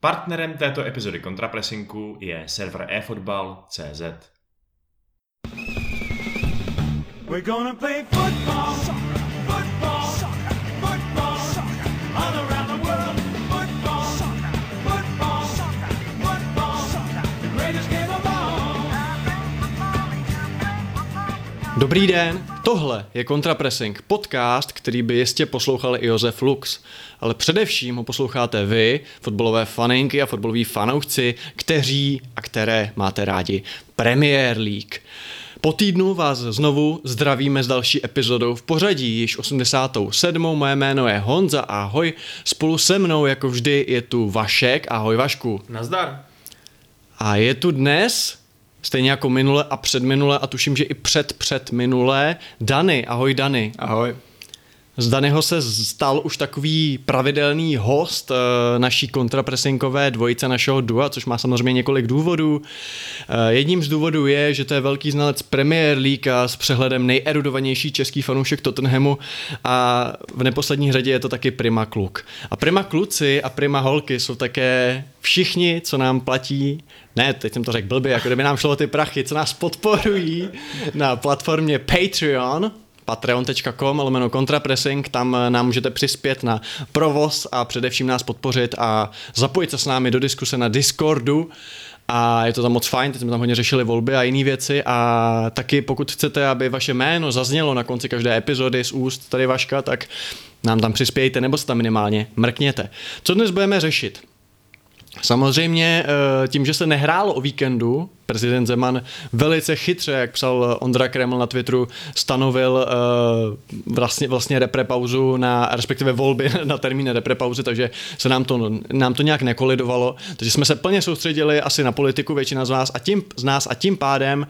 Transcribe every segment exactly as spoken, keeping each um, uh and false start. Partnerem této epizody kontrapresinku je server e fotbal tečka cé zet. We're gonna play football, football, football, all around the world, football, football, football, the greatest game of all. Dobrý den, tohle je Kontrapressing, podcast, který by jistě poslouchal i Josef Lux. Ale především ho posloucháte vy, fotbalové faninky a fotbaloví fanoušci, kteří a které máte rádi Premier League. Po týdnu vás znovu zdravíme s další epizodou v pořadí, již osmdesát sedm. Moje jméno je Honza, ahoj. Spolu se mnou, jako vždy, je tu Vašek, ahoj Vašku. Nazdar. A je tu dnes, stejně jako minule a předminule a tuším, že i před předminule, Dany, ahoj Dany. Ahoj. Z Danyho se stal už takový pravidelný host naší kontrapresinkové dvojice, našeho dua, což má samozřejmě několik důvodů. Jedním z důvodů je, že to je velký znalec Premier League a s přehledem nejerudovanější český fanoušek Tottenhamu a v neposlední řadě je to taky prima kluk. A prima kluci a prima holky jsou také všichni, co nám platí, ne, teď jsem to řekl blbě, jako kdyby nám šlo ty prachy, co nás podporují na platformě Patreon, patreon tečka com, lomeno kontrapressing, tam nám můžete přispět na provoz a především nás podpořit a zapojit se s námi do diskuse na Discordu a je to tam moc fajn, teď jsme tam hodně řešili volby a jiné věci a taky pokud chcete, aby vaše jméno zaznělo na konci každé epizody z úst tady Vaška, tak nám tam přispějte nebo se tam minimálně mrkněte. Co dnes budeme řešit? Samozřejmě tím, že se nehrálo o víkendu, prezident Zeman velice chytře, jak psal Ondra Kreml na Twitteru, stanovil vlastně, vlastně reprepauzu, na, respektive volby na termín reprepauzy, takže se nám to, nám to nějak nekolidovalo. Takže jsme se plně soustředili asi na politiku, většina z nás a tím, z nás a tím pádem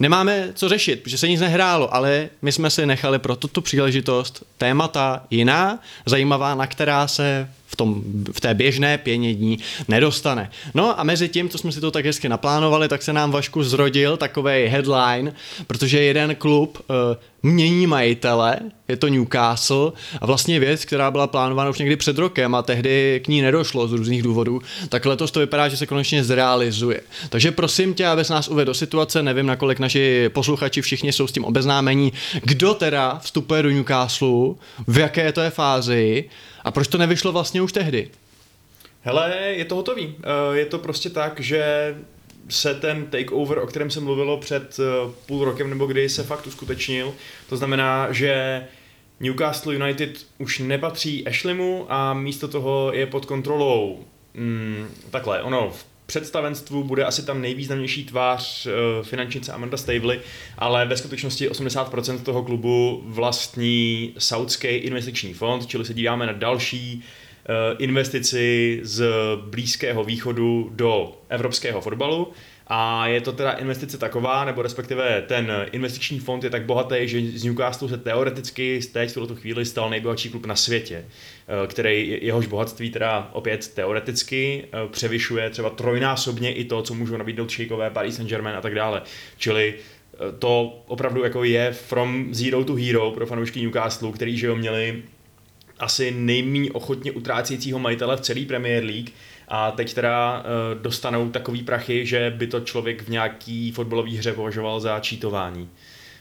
nemáme co řešit, protože se nic nehrálo, ale my jsme si nechali pro tuto příležitost témata jiná, zajímavá, na která se v tom, v té běžné pěně dní nedostane. No a mezi tím, co jsme si to tak hezky naplánovali, tak se nám Vašku zrodil takovej headline, protože jeden klub uh, mění majitele, je to Newcastle a vlastně věc, která byla plánována už někdy před rokem a tehdy k ní nedošlo z různých důvodů, tak letos to vypadá, že se konečně zrealizuje. Takže prosím tě, abys nás uvedl do situace, nevím, nakolik naši posluchači všichni jsou s tím obeznámení, kdo teda vstupuje do Newcastle, v jaké to je fázi a proč to nevyšlo vlastně už tehdy? Hele, je to hotový. Je to prostě tak, že se ten takeover, o kterém se mluvilo před půl rokem nebo kdy, se fakt uskutečnil. To znamená, že Newcastle United už nepatří Ashleymu a místo toho je pod kontrolou. Hmm, takhle, ono v představenstvu bude asi tam nejvýznamnější tvář finančnice Amanda Staveley, ale ve skutečnosti osmdesát procent toho klubu vlastní saudský investiční fond, čili se díváme na další investici z Blízkého východu do evropského fotbalu a je to teda investice taková, nebo respektive ten investiční fond je tak bohatý, že z Newcastle se teoreticky z teď v tuto chvíli stal nejbohatší klub na světě, který jehož bohatství teda opět teoreticky převyšuje třeba trojnásobně i to, co můžou nabídnout šejkové, Paris Saint-Germain a tak dále. Čili to opravdu jako je from zero to hero pro fanoušky Newcastle, který že jo měli asi nejméně ochotně utrácejícího majitele v celý Premier League a teď teda dostanou takový prachy, že by to člověk v nějaký fotbalové hře považoval za čítování.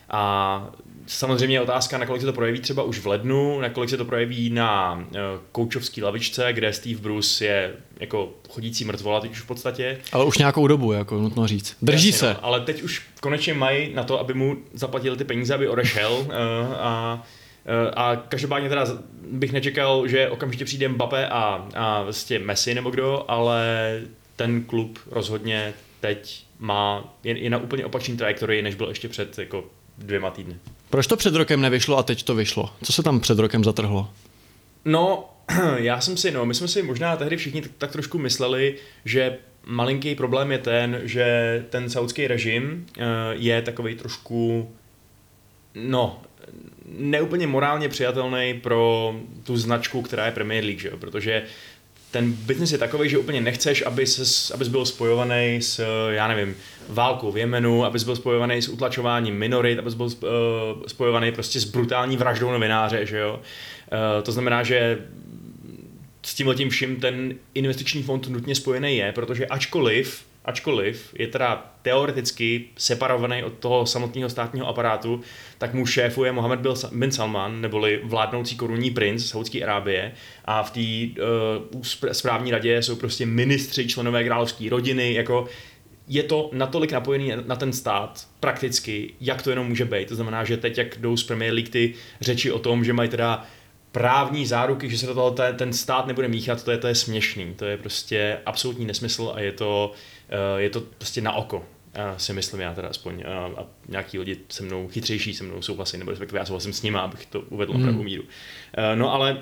A samozřejmě je otázka, nakolik se to projeví třeba už v lednu, nakolik se to projeví na koučovský lavičce, kde Steve Bruce je jako chodící mrtvola teď už v podstatě. Ale už nějakou dobu, jako nutno říct. Drží Jasně, se. No, ale teď už konečně mají na to, aby mu zaplatili ty peníze, aby odešel a A každopádně teda bych nečekal, že okamžitě přijde Mbappé a, a vlastně Messi nebo kdo, ale ten klub rozhodně teď má je, je na úplně opačný trajektorii, než byl ještě před jako dvěma týdny. Proč to před rokem nevyšlo a teď to vyšlo? Co se tam před rokem zatrhlo? No, já jsem si, no, my jsme si možná tehdy všichni tak, tak trošku mysleli, že malinký problém je ten, že ten saudský režim je takovej trošku, no, neúplně morálně přijatelný pro tu značku, která je Premier League, že jo? Protože ten biznis je takový, že úplně nechceš, aby ses, abys byl spojovaný s, já nevím, válkou v Jemenu, abys byl spojovaný s utlačováním minorit, abys byl spojovaný prostě s brutální vraždou novináře, že jo. To znamená, že s tímhletím vším ten investiční fond nutně spojený je, protože ačkoliv, ačkoliv je teda teoreticky separovaný od toho samotného státního aparátu, tak mu šéfuje Mohammed bin Salman, neboli vládnoucí korunní princ Saúdské Arábie, a v té uh, správní radě jsou prostě ministři, členové královské rodiny, jako je to natolik napojený na ten stát prakticky, jak to jenom může být. To znamená, že teď, jak jdou z Premier League ty řeči o tom, že mají teda právní záruky, že se do toho ten stát nebude míchat, to je, to je směšný. To je prostě absolutní nesmysl a je to, je to prostě na oko, si myslím já teda aspoň. A nějaký lidi se mnou chytřejší se mnou souhlasí, nebo respektive já souhlasím s nima, abych to uvedl na pravou míru. No ale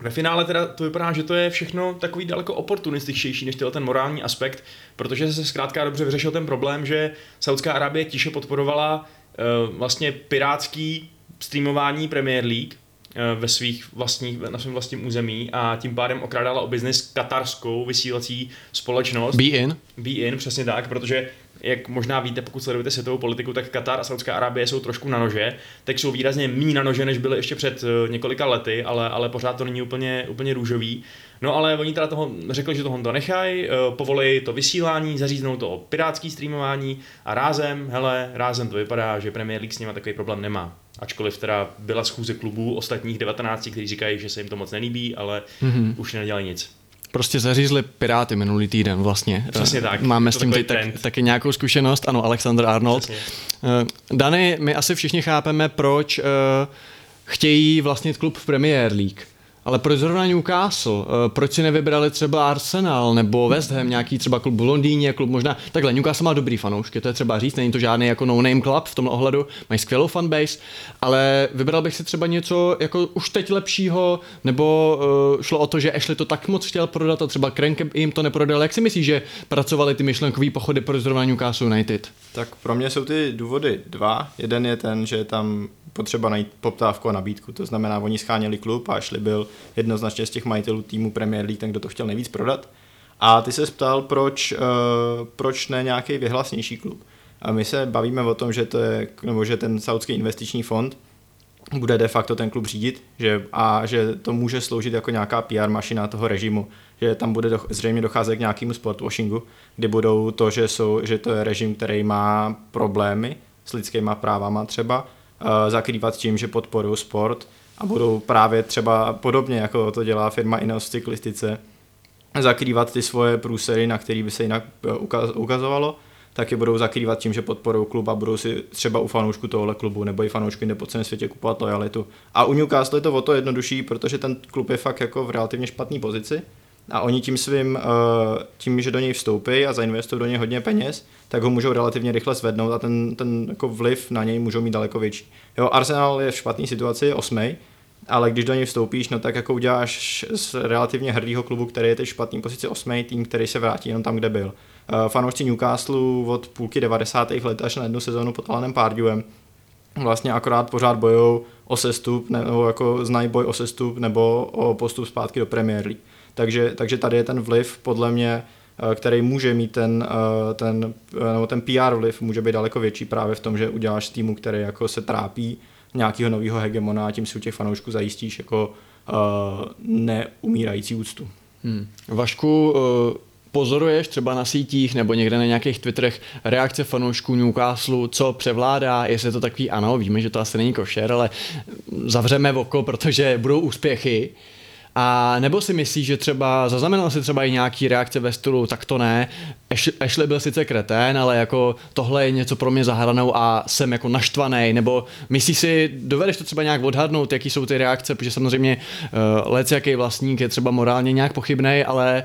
ve finále teda to vypadá, že to je všechno takový daleko oportunističtější než ten morální aspekt, protože se zkrátka dobře vyřešil ten problém, že Saudská Arábie tiše podporovala vlastně pirátský streamování Premier League ve svých vlastních, na svém vlastním území, a tím pádem okrádala o biznis katarskou vysílací společnost. Be in. Be in, přesně tak, protože jak možná víte, pokud sledujete světovou politiku, tak Katar a Saudská Arábie jsou trošku na nože, tak jsou výrazně míň na nože, než byly ještě před několika lety, ale, ale pořád to není úplně, úplně růžový. No ale oni teda toho řekli, že toho to nechají, povolí to vysílání, zaříznou to pirátský streamování a rázem, hele, rázem to vypadá, že Premier League s nima takový problém nemá. Ačkoliv teda byla schůze klubů ostatních devatenácti, kteří říkají, že se jim to moc nelíbí, ale mm-hmm. už nedělají nic. Prostě zařízli Piráty minulý týden vlastně. Přesně tak. Máme to s tím tak, taky nějakou zkušenost. Ano, Alexander Arnold. Přesně. Dany, my asi všichni chápeme, proč uh, chtějí vlastnit klub v Premier League. Ale proč zrovna Newcastle? Proč si nevybrali třeba Arsenal nebo West Ham, nějaký třeba klub v Londýně, klub možná... Takhle, Newcastle má dobrý fanoušky, to je třeba říct, není to žádný jako no-name club v tomhle ohledu, mají skvělou fanbase, ale vybral bych si třeba něco jako už teď lepšího, nebo uh, šlo o to, že Ashley to tak moc chtěl prodat a třeba Krenk jim to neprodal. Jak si myslíš, že pracovali ty myšlenkový pochody pro zrovna Newcastle United? Tak pro mě jsou ty důvody dva. Jeden je ten, že tam potřeba najít poptávku a nabídku. To znamená, oni scháněli klub a Ashley byl jednoznačně z těch majitelů týmu Premier League, ten, kdo to chtěl nejvíc prodat. A ty se ptal, proč, uh, proč ne nějaký vyhlasnější klub. A my se bavíme o tom, že, to je, nebo že ten saudský investiční fond bude de facto ten klub řídit, že, a že to může sloužit jako nějaká P R mašina toho režimu, že tam bude doch, zřejmě docházet k nějakému sportwashingu, kdy budou to, že, jsou, že to je režim, který má problémy s lidskýma právama třeba, zakrývat tím, že podporují sport a budou právě třeba podobně, jako to dělá firma INEOS v cyklistice, zakrývat ty svoje průsery, na který by se jinak ukazovalo, tak je budou zakrývat tím, že podporují klub a budou si třeba u fanoušku tohohle klubu nebo i fanoušku jinde po celém světě kupovat lojalitu. A u Newcastle je to o to jednodušší, protože ten klub je fakt jako v relativně špatné pozici a oni tím svým, tím, že do něj vstoupí a zainvestují do něj hodně peněz, tak ho můžou relativně rychle zvednout a ten, ten jako vliv na něj můžou mít daleko větší. Jo, Arsenal je v špatné situaci, osmej, ale když do něj vstoupíš, no tak jako uděláš z relativně hrdýho klubu, který je teď v špatné pozici osmej, tým, který se vrátí jenom tam, kde byl. Fanoušci Newcastle od půlky devadesátých let až na jednu sezónu pod Alanem Pardewem vlastně akorát pořád bojou o sestup, nebo jako znají boj o sestup nebo o postup zpátky do Premier League. Takže, takže tady je ten vliv, podle mě, který může mít ten, ten, nebo ten P R vliv, může být daleko větší právě v tom, že uděláš týmu, který jako se trápí nějakého nového hegemona a tím si u těch fanoušků zajistíš jako uh, neumírající úctu. Hmm. Vašku, uh, pozoruješ třeba na sítích nebo někde na nějakých Twitterech reakce fanoušků Newcastle, co převládá, jestli to takový, ano, víme, že to asi není košer, ale zavřeme oko, protože budou úspěchy. A nebo si myslíš, že třeba zaznamenal si třeba i nějaký reakce ve stylu, tak to ne, Ashley byl sice kretén, ale jako tohle je něco pro mě za hranou a jsem jako naštvaný, nebo myslíš si, dovedeš to třeba nějak odhadnout, jaký jsou ty reakce, protože samozřejmě uh, lecijaký vlastník je třeba morálně nějak pochybnej, ale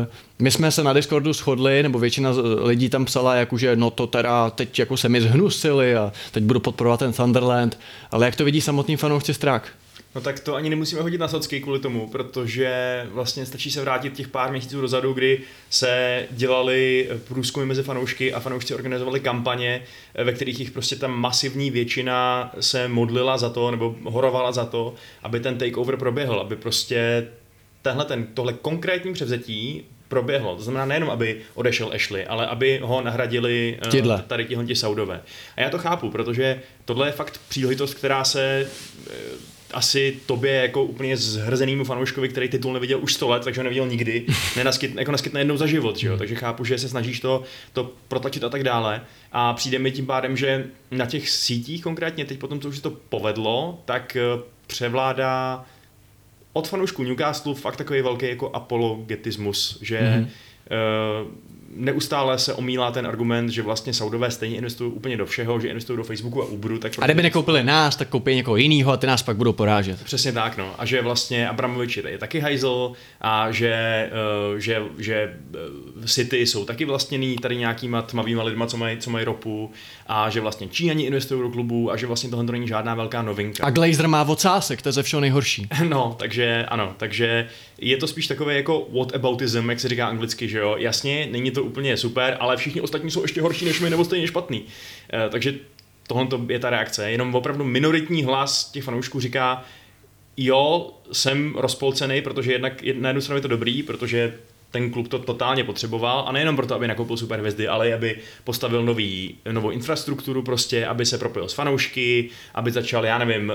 uh, my jsme se na Discordu shodli, nebo většina lidí tam psala, jako, že no to teda teď jako se mi zhnusili a teď budu podporovat ten Sunderland, ale jak to vidí samotný fanoušci Strak? No tak to ani nemusíme hodit na saudský kvůli tomu, protože vlastně stačí se vrátit těch pár měsíců dozadu, kdy se dělali průzkumy mezi fanoušky a fanoušci organizovali kampaně, ve kterých jich prostě ta masivní většina se modlila za to nebo horovala za to, aby ten takeover proběhl, aby prostě tenhle, ten, tohle konkrétní převzetí proběhlo. To znamená nejenom, aby odešel Ashley, ale aby ho nahradili Tidle. Tady ti honti Saudové. A já to chápu, protože tohle je fakt příležitost, která se... asi tobě jako úplně zhrzenému fanouškovi, který titul neviděl už sto let, takže ho neviděl nikdy, nenaskytne, jako naskytne jednou za život, že jo? Takže chápu, že se snažíš to, to protlačit a tak dále. A přijde mi tím pádem, že na těch sítích konkrétně, teď potom, co už se to povedlo, tak převládá od fanoušků Newcastle fakt takový velký jako apologetismus, že mm-hmm. uh, neustále se omílá ten argument, že vlastně Saudové stejně investují úplně do všeho, že investují do Facebooku a Uberu. Tak a kdyby nekoupili nás, tak koupí někoho jinýho a ty nás pak budou porážet. Přesně tak, no. A že vlastně Abramovič je taky hajzl a že, uh, že, že City jsou taky vlastněný tady nějakýma tmavýma lidma, co mají co mají ropu a že vlastně Číňani investují do klubu a že vlastně tohle není žádná velká novinka. A Glazer má vocásek, to je ze všeho nejhorší. No, takže ano, takže je to spíš takové jako whataboutism, jak se říká anglicky, že jo. Jasně, není to úplně super, ale všichni ostatní jsou ještě horší než my nebo stejně špatný. E, takže tohle je ta reakce. Jenom opravdu minoritní hlas těch fanoušků říká, jo, jsem rozpolcený, protože jednak, na jednu stranu je to dobrý, protože ten klub to totálně potřeboval a nejenom proto, aby nakoupil superhvězdy, ale i aby postavil nový, novou infrastrukturu prostě, aby se propojil s fanoušky, aby začal, já nevím,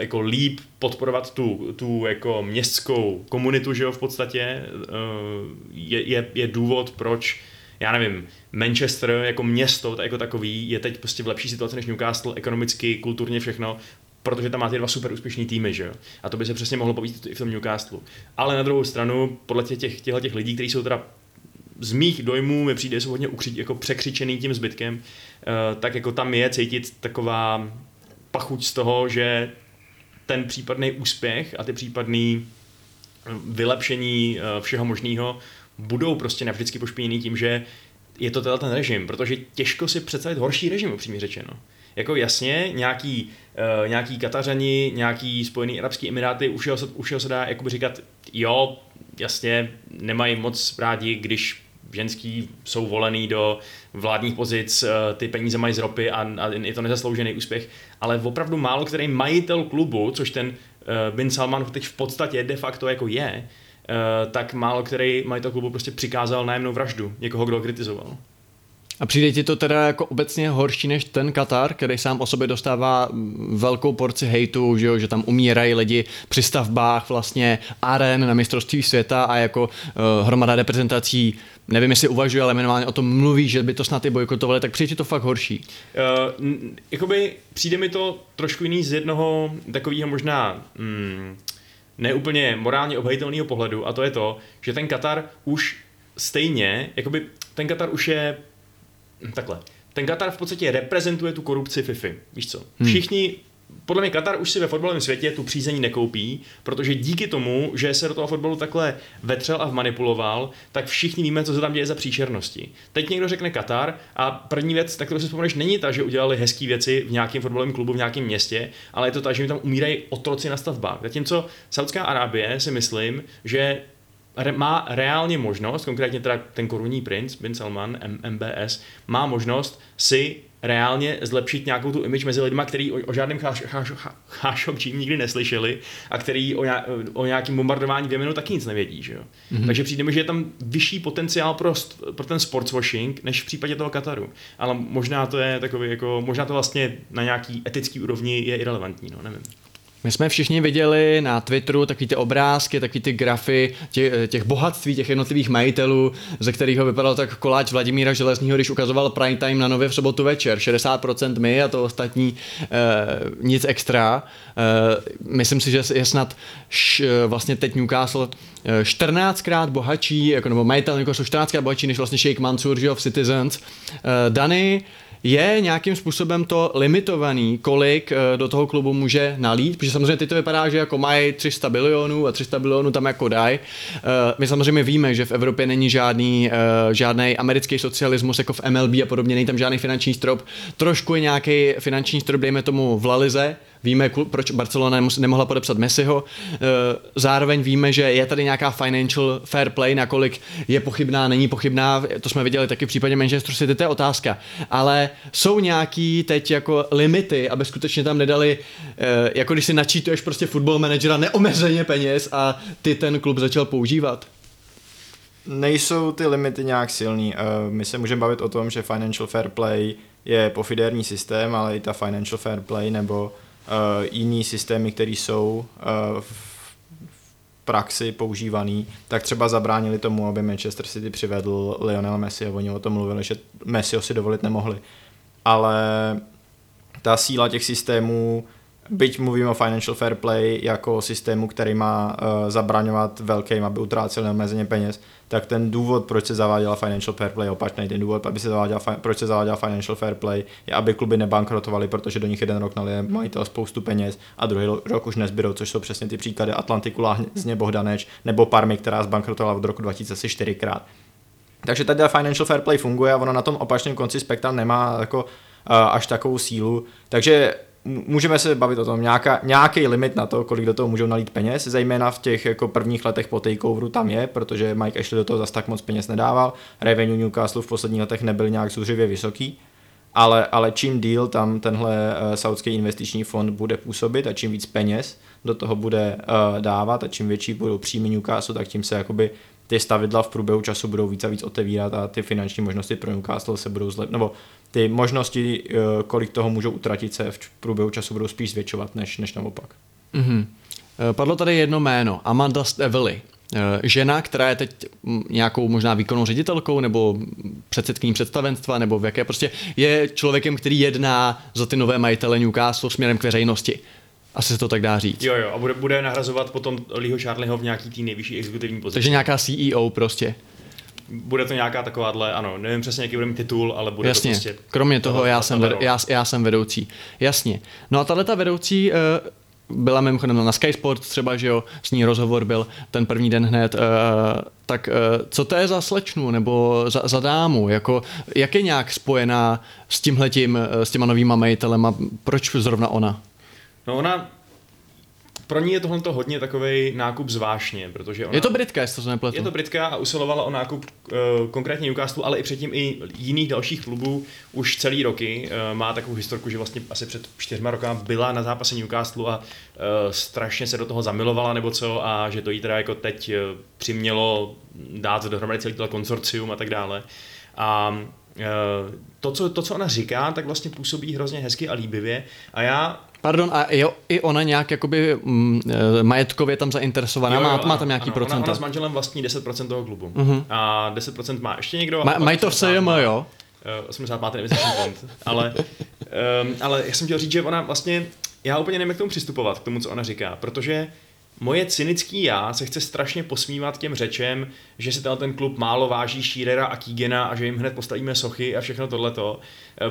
jako líp podporovat tu, tu jako městskou komunitu, že jo, v podstatě je, je, je důvod, proč, já nevím, Manchester jako město, jako takový, je teď prostě v lepší situaci než Newcastle, ekonomicky, kulturně všechno, protože tam má ty dva super úspěšný týmy, že jo. A to by se přesně mohlo povídat i v tom Newcastle. Ale na druhou stranu, podle těch těch lidí, kteří jsou teda z mých dojmů, mi přijde, jsou hodně ukři, jako překřičený tím zbytkem, tak jako tam je cítit taková pachuť z toho, že ten případný úspěch a ty případný vylepšení všeho možného budou prostě navždycky pošpiněný tím, že je to teda ten režim, protože těžko si představit horší režim, upřímně řečeno. Jako jasně, nějaký, uh, nějaký Katařani, nějaký Spojený arabský emiráty, už jeho se, už jeho se dá jakoby říkat, jo, jasně, nemají moc rádi, když ženský jsou volený do vládních pozic, uh, ty peníze mají z ropy a, a je to nezasloužený úspěch, ale opravdu málo který majitel klubu, což ten uh, Bin Salman teď v podstatě de facto jako je, uh, tak málo který majitel klubu prostě přikázal nájemnou vraždu někoho, kdo ho kritizoval. A přijde ti to teda jako obecně horší než ten Katar, který sám o sobě dostává velkou porci hejtu, že, jo, že tam umírají lidi při stavbách vlastně aren na mistrovství světa a jako uh, hromada reprezentací, nevím jestli uvažuje, ale minimálně o tom mluví, že by to snad i bojkotovali, tak přijde ti to fakt horší? Uh, n- jakoby přijde mi to trošku jiný z jednoho takového možná... Mm, neúplně morálně obhajitelného pohledu a to je to, že ten Katar už stejně, jakoby ten Katar už je takhle. Ten Katar v podstatě reprezentuje tu korupci FIFA. Víš co? Všichni, podle mě Katar už si ve fotbalovém světě tu přízeň nekoupí, protože díky tomu, že se do toho fotbalu takhle vetřel a manipuloval, tak všichni víme, co se tam děje za příšernosti. Teď někdo řekne Katar a první věc, na kterou si vzpomeneš, není ta, že udělali hezký věci v nějakém fotbalovém klubu, v nějakém městě, ale je to ta, že tam umírají otroci na stavbách. Zatímco Saudská Arábie si myslím, že Re, má reálně možnost, konkrétně teda ten korunní princ Bin Salman, M B S, má možnost si reálně zlepšit nějakou tu image mezi lidma, který o, o žádném Chášokčím nikdy neslyšeli a který o, o nějakém bombardování dvě minut taky nic nevědí, že jo. Mm-hmm. Takže přijde mi, že je tam vyšší potenciál pro, pro ten sportswashing, než v případě toho Kataru. Ale možná to je takový jako, možná to vlastně na nějaký etický úrovni je irelevantní, no, nevím. My jsme všichni viděli na Twitteru takový ty obrázky, takový ty grafy těch, těch bohatství, těch jednotlivých majitelů, ze kterého vypadal tak koláč Vladimíra Železního, když ukazoval prime time na Nově v sobotu večer. šedesát procent my a to ostatní eh, nic extra. Eh, myslím si, že je snad š, vlastně teď Newcastle čtrnáctkrát bohatší, jako, nebo majitel Newcastle čtrnáctkrát bohatší než vlastně Sheikh Mansour, že jo, v Citizens. Eh, Dany, je nějakým způsobem to limitovaný, kolik do toho klubu může nalít, protože samozřejmě teď to vypadá, že jako mají tři sta bilionů a tři sta bilionů tam jako dají. My samozřejmě víme, že v Evropě není žádný, žádný americký socialismus jako v M L B a podobně, není tam žádný finanční strop. Trošku je nějaký finanční strop, dejme tomu v La Lize, víme, proč Barcelona nemohla podepsat Messiho. Zároveň víme, že je tady nějaká financial fair play, nakolik je pochybná, není pochybná, to jsme viděli taky v případě Manchester City, to je otázka. Ale jsou nějaký teď jako limity, aby skutečně tam nedali, jako když si načítuješ prostě Football Managera neomezeně peněz a ty ten klub začal používat? Nejsou ty limity nějak silný. My se můžeme bavit o tom, že financial fair play je pofidérní systém, ale i ta financial fair play nebo uh, jiný systémy, které jsou uh, v praxi používaný, tak třeba zabránili tomu, aby Manchester City přivedl Lionel Messi a oni o tom mluvili, že Messiho si dovolit nemohli. Ale ta síla těch systémů, byť mluvím o Financial Fair Play jako systému, který má uh, zabraňovat velkým, aby utráceli neomezeně peněz, tak ten důvod, proč se zaváděla Financial Fair Play, opačný ten důvod, aby se zaváděla, proč se zaváděla Financial Fair Play, je, aby kluby nebankrotovaly, protože do nich jeden rok nalije majitel spoustu peněz a druhý rok už nezbydou, což jsou přesně ty příklady Atlantiku Lázně Bohdaneč nebo Parmy, která zbankrotovala od roku dva tisíce čtyři čtyřikrát. Takže tady Financial Fair Play funguje a ono na tom opačném konci spektra nemá jako, uh, až takovou sílu. Takže můžeme se bavit o tom, nějaká, nějaký limit na to, kolik do toho můžou nalít peněz, zejména v těch jako prvních letech po takeoveru tam je, protože Mike Ashley do toho zas tak moc peněz nedával, revenue Newcastle v posledních letech nebyl nějak zuřivě vysoký, ale, ale čím díl tam tenhle uh, saudský investiční fond bude působit a čím víc peněz do toho bude uh, dávat a čím větší budou příjmy Newcastle, tak tím se jakoby ty stavidla v průběhu času budou víc a víc otevírat a ty finanční možnosti pro Newcastle se budou zlepšovat, nebo ty možnosti, kolik toho můžou utratit, se v průběhu času budou spíš zvětšovat, než, než naopak. Mm-hmm. Padlo tady jedno jméno, Amanda Staveley. Žena, která je teď nějakou možná výkonnou ředitelkou nebo předsedkyní představenstva nebo v jaké, prostě je člověkem, který jedná za ty nové majitele Newcastle směrem k veřejnosti. Asi se to tak dá říct. Jo, jo, a bude, bude nahrazovat potom Leeho Charlieho v nějaký tý nejvyšší exekutivní pozici. Takže nějaká C E O prostě. Bude to nějaká takováhle, ano, nevím přesně, jaký bude mít titul, ale bude jasně, to prostě... Jasně, kromě toho, toho já, jsem ved, já, já jsem vedoucí. Jasně. No a tato vedoucí uh, byla mimochodem na Sky Sport třeba, že jo, s ní rozhovor byl ten první den hned, uh, tak uh, co to je za slečnu nebo za, za dámu, jako, jak je nějak spojená s tímhletím, s těma novýma majitelema, proč zrovna ona? No ona, pro ní je tohle hodně takovej nákup zvláštně, protože ona... Je to Britka, jestli to se nepletu. Je to Britka a usilovala o nákup uh, konkrétně Newcastle, ale i předtím i jiných dalších klubů už celý roky. Uh, má takovou historku, že vlastně asi před čtyřma rokama byla na zápase Newcastle a uh, strašně se do toho zamilovala nebo co a že to jí teda jako teď uh, přimělo dát dohromady celý tohle konsorcium a tak dále. A... Uh, to, co, to, co ona říká, tak vlastně působí hrozně hezky a líbivě a já... Pardon, a jo, i ona nějak jakoby mm, majetkově tam zainteresovaná, jo, jo, má, ano, má tam nějaký ano, procenta. Ona, ona s manželem vlastní deset procent toho klubu uh-huh. a deset procent má ještě někdo... Ma, mají to v sejem, jo? osmdesát pět investiční fond, ale, um, ale já jsem chtěl říct, že ona vlastně... Já úplně nevím, jak k tomu přistupovat, k tomu, co ona říká, protože... Moje cynický já se chce strašně posmívat těm řečem, že se ten klub málo váží Shearera a Keegana a že jim hned postavíme sochy a všechno tohleto,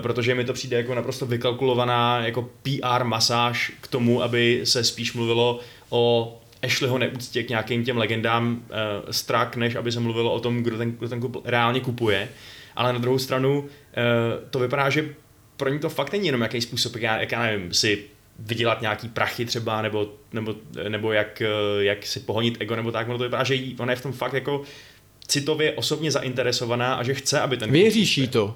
protože mi to přijde jako naprosto vykalkulovaná jako P R masáž k tomu, aby se spíš mluvilo o Ashleyho neúctě k nějakým těm legendám e, strak, než aby se mluvilo o tom, kdo ten, kdo ten klub reálně kupuje. Ale na druhou stranu e, to vypadá, že pro ní to fakt není jenom jaký způsob, jak já, jak já nevím, si vydělat nějaký prachy třeba, nebo, nebo, nebo jak, jak si pohonit ego, nebo tak, ono to vypadá, že jí, ona je v tom fakt jako citově osobně zainteresovaná a že chce, aby ten... Věříš jí to?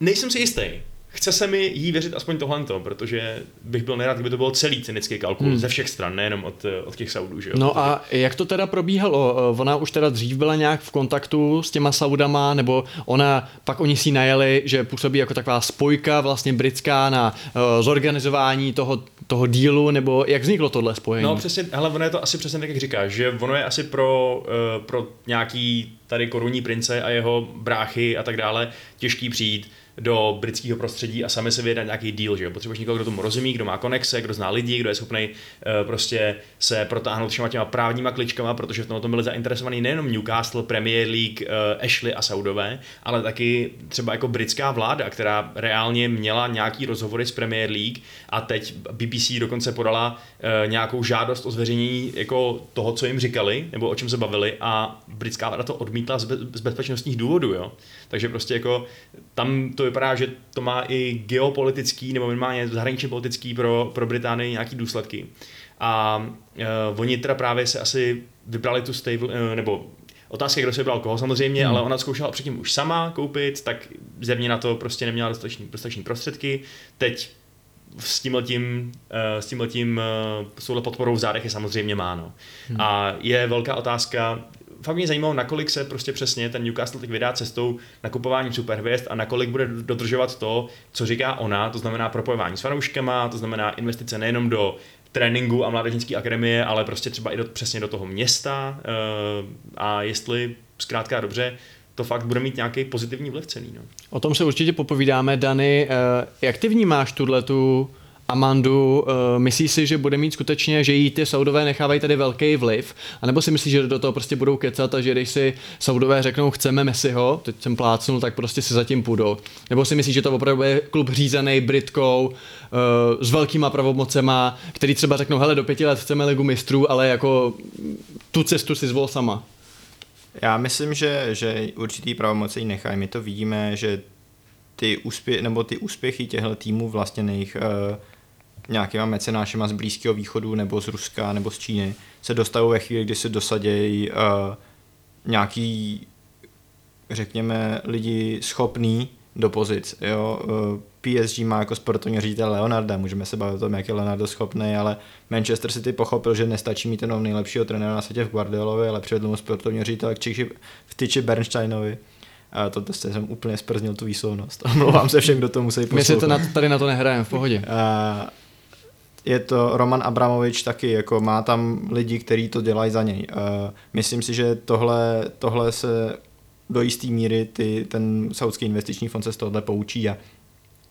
Nejsem si jistý. Chce se mi jí věřit aspoň tohleto, protože bych byl nerad, kdyby to bylo celý cynický kalkul hmm. ze všech stran, nejenom od, od těch Saudů. Že jo? No protože... a jak to teda probíhalo? Ona už teda dřív byla nějak v kontaktu s těma Saudama, nebo ona, pak oni si najeli, že působí jako taková spojka vlastně britská na uh, zorganizování toho, toho dílu, nebo jak vzniklo tohle spojení? No přesně, hele, ono je to asi přesně tak, jak říkáš, že ono je asi pro, uh, pro nějaký tady korunní prince a jeho bráchy a tak dále těžký přijít do britského prostředí a sami se vyjednat nějaký deal, že jo, potřebuješ někoho, kdo tomu rozumí, kdo má konexe, kdo zná lidi, kdo je schopný uh, prostě se protáhnout všema těma právníma kličkama, protože v tomto byli zainteresovaný nejenom Newcastle, Premier League, uh, Ashley a Saudové, ale taky třeba jako britská vláda, která reálně měla nějaký rozhovory s Premier League a teď B B C dokonce podala uh, nějakou žádost o zveřejnění jako toho, co jim říkali, nebo o čem se bavili a britská vláda to odmítla z, be- z bezpečnostních důvodů, jo. Takže prostě jako tam to vypadá, že to má i geopolitický nebo minimálně zahraničně politický pro, pro Británii nějaký důsledky. A e, oni teda právě se asi vybrali tu stable, e, nebo otázka, kdo se vybral koho samozřejmě, hmm. ale ona zkoušela předtím už sama koupit, tak země na to prostě neměla dostatečný, dostatečný prostředky. Teď s tímhletím, e, s tímhletím e, s touhle podporou v zádech je samozřejmě má. No. Hmm. A je velká otázka, fakt mě zajímalo, nakolik se prostě přesně ten Newcastle teď vydá cestou nakupování superhvězd a nakolik bude dodržovat to, co říká ona, to znamená propojování s fanouškama, to znamená investice nejenom do tréninku a mládežnické akademie, ale prostě třeba i do, přesně do toho města, a jestli zkrátka dobře to fakt bude mít nějaký pozitivní vliv celý. No. O tom se určitě popovídáme. Dany, jak ty vnímáš tuhletu Amandu? Myslíš si, že bude mít skutečně, že jí ty Saudové nechávají tady velký vliv? A nebo si myslíš, že do toho prostě budou kecat a že když si Saudové řeknou chceme Messiho, teď jsem plácnul, tak prostě si zatím půjdou? Nebo si myslíš, že to opravdu je klub řízený Britkou s velkýma pravomocema, který třeba řeknou, hele, do pěti let chceme ligu mistrů, ale jako tu cestu si zvol sama? Já myslím, že, že určitý pravomoci ji nechají. My to vidíme, že ty, úspě- nebo ty úspěchy těchto týmů vlastněných uh, nějakýma mecenášema z Blízkého východu nebo z Ruska nebo z Číny se dostanou ve chvíli, kdy se dosadějí uh, nějaký, řekněme, lidi schopný do pozic. Jo? Uh, P S G má jako sportovní ředitele Leonarda, můžeme se bavit o tom, jak je Leonardo schopný, ale Manchester City pochopil, že nestačí mít jenom nejlepšího trenéra na světě v Guardiolovi, ale přivedl mu sportovního ředitele v tyči Bernsteinovi. A to, to jsem úplně sprznil tu výslovnost. Omlouvám se všem, kdo to musí poslouchat. My se to na, tady na to nehrajeme, v pohodě. A je to Roman Abramovič taky, jako má tam lidi, kteří to dělají za něj. A myslím si, že tohle, tohle se do jisté míry ty, ten saudský investiční fond se z tohohle poučí a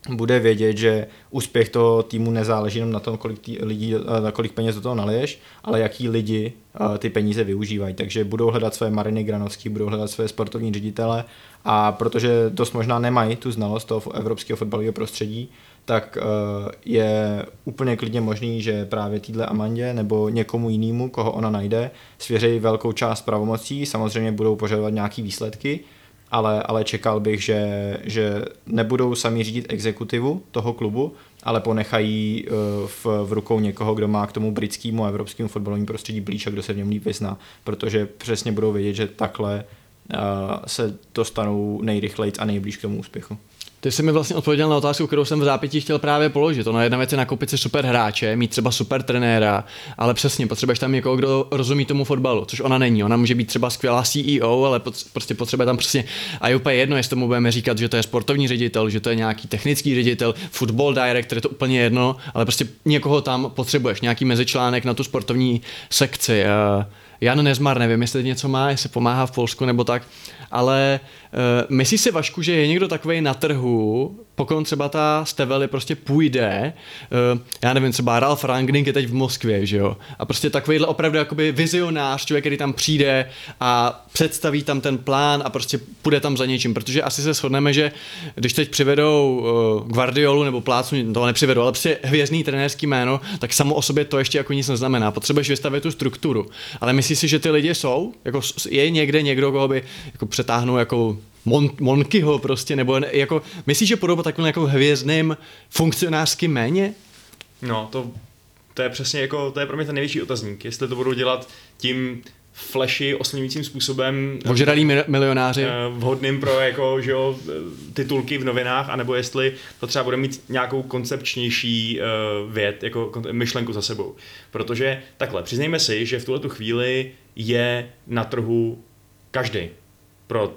bude vědět, že úspěch toho týmu nezáleží jenom na tom, kolik, tý lidí, na kolik peněz do toho naliješ, ale jaký lidi ty peníze využívají. Takže budou hledat své Mariny Granovský, budou hledat své sportovní ředitele, a protože dost možná nemají tu znalost toho evropského fotbalového prostředí, tak je úplně klidně možný, že právě týhle Amandě nebo někomu jinému, koho ona najde, svěří velkou část pravomocí. Samozřejmě budou požadovat nějaké výsledky, Ale, ale čekal bych, že, že nebudou sami řídit exekutivu toho klubu, ale ponechají v, v rukou někoho, kdo má k tomu britskému a evropskému fotbalovému prostředí blíž a kdo se v něm líp vyzná, protože přesně budou vědět, že takhle uh, se dostanou nejrychleji a nejblíž k tomu úspěchu. Ty jsi mi vlastně odpověděl na otázku, kterou jsem v zápětí chtěl právě položit. Ona jedna věc je nakoupit si super hráče, mít třeba super trenéra, ale přesně potřebuješ tam někoho, kdo rozumí tomu fotbalu, což ona není. Ona může být třeba skvělá C E O, ale pot, prostě potřebuje tam přesně, a je úplně jedno, jestli tomu budeme říkat, že to je sportovní ředitel, že to je nějaký technický ředitel, football director, je to úplně jedno, ale prostě někoho tam potřebuješ, nějaký mezičlánek na tu sportovní sekci. Jan Nezmar, nevím, jestli něco má, jestli pomáhá v Polsku nebo tak, ale uh, myslíš si, Vašku, že je někdo takovej na trhu, pokud třeba ta Staveley prostě půjde, uh, já nevím, třeba Ralf Rangnick je teď v Moskvě, že jo, a prostě takovejhle opravdu jakoby vizionář, člověk, který tam přijde a představí tam ten plán a prostě půjde tam za něčím, protože asi se shodneme, že když teď přivedou uh, Guardiolu nebo plácnu, toho nepřivedou, ale prostě hvězdný trenérský jméno, tak samo o sobě to ještě jako nic neznamená, potřebuješ vystavit tu strukturu, ale myslíš si, že ty lidi jsou, jako je někde někdo, koho by jako přetáhnou jako Mon- Monkyho prostě, nebo ne, jako, myslíš, že podoba takovým jako hvězdným funkcionářským méně? No, to, to je přesně jako, to je pro mě ten největší otazník, jestli to budou dělat tím flashy oslňujícím způsobem. Ožralí milionáři. Vhodným pro jako, že jo, titulky v novinách, anebo jestli to třeba bude mít nějakou koncepčnější věc, jako myšlenku za sebou. Protože takhle, přiznejme si, že v tuhletu chvíli je na trhu každý pro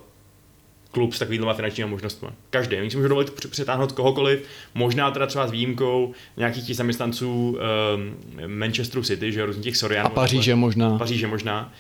klub s takovýma finančními možnostmi. Každý. Oni si můžou dovolit přetáhnout kohokoliv, možná teda třeba s výjimkou nějakých těch zaměstnanců um, Manchesteru City, že různých těch Sorianů. A Paříže možná. Paříže možná.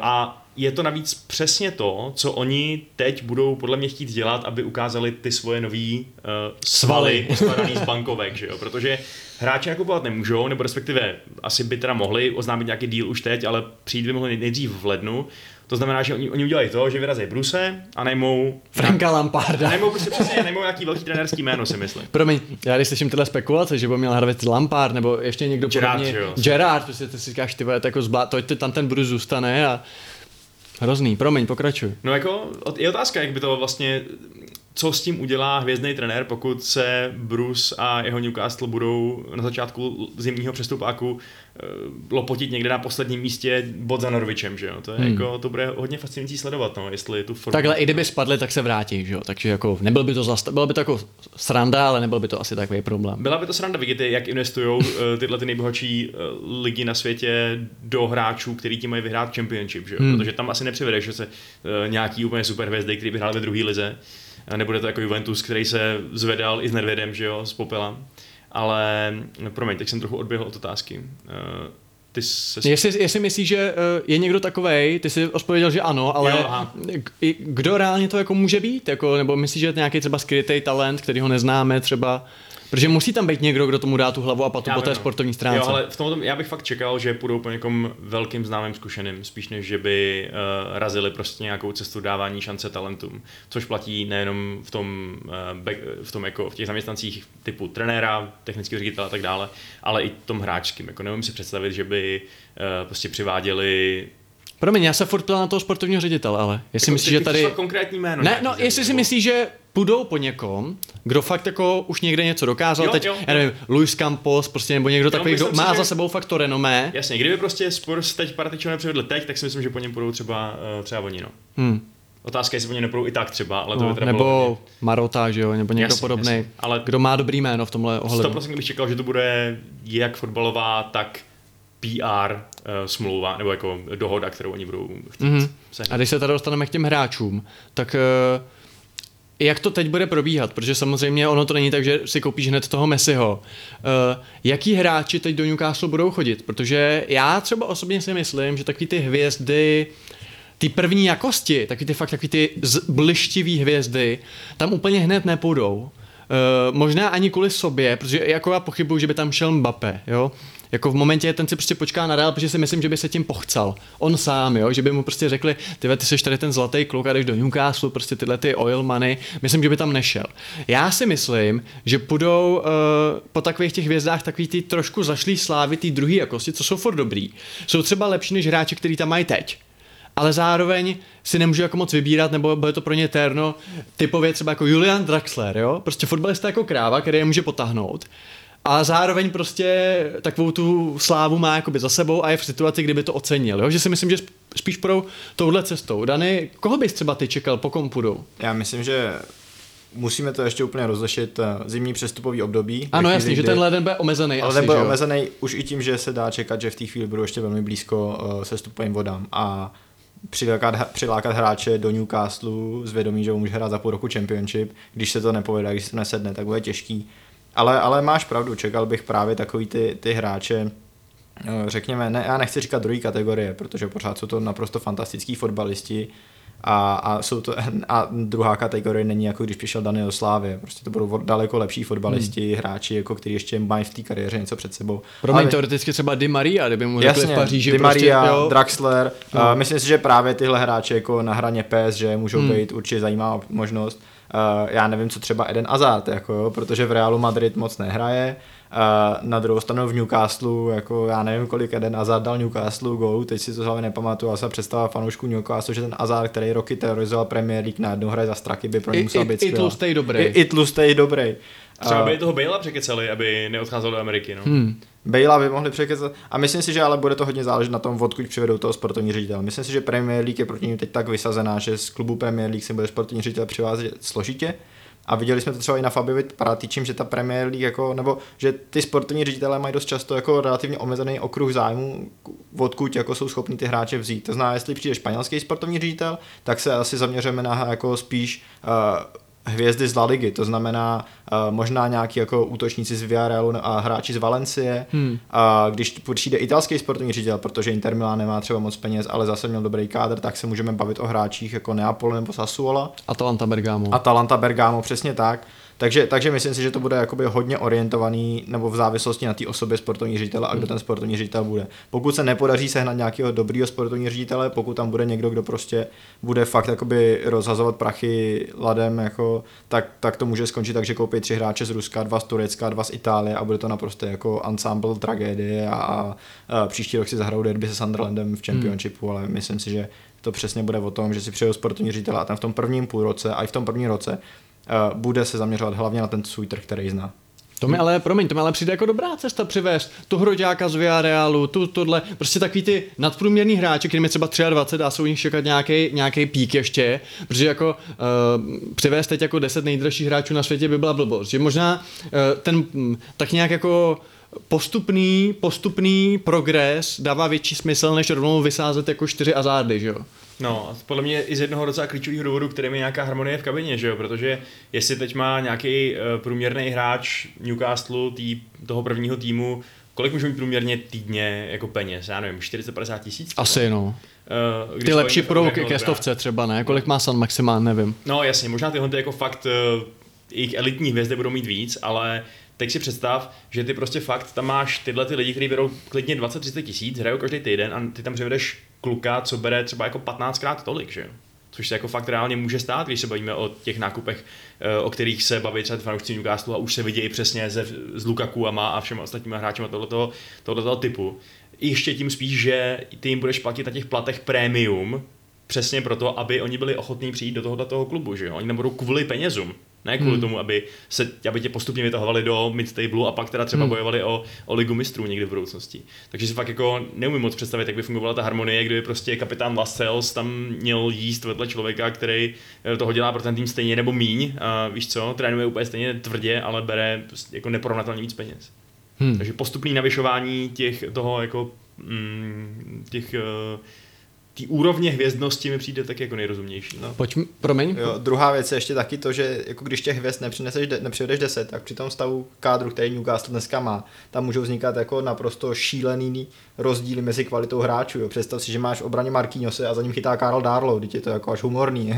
A je to navíc přesně to, co oni teď budou podle mě chtít dělat, aby ukázali ty svoje nový uh, svaly poskládaný z bankovek, že jo? Protože hráči nakupovat nemůžou, nebo respektive asi by teda mohli oznámit nějaký díl už teď, ale přijít by mohli nejdřív v lednu. To znamená, že oni, oni udělají to, že vyrazí Bruce a najmou Franka Lamparda. Najmou prostě přesně, najmou nějaký velký trenérský jméno, si myslím. Promiň, já když slyším tyhle spekulace, že by měl Harvey Lampard nebo ještě někdo podobně. Gerard, prostě ty si říkáš, ty vole, to jako zblá, to tam ten Bruce zůstane a hrozný. Promiň, pokračuj. No jako, je otázka, jak by to vlastně co s tím udělá hvězdný trenér, pokud se Bruce a jeho Newcastle budou na začátku zimního přestupáku lopotit někde na posledním místě bod za Norwičem, že jo? To je hmm. jako to bude hodně fascinující sledovat, no, jestli tu formu. Takhle i kdyby spadli, tak se vrátí, že jo? Takže jako nebyl by to zast... bylo by to jako sranda, ale nebyl by to asi takový problém. Byla by to sranda, vidíte, jak investujou tyhle ty nejbohatší ligy na světě do hráčů, kteří tím mají vyhrát championship, že jo? Hmm. Protože tam asi nepřivedeš, že se nějaký úplně superhvězdy, který by hrál ve druhé lize. A nebude to jako Juventus, který se zvedal i s Nedvědem, že jo, z popela. Ale, promiň, tak jsem trochu odběhl od otázky. Ty se... jestli, jestli myslíš, že je někdo takovej, ty jsi odpověděl, že ano, ale jo, kdo reálně to jako může být? Jako, nebo myslíš, že je nějaký třeba skrytý talent, který ho neznáme třeba? Protože musí tam být někdo, kdo tomu dá tu hlavu a patu po té no. sportovní stránce. Jo, ale v tom já bych fakt čekal, že půjdou po někom velkým známým zkušeným, spíš než že by uh, razili prostě nějakou cestu dávání šance talentům. Což platí nejenom v tom, uh, back, v tom jako v těch zaměstnancích typu trenéra, technického ředitele a tak dále, ale i tom hráčským. Jako neumím si představit, že by uh, prostě přiváděli. Promiň, já se furt ptám na toho sportovního ředitele, ale jestli jako myslíš, že tady konkrétní jméno. Ne, no, jestli si myslíš, že půjdou po někom, kdo fakt jako už někde něco dokázal, jo, teď, jo, já nevím, Luis Campos, prostě nebo někdo jo, takový, kdo má si, za sebou fakt to renomé. Jasně, kdyby prostě Spurs teď Partyčo nepřivedl teď, tak si myslím, že po něm půjdou třeba, třeba oni, no. Hmm. Otázka je, jestli po něm nepůjdou i tak třeba, ale to no, by teda nebo bylo Marota, že jo, nebo někdo podobný, kdo má dobrý jméno v tomhle ohledu. sto procent bych čekal, že to bude jak fotbalová, tak P R uh, smlouva, nebo jako dohoda, kterou oni budou chtít mm-hmm. sehnat. A když se tady dostaneme k těm hráčům, tak uh, jak to teď bude probíhat? Protože samozřejmě ono to není tak, že si koupíš hned toho Messiho. Uh, jaký hráči teď do Newcastle budou chodit? Protože já třeba osobně si myslím, že takový ty hvězdy, ty první jakosti, takový ty fakt takový ty blištivý hvězdy, tam úplně hned nepůjdou. Uh, možná ani kvůli sobě, protože jako já pochybuju, že by tam šel Mbappé, jo? Jako v momentě ten si prostě počká nadál, protože si myslím, že by se tím pochcal. On sám, jo, že by mu prostě řekli, tyhle, ty seš tady ten zlatý kluk a jdeš do Newcastle, prostě tyhle ty oil money, myslím, že by tam nešel. Já si myslím, že půjdou uh, po takových těch hvězdách takový ty trošku zašlý slávy, ty druhý jakosti, co jsou furt dobrý. Jsou třeba lepší než hráči, který tam mají teď. Ale zároveň si nemůžu jako moc vybírat, nebo bude to pro ně terno, typově třeba jako Julian Draxler, jo, prostě fotbalista jako kráva, který je může potáhnout. A zároveň prostě takovou tu slávu má jakoby za sebou a je v situaci, kdyby to ocenil, jo? Že si myslím, že spíš půjdou touhle cestou. Dany, koho bys třeba ty čekal, po kom půjdou? Já myslím, že musíme to ještě úplně rozlišit zimní přestupový období. Ano, jasně, kdy, že ten leden bude omezený. Ale bude omezený už i tím, že se dá čekat, že v té chvíli budou ještě velmi blízko uh, se stupovým vodám a přilákat, přilákat hráče do Newcastle s vědomí, že může hrát za půl roku championship, když se to nepovede, když se nesedne, tak bude těžký. Ale, ale máš pravdu, čekal bych právě takový ty, ty hráče, řekněme, ne, já nechci říkat druhý kategorie, protože pořád jsou to naprosto fantastický fotbalisti a, a, jsou to, a druhá kategorie není jako když přišel Daniel Slávě, prostě to budou daleko lepší fotbalisti, hmm. hráči, jako kteří ještě mají v té kariéře něco před sebou. Pro mě teoreticky třeba Di Maria, kdyby mu řekli v Paříži. Di Maria, prostě, Draxler, no. uh, myslím si, že právě tyhle hráče jako na hraně pes, že můžou hmm. být určitě zajímavá možnost. Uh, já nevím, co třeba Eden Hazard, jako jo, protože v Realu Madrid moc nehraje. Uh, na druhou stranu v Newcastle, jako já nevím, kolik Eden Hazard dal Newcastle gólů, teď si to hlavně nepamatuju, ale se představa fanoušku Newcastle, že ten Hazard, který roky terorizoval Premier League, najednou hraje za Straky, by pro ně musel být skvělá. I tlustej dobrý. I, i tlustej dobrý. Třeba by toho Balea překeceli, aby neodcházel do Ameriky. No. Hmm. Balea by mohli překecat. A myslím si, že ale bude to hodně záležet na tom, odkud přivedou toho sportovní ředitele. Myslím si, že Premier League je proti ním teď tak vysazená, že z klubu Premier League se bude sportovní ředitel přivázet složitě. A viděli jsme to třeba i na Fabiovi Paratičem, že ta Premier League jako, nebo že ty sportovní ředitelé mají dost často jako relativně omezený okruh zájmu, odkud jako jsou schopni ty hráče vzít. To znamená, jestli přijde španělský sportovní ředitel, tak se asi zaměříme na jako spíš uh, hvězdy z La Ligy, to znamená uh, možná nějaký jako útočníci z Villarealu a hráči z Valencie. Hmm. A když přijde italský sportovní ředitel, protože Inter Milan nemá třeba moc peněz, ale zase měl dobrý kádr, tak se můžeme bavit o hráčích jako Neapol nebo Sassuola. Atalanta Bergamo. Atalanta Bergamo, přesně tak. Takže, takže myslím si, že to bude jakoby hodně orientovaný nebo v závislosti na té osobě sportovní ředitele a kdo ten sportovní ředitel bude. Pokud se nepodaří sehnat nějakého dobrýho sportovního ředitele, pokud tam bude někdo, kdo prostě bude fakt jakoby rozhazovat prachy ladem, jako, tak, tak to může skončit tak, že koupí tři hráče z Ruska, dva z Turecka, dva z Itálie a bude to naprosto jako ensemble tragédie a, a, a příští rok si zahrajou derby se Sunderlandem v Championshipu, ale myslím si, že to přesně bude o tom, že si přijde sportovní ředitel a tam v tom prvním půlroce a i v tom prvním roce uh, bude se zaměřovat hlavně na ten svůj trh, který zná. To mi ale, promiň, to mi ale přijde jako dobrá cesta přivést tu hroďáka z Villarealu, tu, tohle, prostě takový ty nadprůměrný hráče, kterým je třeba dvacet tři a jsou u nich čekat nějaký, nějaký pík ještě, protože jako uh, přivést teď jako deset nejdražších hráčů na světě by byla blbost, že možná uh, ten tak nějak jako postupný, postupný progres dává větší smysl, než rovnou vysázet jako čtyři Hazardy, že jo? No a podle mě i z jednoho docela klíčových důvodů, kterým je nějaká harmonie v kabině, že jo, protože jestli teď má nějaký uh, průměrný hráč Newcastle, tý, toho prvního týmu, kolik může mít průměrně týdně jako peněz, já nevím, čtyři sta padesát tisíc? Asi no. Uh, ty lepší pro ke stovce třeba, ne? Kolik má San Maximán, nevím. No jasně, možná tyhle ty jako fakt uh, jejich elitní hvězdy budou mít víc, ale tak si představ, že ty prostě fakt tam máš tyhle ty lidi, kteří berou klidně dvacet třicet tisíc, hrajou každý týden a ty tam přivedeš kluka, co bere třeba jako patnáctkrát tolik, že jo? Což se jako fakt reálně může stát, když se bavíme o těch nákupech, o kterých se baví třeba fanoušci Newcastle a už se vidějí přesně ze, z Lukaku a má a všem ostatníma hráčima tohoto, tohoto typu. Ještě tím spíš, že ty jim budeš platit na těch platech prémium, přesně proto, aby oni byli ochotní přijít do tohoto toho klubu, že jo? Oni tam budou kvůli penězům. Ne kvůli hmm. tomu, aby, se, aby tě postupně vytahovali do mid-tablu a pak teda třeba hmm. bojovali o, o ligu mistrů někdy v budoucnosti. Takže si fakt jako neumím moc představit, jak by fungovala ta harmonie, kdyby prostě kapitán Lascelles tam měl jíst vedle člověka, který toho dělá pro ten tým stejně nebo míň, a víš co, trénuje úplně stejně tvrdě, ale bere jako neporovnatelně víc peněz. Hmm. Takže postupný navyšování těch toho jako mm, těch ty úrovně hvězdnosti mi přijde tak jako nejrozumější. No. Pojď, promiň. Jo, druhá věc je ještě taky to, že jako když těch hvězd nepřineseš, nepřivedeš deset, tak při tom stavu kádru, který Newcastle dneska má, tam můžou vznikat jako naprosto šílený rozdíly mezi kvalitou hráčů. Jo. Představ si, že máš v obraně Marquinhose a za ním chytá Karel Darlow, vždyť je to jako až humorný.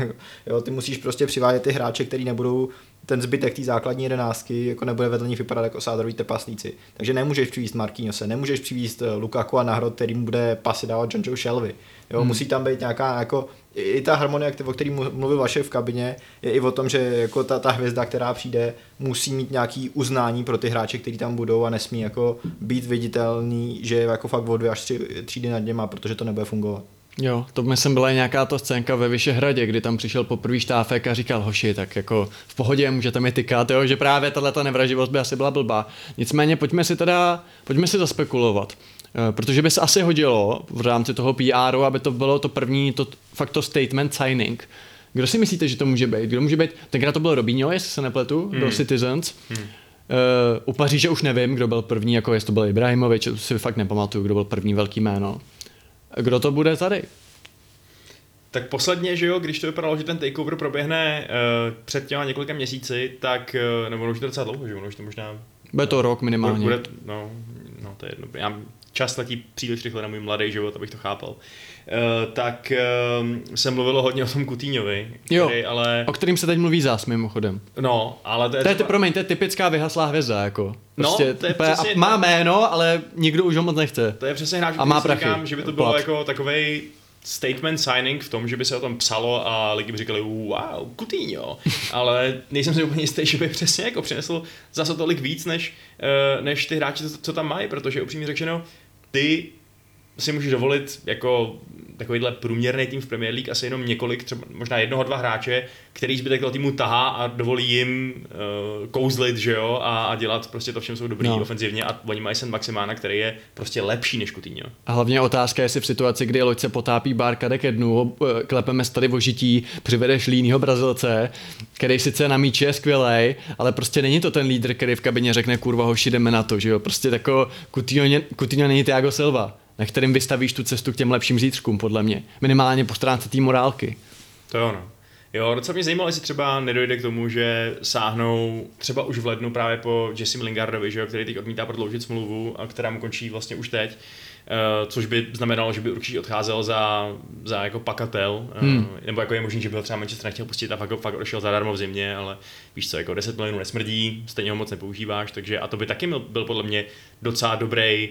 Jo, ty musíš prostě přivádět ty hráče, který nebudou ten zbytek té základní jedenáctky jako nebude vedle nich vypadat jako osádoví trpaslíci. Takže nemůžeš přivízt Marquinhose, nemůžeš přivízt Lukaku a nahrad, kterým bude pasy dávat Jonjo Shelvey. Jo, hmm. musí tam být nějaká jako i ta harmonie, o který mluvil Vašek v kabině, je i o tom, že jako ta, ta hvězda, která přijde, musí mít nějaký uznání pro ty hráče, kteří tam budou a nesmí jako být viditelný, že je jako fakt o dvě až tři třídy nad něma, protože to nebude fungovat. Jo, to myslím byla nějaká ta scénka ve Vyšehradě, kdy tam přišel poprvý Štáfek a říkal hoši, tak jako v pohodě, můžete mi tykat, jo, že právě tato nevraživost by asi byla blbá. Nicméně pojďme si teda, pojďme si zaspekulovat. Protože by se asi hodilo v rámci toho P R, aby to bylo to první, to fakt to statement signing. Kdo si myslíte, že to může být? Kdo může být? Tenkrát to byl Robinho, jestli se nepletu, hmm. do Citizens. Hmm. Uh, u Paříže už nevím, kdo byl první, jako jestli to byl Ibrahimovič, to si fakt nepamatuju, kdo byl první velký jméno. Kdo to bude tady? Tak posledně, že jo, když to vypadalo, že ten takeover proběhne uh, před těma několika měsíci, tak, uh, nebo už to docela dlouho, že jo, už to možná... Bude to rok minimálně. Bude, no, no, to je jedno. Já, čas letí příliš rychle na můj mladý život, abych to chápal, uh, tak uh, se mluvilo hodně o tom Coutinhovi, který jo, ale... o kterým se teď mluví zás mimochodem. No, ale to je... To je, třeba... promiň, to je typická vyhaslá hvězda, jako. Prostě no, to je přesně... A má jméno, ale nikdo už ho moc nechce. To je přesně hráč, a má prachy. Říkám, že by to bylo Plat. Jako takovej... statement signing v tom, že by se o tom psalo a lidi by říkali wow, Coutinho, ale nejsem si úplně jistý, že by přesně jako přinesl zase tolik víc, než, než ty hráči, co tam mají, protože upřímně řečeno, ty si můžeš dovolit jako takovýhle průměrný tým v Premier League asi jenom několik, třeba možná jednoho, dva hráče, který zbytek toho týmu tahá a dovolí jim uh, kouzlit, že jo, a, a dělat prostě to, v čem jsou dobrý no. ofenzivně a oni mají San Maximána, který je prostě lepší než Coutinho. A hlavně otázka, jestli v situaci, kdy loď se potápí bár kadek jednu, klepeme se tady vožití, přivedeš línýho Brazilce, který sice na míči je skvělej, ale prostě není to ten lídr, který v kabině řekne kurva hoši, jdeme na to, že jo, prostě tako Coutinho, Coutinho není Thiago Silva, na kterým vystavíš tu cestu k těm lepším zítřkům, podle mě. Minimálně po stránce té morálky. To je ono. Jo, docela mě zajímalo, jestli třeba nedojde k tomu, že sáhnou třeba už v lednu právě po Jesse Lingardovi, že jo, který teď odmítá prodloužit smlouvu a která mu končí vlastně už teď, uh, což by znamenalo, že by určitě odcházel za, za jako pakatel, hmm. uh, nebo jako je možný, že by ho třeba Manchester nechtěl pustit a pak, pak odešel zadarmo v zimě, ale víš co, jako deset milionů nesmrdí, stejně ho moc nepoužíváš, takže a to by taky byl podle mě docela dobrý,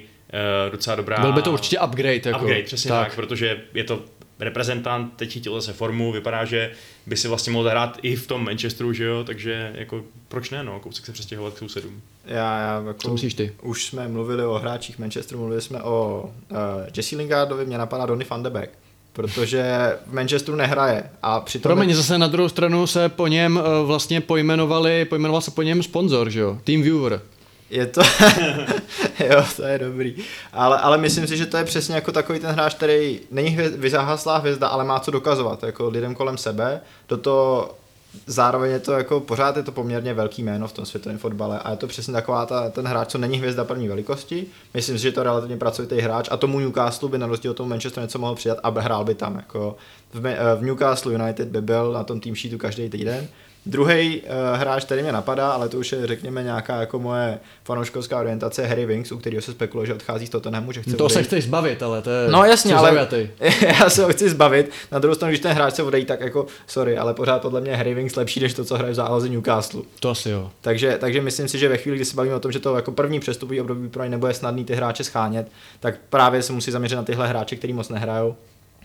Uh, docela dobrá... Byl by to určitě upgrade. Jako. Upgrade, přesně tak. tak, protože je to reprezentant, teď chytil zase formu, vypadá, že by si vlastně mohl zahrát i v tom Manchesteru, že jo, takže jako proč ne, no, kousek se přestěhovat k sousedům. Já, já jako ty? Už jsme mluvili o hráčích Manchesteru, mluvili jsme o uh, Jesse Lingardovi, mě napadá Donny van de Beek. protože v Manchesteru nehraje. A přitom... Promiň, zase na druhou stranu se po něm vlastně pojmenovali, pojmenoval se po něm sponzor, že jo? TeamViewer. Je to, jo, to je dobrý, ale, ale myslím si, že to je přesně jako takový ten hráč, který není vyzáhaslá hvězda, ale má co dokazovat jako lidem kolem sebe, toto zároveň je to jako, pořád je to poměrně velký jméno v tom světovém fotbale a je to přesně taková ta, ten hráč, co není hvězda první velikosti, myslím si, že to je relativně pracovitý hráč a tomu Newcastle by na rozdíl od tomu Manchesteru něco mohl přidat a hrál by tam, jako v, v Newcastle United by byl na tom team sheetu každý týden. Druhý uh, hráč, který mě napadá, ale to už je řekněme nějaká jako moje fanouškovská orientace, Harry Winks, u kterého se spekuluje, že odchází z Tottenhamu, že chce no to odejít. Se chceš zbavit, ale to je no jasně, ale já se ho chci zbavit. Na druhou stranu, když ten hráč se odejde, tak jako sorry, ale pořád podle mě Harry Winks lepší než to, co hraje v záloze Newcastle. To asi jo. Takže takže myslím si, že ve chvíli, kdy se bavíme o tom, že to jako první přestupový období pro ně nebude snadný ty hráče schánět, tak právě se musí zaměřit na tyhle hráče, kteří moc nehrajou.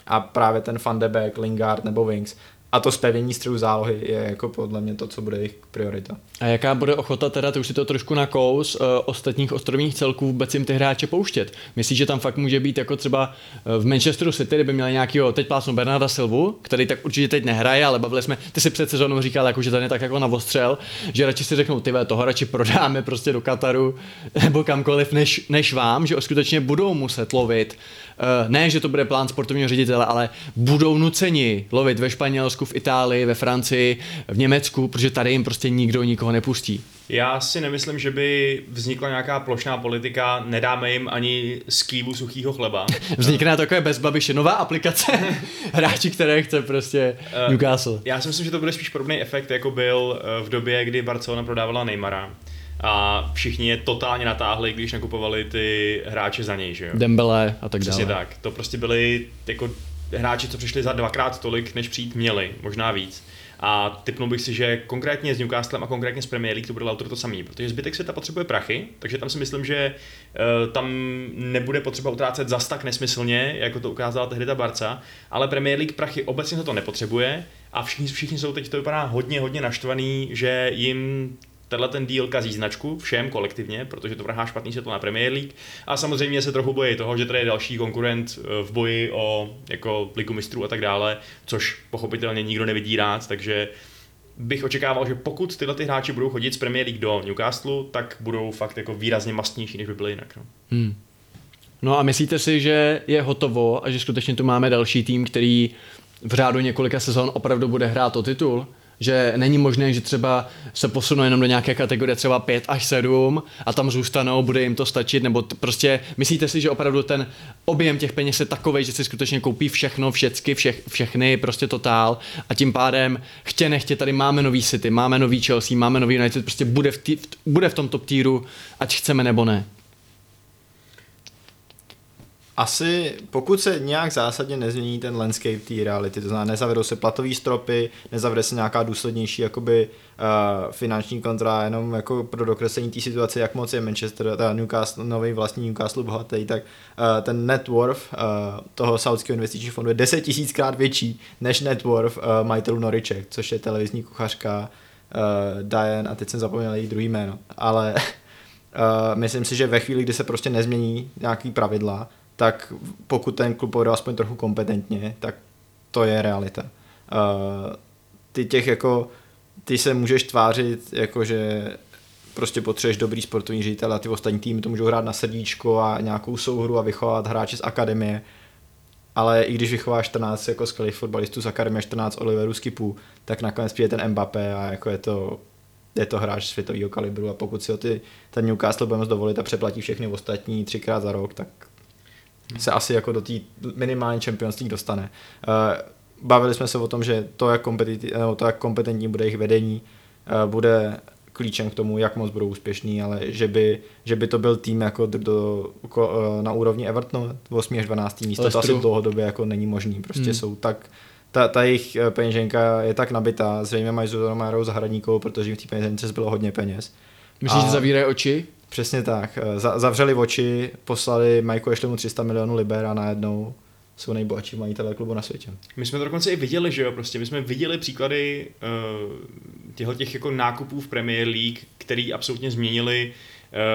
A právě ten Van de Beek, Lingard nebo Winks. A to zpevnění středu zálohy je jako podle mě to, co bude jejich priorita. A jaká bude ochota teda, ty už si to trošku nakous, uh, ostatních ostrovních celků vůbec jim ty hráče pouštět? Myslíš, že tam fakt může být jako třeba v Manchesteru City, kdyby měli nějakýho, teď plásnu Bernarda Silvu, který tak určitě teď nehraje, ale bavili jsme, ty si před sezónou říkal, jako, že ten je tak jako navostřel, že radši si řeknou, ty toho radši prodáme prostě do Kataru nebo kamkoliv než, než vám, že skutečně budou muset lovit. Uh, ne, že to bude plán sportovního ředitele, ale budou nuceni lovit ve Španělsku, v Itálii, ve Francii, v Německu, protože tady jim prostě nikdo nikoho nepustí. Já si nemyslím, že by vznikla nějaká plošná politika, nedáme jim ani skývu suchýho chleba. Vznikne takové bez Babiše nová aplikace hráči, které chce prostě uh, Newcastle. Já si myslím, že to bude spíš podobný efekt, jako byl v době, kdy Barcelona prodávala Neymara. A všichni je totálně natáhli, když nakupovali ty hráče za něj, že jo? Dembele a tak přesně dále. Přesně tak. To prostě byly jako hráči, co přišli za dvakrát tolik, než přijít měli, možná víc. A tipnul bych si, že konkrétně s Newcastlem a konkrétně s Premier League to bude lauter to samý, protože zbytek světa potřebuje prachy, takže tam si myslím, že uh, tam nebude potřeba utrácet zas tak nesmyslně, jako to ukázala tehdy ta Barca, ale Premier League prachy obecně to nepotřebuje a všichni, všichni jsou teď, to vypadá hodně, hodně naštvaný, že jim tenhle ten deal kazí značku všem kolektivně, protože to vrhá špatný světlo na Premier League a samozřejmě se trochu bojí toho, že tady je další konkurent v boji o jako ligu mistrů a tak dále, což pochopitelně nikdo nevidí rád, takže bych očekával, že pokud tyhle ty hráči budou chodit z Premier League do Newcastle, tak budou fakt jako výrazně mastnější, než by byly jinak. No. Hmm. No a myslíte si, že je hotovo a že skutečně tu máme další tým, který v řádu několika sezon opravdu bude hrát o titul? Že není možné, že třeba se posunou jenom do nějaké kategorie třeba pět až sedm a tam zůstanou, bude jim to stačit, nebo t- prostě myslíte si, že opravdu ten objem těch peněz je takovej, že si skutečně koupí všechno, všecky, všech, všechny, prostě totál a tím pádem chtě nechtě tady máme nový City, máme nový Chelsea, máme nový United, prostě bude v, tý, v, bude v tom top týru, ať chceme nebo ne. Asi pokud se nějak zásadně nezmění ten landscape té reality, to znamená nezavedou se platové stropy, nezavede se nějaká důslednější jakoby, uh, finanční kontra, jenom jako pro dokreslení té situace, jak moc je Manchester, teda Newcastle, nový vlastní Newcastle bohatý, tak uh, ten net worth uh, toho saudského investičního fondu je deset tisíckrát větší než net worth uh, majitelů Noriček, což je televizní kuchařka uh, Diane a teď jsem zapomněl její druhý jméno, ale uh, myslím si, že ve chvíli, kdy se prostě nezmění nějaký pravidla, tak pokud ten klub povede aspoň trochu kompetentně, tak to je realita. Uh, ty těch jako, ty se můžeš tvářit, jako že prostě potřebuješ dobrý sportovní ředitel a ty ostatní týmy to můžou hrát na srdíčko a nějakou souhru a vychovat hráče z akademie, ale i když vychováš čtrnáct jako skvělých fotbalistů z akademie, čtrnáct Oliverů z Kipu, tak nakonec přijde ten Mbappé a jako je to je to hráč světového kalibru a pokud si ho ty, ten Newcastle bude moc dovolit a přeplatí všechny ostatní třikrát za rok, tak se asi jako do té minimální Champions League dostane. Bavili jsme se o tom, že to, jak, to, jak kompetentní bude jejich vedení, bude klíčem k tomu, jak moc budou úspěšní, ale že by, že by to byl tým jako do, na úrovni Evertonu osm až dvanáct místo, Lestru. To asi dlouhodobě jako není možný. Prostě hmm. jsou tak, ta, ta jejich peněženka je tak nabitá, zřejmě mají Zuzanárou Zahradníkovou, protože jim v té peněžence zbylo hodně peněz. Myslíš, že zavírají oči? Přesně tak. Zavřeli oči, poslali Majku Ashleymu tři sta milionů liber a najednou jsou nejbohatší majitelé klubu na světě. My jsme to dokonce i viděli, že jo, prostě. My jsme viděli příklady uh, těchto těch jako nákupů v Premier League, který absolutně změnili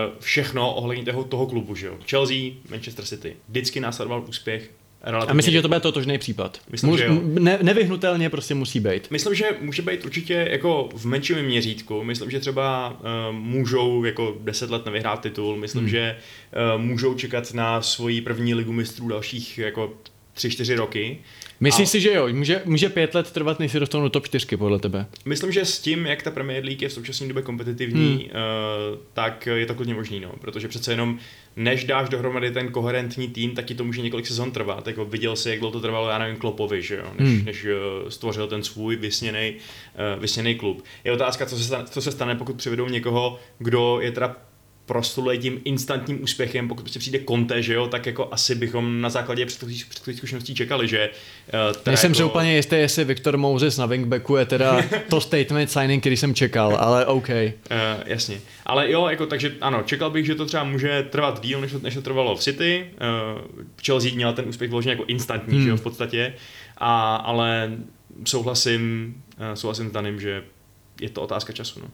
uh, všechno ohledně toho, toho klubu, že jo. Chelsea, Manchester City. Vždycky následoval úspěch Relativně. A myslím, že to bude totožný případ. Myslím, Muž, ne, nevyhnutelně prostě musí být. Myslím, že může být určitě jako v menším měřítku. Myslím, že třeba uh, můžou jako deset let nevyhrát titul. Myslím, hmm. že uh, můžou čekat na svoji první ligu mistrů dalších jako tři, čtyři roky. Myslíš a... si, že jo? Může, může pět let trvat, než si dostanou do top čtyřky podle tebe? Myslím, že s tím, jak ta Premier League je v současné době kompetitivní, hmm. uh, tak je to klidně možný, no. Protože přece jenom než dáš dohromady ten koherentní tým, tak ti to může několik sezon trvat. Jako viděl jsi, jak dlouho to trvalo, já nevím, Klopovi, že jo? Než, hmm. než stvořil ten svůj vysněnej, uh, vysněnej klub. Je otázka, co se stane, co se stane, pokud přivedou někoho, kdo je teda prostuluje tím instantním úspěchem, pokud se přijde Conte, že jo, tak jako asi bychom na základě předchozích zkušeností čekali, že... Uh, Nejsem jako... že úplně jistý, jestli Viktor Moses na wingbaku je teda to statement signing, který jsem čekal, ale OK. Uh, jasně. Ale jo, jako takže ano, čekal bych, že to třeba může trvat díl, než to, než to trvalo v City. Uh, Chelsea měl ten úspěch vložně jako instantní, hmm. že jo, v podstatě. A, ale souhlasím, uh, souhlasím s Danym, že je to otázka času, no.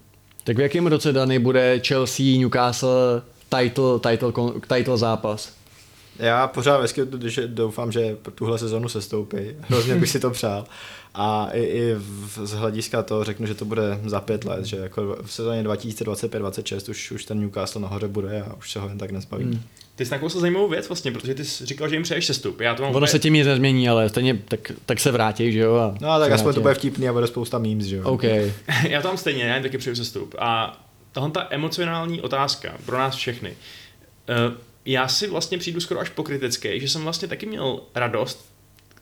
Tak v jakém roce, Dany, bude Chelsea, Newcastle, title, title, title zápas? Já pořád vesky, že doufám, že tuhle sezonu se stoupí. Hrozně bych si to přál. A i, i z hlediska toho řeknu, že to bude za pět let, že jako v sezóně dva tisíce dvacet pět dvacet šest už, už ten Newcastle nahoře bude a už se ho jen tak nezbaví. Hmm. Ty jsi nakousl zajímavou věc vlastně, protože ty jsi říkal, že jim přeješ sestup. Já to mám ono úplně... se tím nic nezmění, ale stejně tak, tak se vrátí, že jo? A no tak aspoň vrátí. To bude vtipný a bude spousta memes, že jo? Okay. Já to mám stejně, já jim taky přeju sestup. A tahle ta emocionální otázka pro nás všechny. Já si vlastně přijdu skoro až pokrytecký, že jsem vlastně taky měl radost,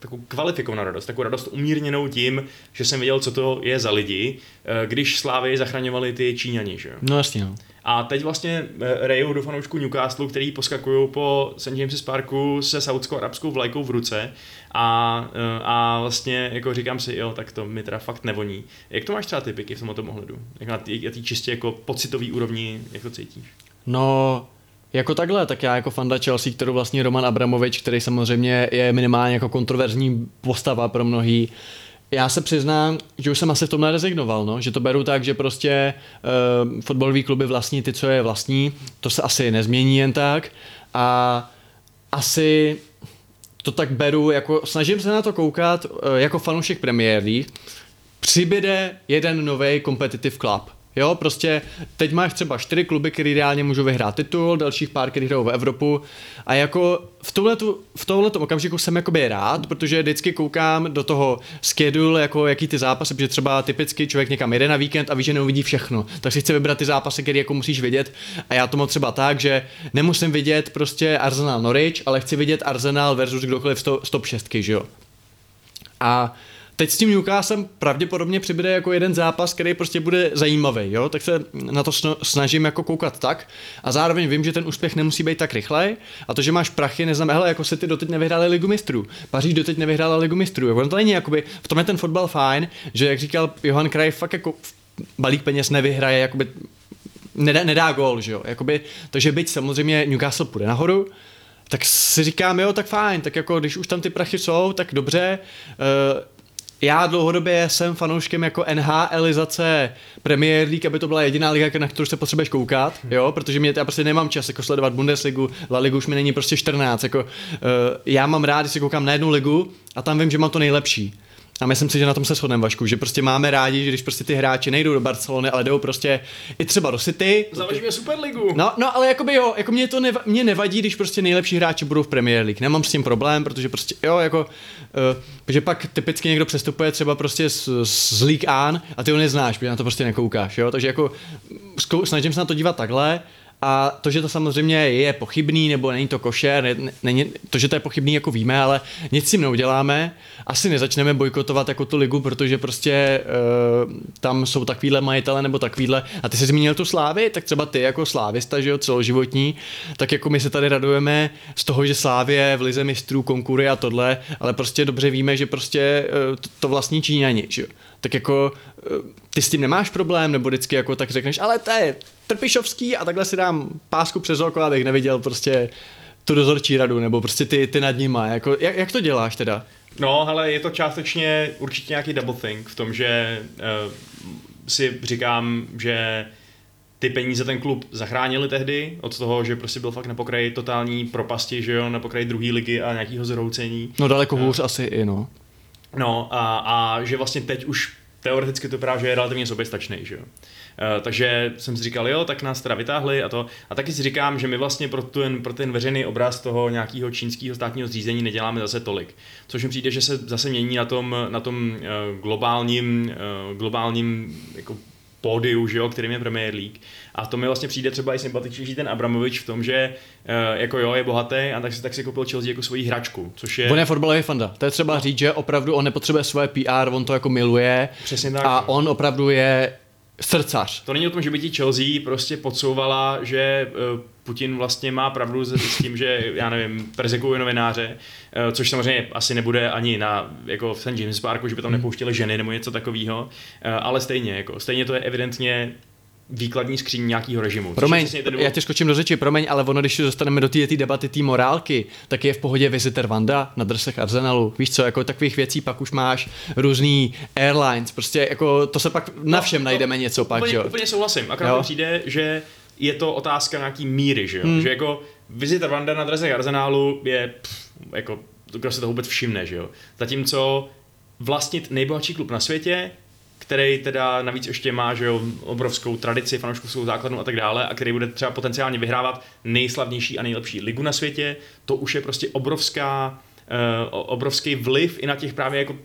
takovou kvalifikovanou radost, takovou radost umírněnou tím, že jsem věděl, co to je za lidi, když Slávy zachraňovali ty Číňani, že jo? No jasně, no. A teď vlastně rejou do fanoušků Newcastle, který poskakují po Saint James's Parku se saúdsko-arabskou vlajkou v ruce a, a vlastně jako říkám si, jo, tak to mi teda fakt nevoní. Jak to máš třeba ty piky v tomto ohledu? Jak na té čistě jako pocitový úrovni, jak to cítíš? No... Jako takhle, tak já jako fanda Chelsea, kterou vlastně Roman Abramovič, který samozřejmě je minimálně jako kontroverzní postava pro mnohý. Já se přiznám, že už jsem asi v tomhle rezignoval, no? Že to beru tak, že prostě uh, fotbalový kluby vlastní ty, co je vlastní, to se asi nezmění jen tak a asi to tak beru, jako snažím se na to koukat uh, jako fanoušek Premier League, přibyde jeden nový competitive club. Jo, prostě teď máš třeba čtyři kluby, který reálně můžou vyhrát titul, dalších pár, který hrajou v Evropu a jako v tomhletu, v tomhletom okamžiku jsem jakoby rád, protože vždycky koukám do toho schedule, jako jaký ty zápasy, protože třeba typicky člověk někam jede na víkend a ví, že neuvidí všechno, tak si chce vybrat ty zápasy, který jako musíš vidět a já to mám třeba tak, že nemusím vidět prostě Arsenal Norwich, ale chci vidět Arsenal versus kdokoliv z top šest, že jo. A teď s tím Newcastlem pravděpodobně přibude jako jeden zápas, který prostě bude zajímavý, jo? Tak se na to snažím jako koukat tak a zároveň vím, že ten úspěch nemusí být tak rychlej a to, že máš prachy, neznamená, hele, jako se ty doteď nevyhráli Ligu mistrů, Paříž doteď nevyhrála Ligu mistrů, jako to není jakoby, v tom je ten fotbal fajn, že jak říkal Johan Cruyff, fakt jako balík peněz nevyhraje, jakoby nedá, nedá gól, že jo, jakoby, takže byť samozřejmě Newcastle půjde nahoru, tak si říkám, jo, tak fajn, tak jako když už tam ty prachy jsou, tak dobře, uh, já dlouhodobě jsem fanouškem jako NHLizace Premier League, aby to byla jediná liga, na kterou se potřebuješ koukat, jo, protože mě, já prostě nemám čas jako sledovat Bundesligu, La Ligu už mi není prostě čtrnáct, jako uh, já mám rád, když se koukám na jednu ligu a tam vím, že mám to nejlepší. A myslím si, že na tom se shodneme, Vašku, že prostě máme rádi, že když prostě ty hráči nejdou do Barcelony, ale jdou prostě i třeba do City. Založíme Superligu. No, no, ale jakoby jo, jako mě to neva, mě nevadí, když prostě nejlepší hráči budou v Premier League. Nemám s tím problém, protože prostě jo, jako uh, že pak typicky někdo přestupuje třeba prostě z, z League One a ty ho neznáš, protože na to prostě nekoukáš, jo. Takže jako snažím se na to dívat takhle. A to, že to samozřejmě je pochybný, nebo není to košer, ne, ne, to, že to je pochybný, jako víme, ale nic s tím neuděláme. Asi nezačneme bojkotovat jako tu ligu, protože prostě uh, tam jsou takovýhle majitele nebo takovýhle. A ty jsi zmínil tu Slávy, tak třeba ty jako slávista, že jo, celoživotní, tak jako my se tady radujeme z toho, že Slávě v lize mistrů konkuruje a tohle, ale prostě dobře víme, že prostě uh, to, to vlastní Číňani, že jo. Tak jako ty s tím nemáš problém, nebo vždycky jako tak řekneš, ale to je trpišovský a takhle si dám pásku přes oko, abych neviděl prostě tu dozorčí radu, nebo prostě ty, ty nad nima, jako, jak, jak to děláš teda? No, ale je to částečně určitě nějaký double think v tom, že uh, si říkám, že ty peníze ten klub zachránili tehdy od toho, že prostě byl fakt na pokraji totální propasti, že jo, na pokraji druhé ligy a nějakého zhroucení. No daleko hůř asi i, no. No a, a že vlastně teď už teoreticky to právě je relativně soběstačnej, že jo. Uh, takže jsem si říkal, jo, tak nás teda vytáhli a to. A taky si říkám, že my vlastně pro ten, pro ten veřejný obraz toho nějakého čínského státního zřízení neděláme zase tolik. Což mi přijde, že se zase mění na tom, na tom uh, globálním, uh, globálním jako pódiu, že jo, kterým je Premier League. A to mi vlastně přijde třeba i sympatičnější ten Abramovič v tom, že uh, jako jo, je bohatý a tak si, tak si koupil Chelsea jako svoji hračku, což je... On je fotbalový fanda. To je třeba říct, že opravdu on nepotřebuje svoje P R, on to jako miluje. Přesně tak. A on opravdu je srdcař. To není o tom, že by ti Chelsea prostě podsouvala, že Putin vlastně má pravdu s tím, že, já nevím, perzekuje novináře, což samozřejmě asi nebude ani na, jako v Saint James Parku, že by tam nepouštěli ženy nebo něco takového, ale stejně, jako, stejně to je evidentně výkladní skříň nějakého režimu. Promiň, důvod... já tě skočím do řeči, promiň, ale ono, když dostaneme do té debaty té morálky, tak je v pohodě Visitor Vanda na dresech Arsenalu. Víš co, jako takových věcí pak už máš různý airlines, prostě jako to se pak na všem no, najdeme no, něco pak, úplně, že? Úplně souhlasím, akorát mi přijde, že je to otázka nějaký míry, že jo? Hmm. Že jako Visitor Vanda na dresech Arsenalu je, pff, jako, kdo se to vůbec všimne, že jo? Zatímco vlastnit nejbohatší klub na světě, který teda navíc ještě má, že jo, obrovskou tradici, fanouškovskou základnu a tak dále, a který bude třeba potenciálně vyhrávat nejslavnější a nejlepší ligu na světě, to už je prostě obrovská, uh, obrovský vliv i na těch právě jako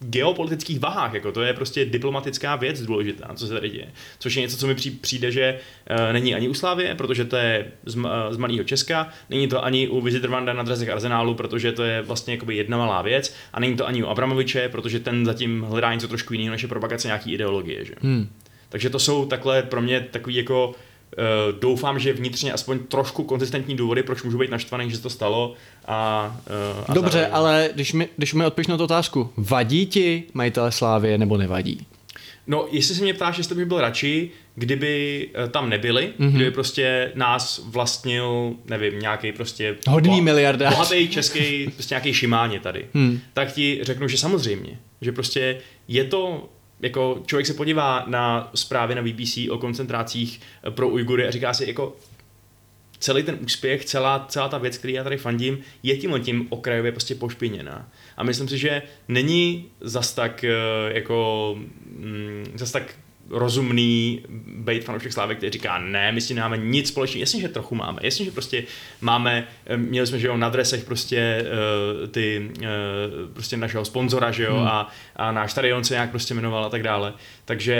geopolitických vahách, jako to je prostě diplomatická věc důležitá, co se tady děje. Což je něco, co mi přijde, že uh, není ani u Slávie, protože to je z, uh, z malého Česka, není to ani u Visitor Vanda na dresech Arsenálu, protože to je vlastně jakoby jedna malá věc, a není to ani u Abramoviče, protože ten zatím hledá něco trošku jiného, než je propagace nějaký ideologie, že? Hmm. Takže to jsou takhle pro mě takový jako uh, doufám, že vnitřně aspoň trošku konzistentní důvody, proč můžu být naštvaný, že se to stalo. A, uh, a dobře, zároveň. Ale když mi, když mi odpiš na tu otázku, vadí ti majitele Slávie nebo nevadí? No, jestli se mě ptáš, jestli bych byl radši, kdyby tam nebyli, mm-hmm. kdyby prostě nás vlastnil, nevím, nějaký prostě... Hodný miliardář. Bohatý český, prostě nějaký šimáně tady. Hmm. Tak ti řeknu, že samozřejmě, že prostě je to... Jako člověk se podívá na zprávy na B B C o koncentrácích pro Ujgury a říká si jako... Celý ten úspěch, celá, celá ta věc, který já tady fandím, je tímhle tím okrajově prostě pošpiněná. A myslím si, že není zas tak jako zas tak rozumný bejt fanoušek Slávy, který říká, ne, my s tím nemáme nic společného. Jasně, že trochu máme. Jasně, že prostě máme, měli jsme, že jo, na dresech prostě ty, prostě našeho sponzora, že jo, hmm. a, a náš stadion se nějak prostě jmenoval a tak dále. Takže...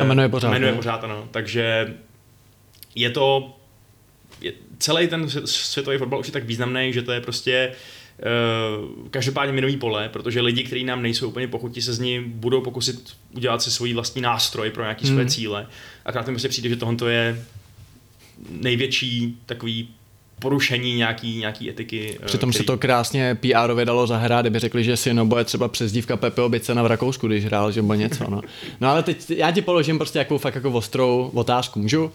A jmenuje pořád. Jmenuje pořád, ano. Takže je to... Celý ten světový fotbal už je tak významný, že to je prostě uh, každopádně minový pole, protože lidi, kteří nám nejsou úplně pochutí, se z ní budou pokusit udělat si svůj vlastní nástroj pro nějaké mm. své cíle. A krát mi prostě přijde, že tohoto je největší takový porušení nějaký, nějaký etiky. Přitom který... se to krásně P R-ově dalo zahrát, kdyby řekli, že Sinobo je třeba přezdívka Pepe Obicena v Rakousku, když hrál, že byl něco. No, no ale teď já ti položím prostě jakou fakt jako ostrou otázku, můžu?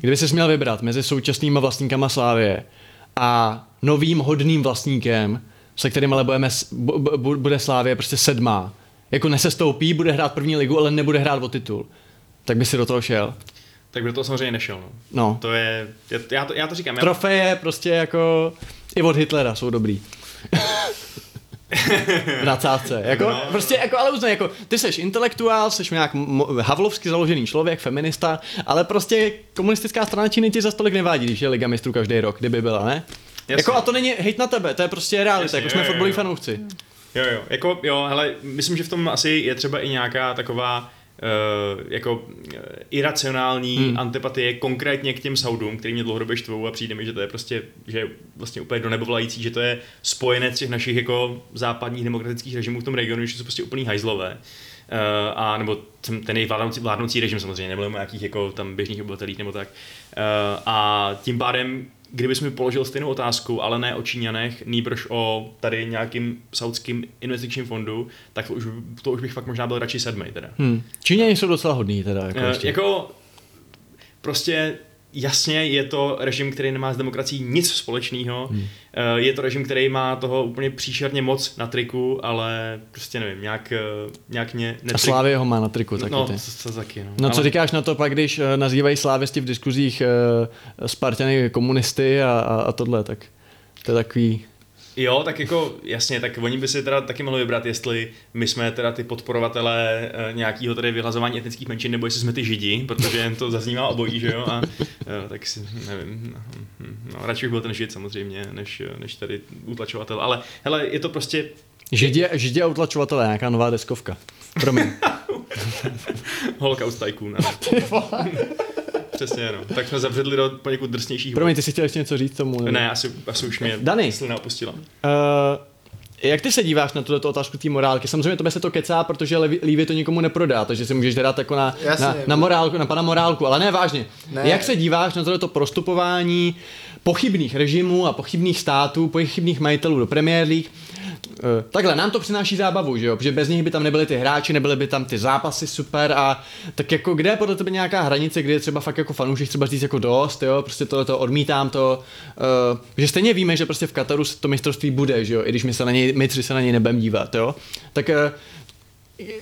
Kdyby ses měl vybrat mezi současnýma vlastníkama Slávie a novým hodným vlastníkem, se kterým ale budeme, bude Slávie prostě sedmá, jako nesestoupí, bude hrát první ligu, ale nebude hrát o titul, tak by si do toho šel? Tak by do toho samozřejmě nešel. No. no. To je, já to, já to říkám. Trofeje já... prostě jako i od Hitlera jsou dobrý. Na cátce, jako, no. Prostě, jako, ale uznej, jako, ty seš intelektuál, seš nějak mo- havlovsky založený člověk, feminista, ale prostě komunistická strana Číny ti za stolik nevádí, když je Liga mistrů každý rok, kdyby byla, ne? Jako, a to není hejt na tebe, to je prostě realita, jasně, jako jsme fotbaloví fanoušci. Jo, jo, jako, jo, hele, myslím, že v tom asi je třeba i nějaká taková Uh, jako iracionální hmm. antipatie konkrétně k těm Saudům, který mě dlouhodobě štvou a přijde mi, že to je prostě, že je vlastně úplně do nebe volající, že to je spojenec těch našich jako západních demokratických režimů v tom regionu, že jsou prostě úplný hajzlové. Uh, a nebo ten jejich vládnoucí, vládnoucí režim samozřejmě, nebylo nějakých jako tam běžných obyvatelích nebo tak. Uh, a tím pádem, kdybys mi položil stejnou otázku, ale ne o Číňanech, nýbrž o tady nějakým saudským investičním fondu, tak to už, to už bych fakt možná byl radši sedmej teda. Hmm. Číňani jsou docela hodný teda. Jako, uh, jako prostě Jasně, je to režim, který nemá s demokracií nic společného. Hmm. Je to režim, který má toho úplně příšerně moc na triku, ale prostě nevím, nějak, nějak mě netrik... A Slávě ho má na triku taky. No, ty. Co, co taky, no. No, co ale... říkáš na to pak, když nazývají slávisti v diskuzích uh, Spartany komunisty a, a, a tohle, tak to je takový... Jo, tak jako jasně, tak oni by si teda taky mohli vybrat, jestli my jsme teda ty podporovatelé nějakého tady vyhlazování etnických menšin, nebo jestli jsme ty Židi, protože jen to zaznívá obojí, že jo, a jo, tak si nevím, no, radši bych byl ten Žid samozřejmě, než, než tady utlačovatel, ale hele, je to prostě... Židě, židě a utlačovatelé, nějaká nová deskovka, promiň. Holocaust tycoon, ale... Přesně, no. Tak jsme zabředli do poněkud drsnějších. Promiň, ty jsi chtěl ještě něco říct tomu? Nebo? Ne, asi, asi už mě Dany, neopustila. Uh, jak ty se díváš na tuto otázku té morálky? Samozřejmě tebe se to kecá, protože Lívě to nikomu neprodá, takže si můžeš dát jako na, na, na, morálku, na pana morálku, ale ne vážně. Ne. Jak se díváš na toto prostupování pochybných režimů a pochybných států, pochybných majitelů do Premier League? Takhle, nám to přináší zábavu, že jo? Protože bez nich by tam nebyly ty hráči, nebyly by tam ty zápasy super a tak jako kde je podle tebe nějaká hranice, kde je třeba fakt jako fanoušek třeba říct jako dost, jo? Prostě tohleto, odmítám to, uh, že stejně víme, že prostě v Kataru to mistrovství bude, že jo? I když my, se na něj, my tři se na něj nebudeme dívat, jo? Tak uh,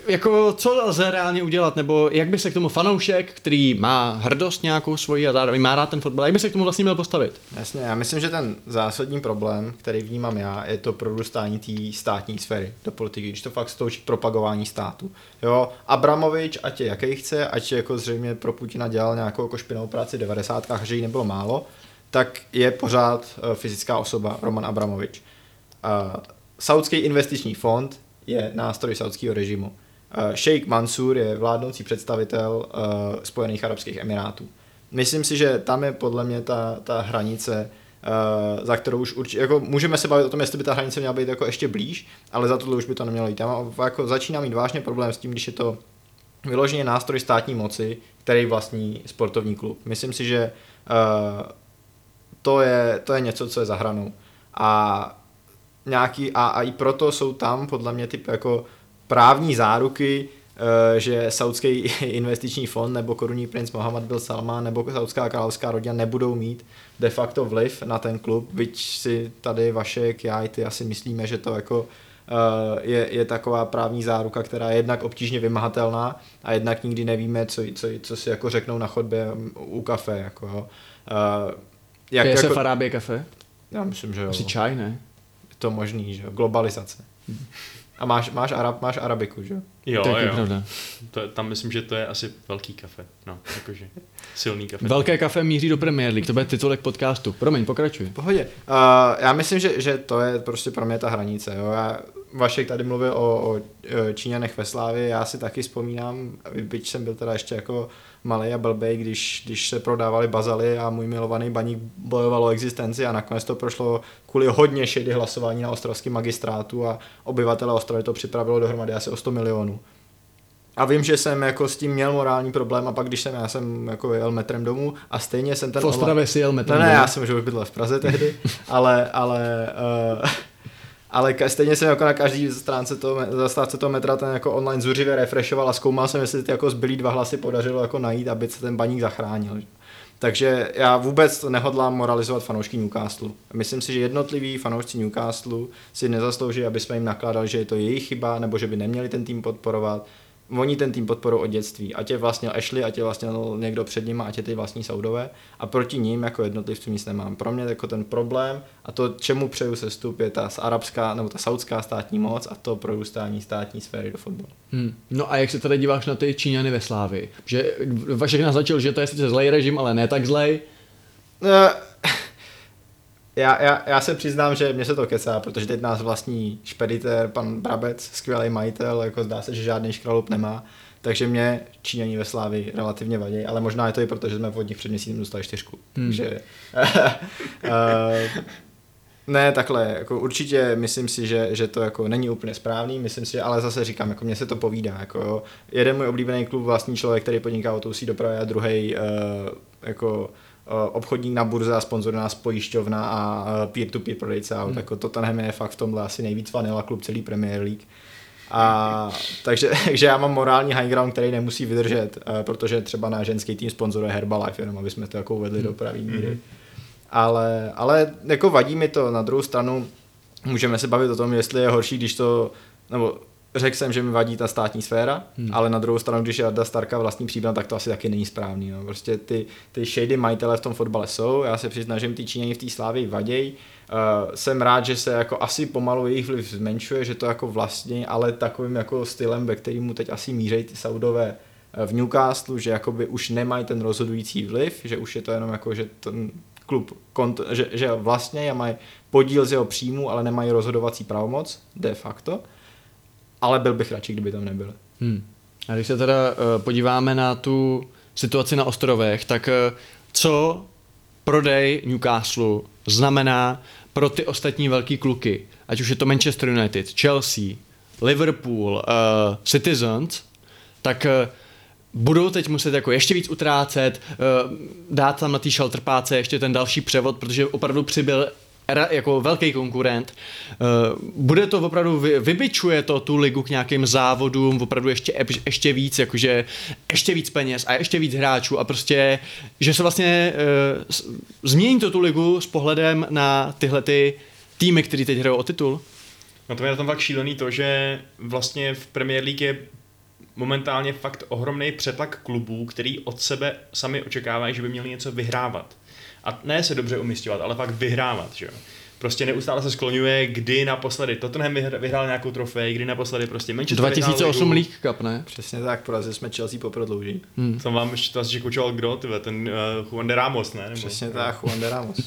jako co lze reálně udělat, nebo jak by se k tomu fanoušek, který má hrdost nějakou svoji a zároveň má rád ten fotbal, jak by se k tomu vlastně měl postavit? Jasně, já myslím, že ten zásadní problém, který vnímám já, je to prorůstání té státní sféry do politiky, když to fakt stouží propagování státu. Jo, Abramovič, ať je jaký chce, ať je jako zřejmě pro Putina dělal nějakou jako špinavou práci v devadesátkách, že jí nebylo málo, tak je pořád uh, fyzická osoba Roman Abramovič. Uh, Saudský investiční fond je nástroj saudského režimu. Sheikh Mansour je vládnoucí představitel Spojených arabských emirátů. Myslím si, že tam je podle mě ta, ta hranice, za kterou už určitě, jako můžeme se bavit o tom, jestli by ta hranice měla být jako ještě blíž, ale za tohle už by to nemělo jít. Já jako začínám mít vážně problém s tím, když je to vyloženě nástroj státní moci, který vlastní sportovní klub. Myslím si, že to je, to je něco, co je za hranou. A nějaký, a, a i proto jsou tam podle mě typ jako právní záruky, e, že saudský investiční fond nebo korunní princ Mohammed bin Salman nebo saudská královská rodina nebudou mít de facto vliv na ten klub, byť si tady Vašek, já i ty asi myslíme, že to jako e, je, je taková právní záruka, která je jednak obtížně vymahatelná a jednak nikdy nevíme, co, co, co si jako řeknou na chodbě u kafe. Jako, e, jak, Pije se jako, v Arábii kafe? Já myslím, že jo. Asi čaj, ne? To možný, že jo, globalizace. A máš, máš, Arab, máš arabiku, že jo? Jo, tak jo. Pravda. To je, tam myslím, že to je asi velký kafe, no, jakože silný kafe. Velké kafe míří do Premier League, to bude titulek podcastu. Promiň, pokračuj. Pohodě. Uh, já myslím, že, že to je prostě pro mě ta hranice, jo. Já, Vašek tady mluvil o, o Číňanech ve Slávii, já si taky vzpomínám, byť jsem byl teda ještě jako malej a blbej, když, když se prodávali bazaly a můj milovaný Baník bojoval o existenci a nakonec to prošlo kvůli hodně šedý hlasování na ostravském magistrátu a obyvatele Ostravy to připravilo dohromady asi o sto milionů. A vím, že jsem jako s tím měl morální problém a pak když jsem, já jsem jako jel metrem domů a stejně jsem ten... V Ostravě odla... si jel metrem domů. Ne, ne, já jsem už bydlel v Praze tehdy, ale... ale uh... Ale stejně jsem jako na každý stránce toho, zastávce toho metra ten jako online zuřivě refreshoval a zkoumal jsem, jestli ty jako zbylý dva hlasy podařilo jako najít, aby se ten Baník zachránil. Takže já vůbec nehodlám moralizovat fanoušky Newcastle. Myslím si, že jednotliví fanoušci Newcastle si nezaslouží, aby jsme jim nakládali, že je to jejich chyba, nebo že by neměli ten tým podporovat. Oni ten tým podporují od dětství. Ať je vlastnil Ashley, ať je vlastnil někdo před nimi, ať je ty vlastní Saudové. A proti ním jako jednotlivcům nic nemám. Pro mě jako ten problém a to, čemu přeju sestup, je ta arabská nebo ta saudská státní moc a to prorůstání státní sféry do fotbalu. Hmm. No a jak se tady díváš na ty Číňany ve Slávii? Že Vašek naznačil, že to je sice zlej režim, ale ne tak zlej. No, já, já, já se přiznám, že mě se to kecá, protože teď nás vlastní špeditér, pan Brabec, skvělý majitel, jako zdá se, že žádný škraloup nemá, takže mě Číňaní ve Slávii relativně vadí, ale možná je to i proto, že jsme od nich před měsícem dostali čtyřku. Hmm. Takže, uh, ne, takhle, jako určitě myslím si, že, že to jako není úplně správný, myslím si, že, ale zase říkám, jako mně se to povídá. Jako, jo. Jeden můj oblíbený klub vlastní člověk, který podniká autobusí dopravy a druhej uh, jako... obchodník na burze a sponzor nás pojišťovna a peer-to-peer prodejce aut. Hmm. Jako Tottenham je fakt v tomhle asi nejvíc vanilla klub celý Premier League. A, takže, takže já mám morální high ground, který nemusí vydržet, protože třeba náš ženský tým sponzoruje Herbalife, jenom aby jsme to jako uvedli do pravý míry. Ale, ale jako vadí mi to. Na druhou stranu můžeme se bavit o tom, jestli je horší, když to, nebo řekl jsem, že mi vadí ta státní sféra, hmm. ale na druhou stranu, když je Jarda Starka vlastní příběh, tak to asi taky není správný. No. Prostě ty, ty shady majitele v tom fotbale jsou, já se přiznažím, ty Číňani v té Slávii vaděj. Uh, jsem rád, že se jako asi pomalu jejich vliv zmenšuje, že to jako vlastně, ale takovým jako stylem, ve kterému teď asi mířejí ty Saudové v Newcastle, že jakoby už nemají ten rozhodující vliv, že už je to jenom jako, že ten klub, kont- že, že vlastně mají podíl z jeho příjmu, ale nemají rozhodovací pravomoc de facto. Ale byl bych radši, kdyby tam nebyl. Hmm. A když se teda uh, podíváme na tu situaci na ostrovech, tak uh, co prodej Newcastle znamená pro ty ostatní velký kluky, ať už je to Manchester United, Chelsea, Liverpool, uh, Citizens, tak uh, budou teď muset jako ještě víc utrácet, uh, dát tam na té šaltrpáce ještě ten další převod, protože opravdu přibyl jako velký konkurent. Bude to opravdu, vybičuje to tu ligu k nějakým závodům, opravdu ještě, ještě víc, jakože ještě víc peněz a ještě víc hráčů a prostě, že se vlastně uh, změní to tu ligu s pohledem na tyhle ty týmy, které teď hrajou o titul. No to je na tom fakt šílený to, že vlastně v Premier League je momentálně fakt ohromný přetlak klubů, který od sebe sami očekávají, že by měli něco vyhrávat. A ne se dobře umisťovat, ale fakt vyhrávat, že jo. Prostě neustále se skloňuje, kdy naposledy Tottenham vyhrál nějakou trofej, kdy naposledy prostě Manchester dva tisíce osm League Cup, ne? Přesně tak, porazili jsme Chelsea po prodloužení. Hmm. Tam vám ještě asi koučoval kdo, tyhle, ten uh, Juan de Ramos, ne? Nebo, Přesně tak, Juan de Ramos. uh,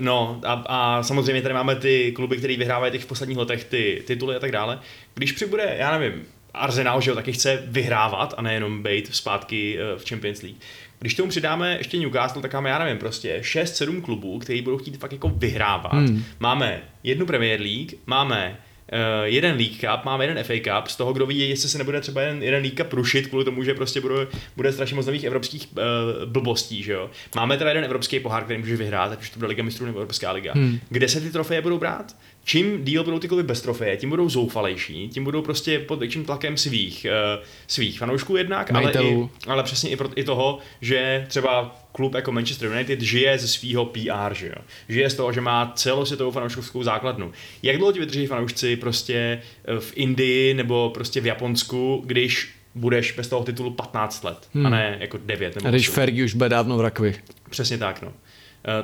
no a, a samozřejmě tady máme ty kluby, které vyhrávají těch v posledních letech ty tituly a tak dále. Když přibude, já nevím, Arsenal, že jo, taky chce vyhrávat a nejenom bejt zpátky uh, v Champions League. Když tomu přidáme ještě Newcastle, tak máme, já nevím, prostě šest sedm klubů, kteří budou chtít fakt jako vyhrávat. Hmm. Máme jednu Premier League, máme uh, jeden League Cup, máme jeden F A Cup, z toho, kdo ví, jestli se nebude třeba jeden, jeden League Cup rušit kvůli tomu, že prostě bude, bude strašně moc nových evropských uh, blbostí, že jo. Máme teda jeden evropský pohár, který může vyhrát, ať už to bude Liga mistrů nebo Evropská liga. Hmm. Kde se ty trofeje budou brát? Čím díl budou ty kluby bez trofeje, tím budou zoufalejší, tím budou prostě pod větším tlakem svých, uh, svých fanoušků jednak, ale, i, ale přesně i, pro, i toho, že třeba klub jako Manchester United žije ze svýho P R, že jo? Žije z toho, že má celosvětovou fanouškovskou základnu. Jak dlouho ti vydrží fanoušci prostě v Indii nebo prostě v Japonsku, když budeš bez toho titulu patnáct let hmm. a ne jako devět nebo a když Fergie už bude dávno v rakvi. Přesně tak, no.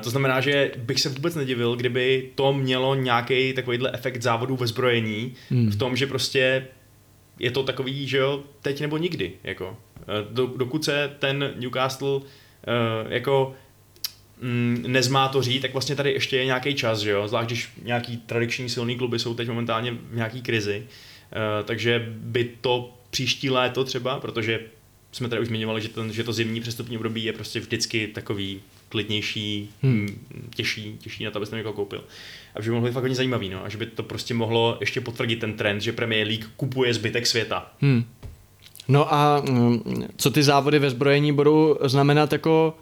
To znamená, že bych se vůbec nedivil, kdyby to mělo nějaký takovýhle efekt závodů ve zbrojení hmm. v tom, že prostě je to takový, že jo, teď nebo nikdy, jako. Do, dokud se ten Newcastle uh, jako mm, nezmátoří, tak vlastně tady ještě je nějaký čas, že jo, zvlášť když nějaký tradiční silný kluby jsou teď momentálně v nějaký krizi, uh, takže by to příští léto třeba, protože jsme tady už zmiňovali, že, ten, že to zimní přestupní období je prostě vždycky takový klidnější, hmm. těžší, těžší na to, abys někoho koupil. A že by mohlo být fakt hodně zajímavý, no, a že by to prostě mohlo ještě potvrdit ten trend, že Premier League kupuje zbytek světa. Hmm. No a co ty závody ve zbrojení budou znamenat jako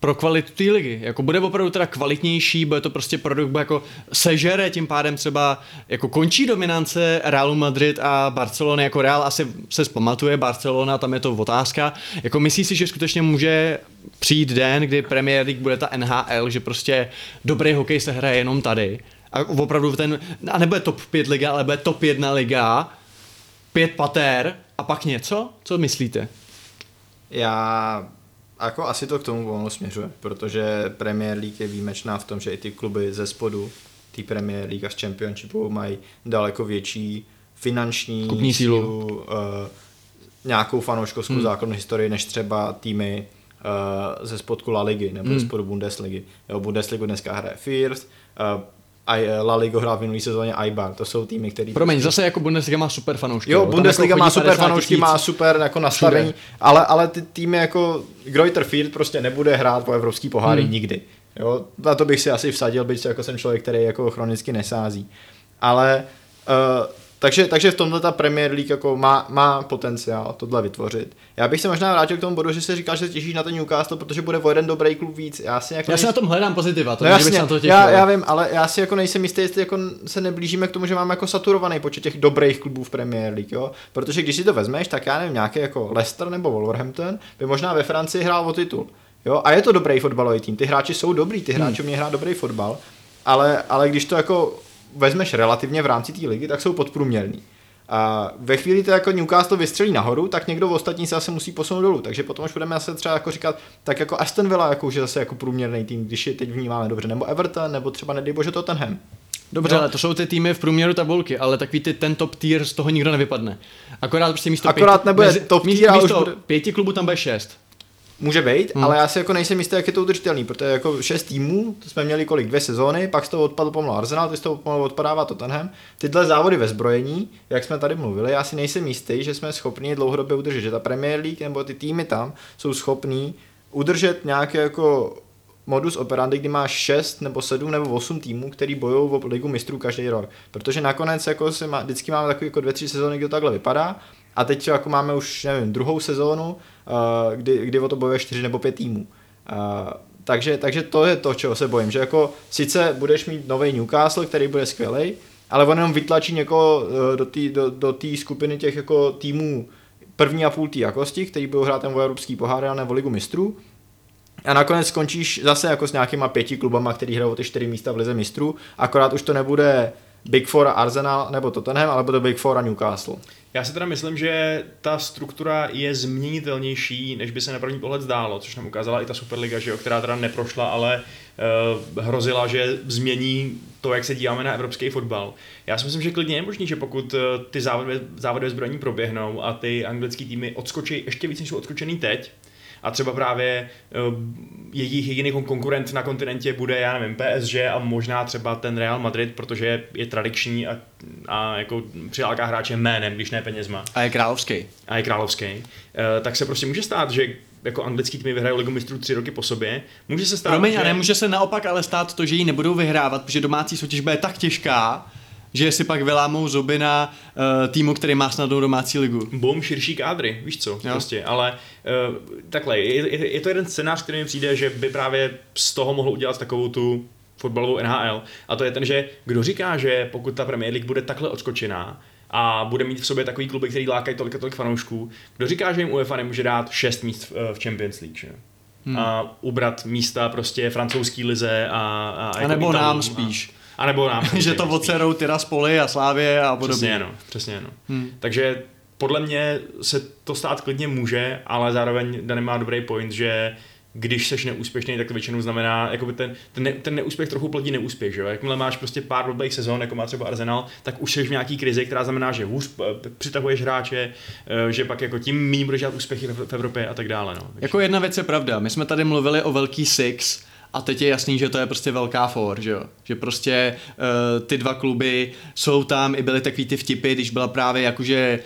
pro kvalitu té ligy? Jako bude opravdu teda kvalitnější, bude to prostě produkt, bude jako sežere, tím pádem třeba jako končí dominance Realu Madrid a Barcelony, jako Real asi se zpamatuje, Barcelona, tam je to otázka. Jako myslíš si, že skutečně může přijít den, kdy Premier League bude ta N H L, že prostě dobrý hokej se hraje jenom tady a opravdu ten, a nebude top pět liga, ale bude top jedna liga, pět pater a pak něco? Co myslíte? Já... Jako asi to k tomu volno směřuje, protože Premier League je výjimečná v tom, že i ty kluby ze spodu, ty Premier League a z Championshipu mají daleko větší finanční kupní sílu, sílu uh, nějakou fanouškovskou hmm. základnou historii, než třeba týmy uh, ze spodku La Ligy nebo hmm. ze spodu Bundesligy. Jo, Bundesligu dneska hraje First, uh, a La Liga hrál v minulý sezóně Eibar, to jsou týmy, který... Promiň, zase jako Bundesliga má super fanoušky. Jo, Bundesliga jako má super fanoušky, má super jako nastavení, ale, ale ty týmy jako Greuther Fürth prostě nebude hrát po evropský poháry hmm. nikdy. Jo, na to bych si asi vsadil, byť jako jsem člověk, který jako chronicky nesází. Ale uh, Takže, takže v tomhle ta Premier League jako má, má potenciál tohle vytvořit. Já bych se možná vrátil k tomu bodu, že se říkal, že se těšíš na ten Newcastle, protože bude o jeden dobrý klub víc. Já si, jako já nejs... si na tom hledám pozitiva, to no jasně, bych se na to těšil. Já, já vím, ale já si jako nejsem jistý, jestli jako se neblížíme k tomu, že máme jako saturovaný počet těch dobrých klubů v Premier League, jo? Protože když si to vezmeš, tak já nevím, nějaký jako Leicester nebo Wolverhampton by možná ve Francii hrál o titul. Jo? A je to dobrý fotbalový tým. Ty hráči jsou dobrý, ty hráči hmm. mě hrá dobrý fotbal, ale, ale když to jako vezmeš relativně v rámci té ligy, tak jsou podprůměrní. A ve chvíli to jako Newcastle vystřelí nahoru, tak někdo ostatní se zase musí posunout dolů. Takže potom už budeme zase třeba jako říkat, tak jako Aston Villa jako už je zase jako průměrný tým, když je teď vnímáme dobře, nebo Everton, nebo třeba nedej bože Tottenham. Dobře, no. Ale to jsou ty týmy v průměru tabulky, ale takový ty, ten top tier, z toho nikdo nevypadne. Akorát prostě místo Akorát pěti, nebude mezi, top místo, tier, místo bude... pěti klubů tam bude šest. Může být, hmm. ale já si jako nejsem jistý, jak je to udržitelný, protože jako šest týmů, to jsme měli kolik, dvě sezóny, pak z toho odpadl pomalu Arsenal, ty z toho pomalu odpadává Tottenham. Tyhle závody ve zbrojení, jak jsme tady mluvili, já si nejsem jistý, že jsme schopni dlouhodobě udržet, že ta Premier League nebo ty týmy tam jsou schopní udržet nějaké jako modus operandi, kdy máš šest nebo sedm nebo osm týmů, který bojují o ligu mistrů každý rok, protože nakonec jako se má, vždycky máme takový jako dvě, tři sezóny, kdy to takhle vypadá. A teď jako máme už, nevím, druhou sezónu, kdy, kdy o to bojuje čtyři nebo pět týmů. Takže, takže to je to, čeho se bojím, že jako sice budeš mít nový Newcastle, který bude skvělej, ale on jenom vytlačí někoho do té do, do skupiny těch jako týmů první a půl tý jakosti, který budou hrát ten o evropský pohár a nebo ligu mistrů. A nakonec skončíš zase jako s nějakýma pěti klubama, který hrajou o ty čtyři místa v lize mistrů, akorát už to nebude Big Four a Arsenal nebo Tottenham, ale bude Big Four a Newcastle. Já si teda myslím, že ta struktura je změnitelnější, než by se na první pohled zdálo, což nám ukázala i ta Superliga, že jo, která teda neprošla, ale uh, hrozila, že změní to, jak se díváme na evropský fotbal. Já si myslím, že klidně je možný, že pokud ty závody, závody ve zbrojení proběhnou a ty anglický týmy odskočí ještě víc, než jsou odskočený teď, a třeba právě jejich jediný konkurent na kontinentě bude, já nevím, P S G a možná třeba ten Real Madrid, protože je tradiční a, a jako přiláká hráče jménem, když ne penězma. A je královský. A je královský. E, tak se prostě může stát, že jako anglický týmy vyhrajou ligu mistrů tři roky po sobě. Může se stát... Promiň, že... a nemůže se naopak ale stát to, že ji nebudou vyhrávat, protože domácí soutěž bude tak těžká, že si pak vylámou zuby na uh, týmu, který má snadnou domácí ligu. Bum, širší kádry, víš co, jo. Prostě, ale uh, takhle, je, je to jeden scénář, který mi přijde, že by právě z toho mohlo udělat takovou tu fotbalovou N H L, a to je ten, že kdo říká, že pokud ta Premier League bude takhle odskočená a bude mít v sobě takový kluby, který lákají tolik a tolik fanoušků, kdo říká, že jim UEFA nemůže dát šest míst v Champions League, že? Hmm. A ubrat místa prostě francouzský lize a... A, a nebo Italům, nám spíš. A... A nebo nám. Že to odcerou Tiraspoli a Slávě a podobně. Přesně no, přesně no. Hmm. Takže podle mě se to stát klidně může, ale zároveň Dany má dobrý point, že když seš neúspěšný, tak to většinou znamená, jakoby ten, ten, ne, ten neúspěch trochu plodí neúspěch, že jo? Jakmile máš prostě pár dobrých sezon, jako má třeba Arsenal, tak už seš v nějaký krizi, která znamená, že hůř přitahuješ hráče, že pak jako tím méně budeš dělat úspěchy v Evropě a tak dále. No. Takže... Jako jedna věc je pravda, my jsme tady mluvili o velký six, a teď je jasný, že to je prostě velká for, že jo? Že prostě uh, ty dva kluby jsou tam, i byly takový ty vtipy, když byla právě jakože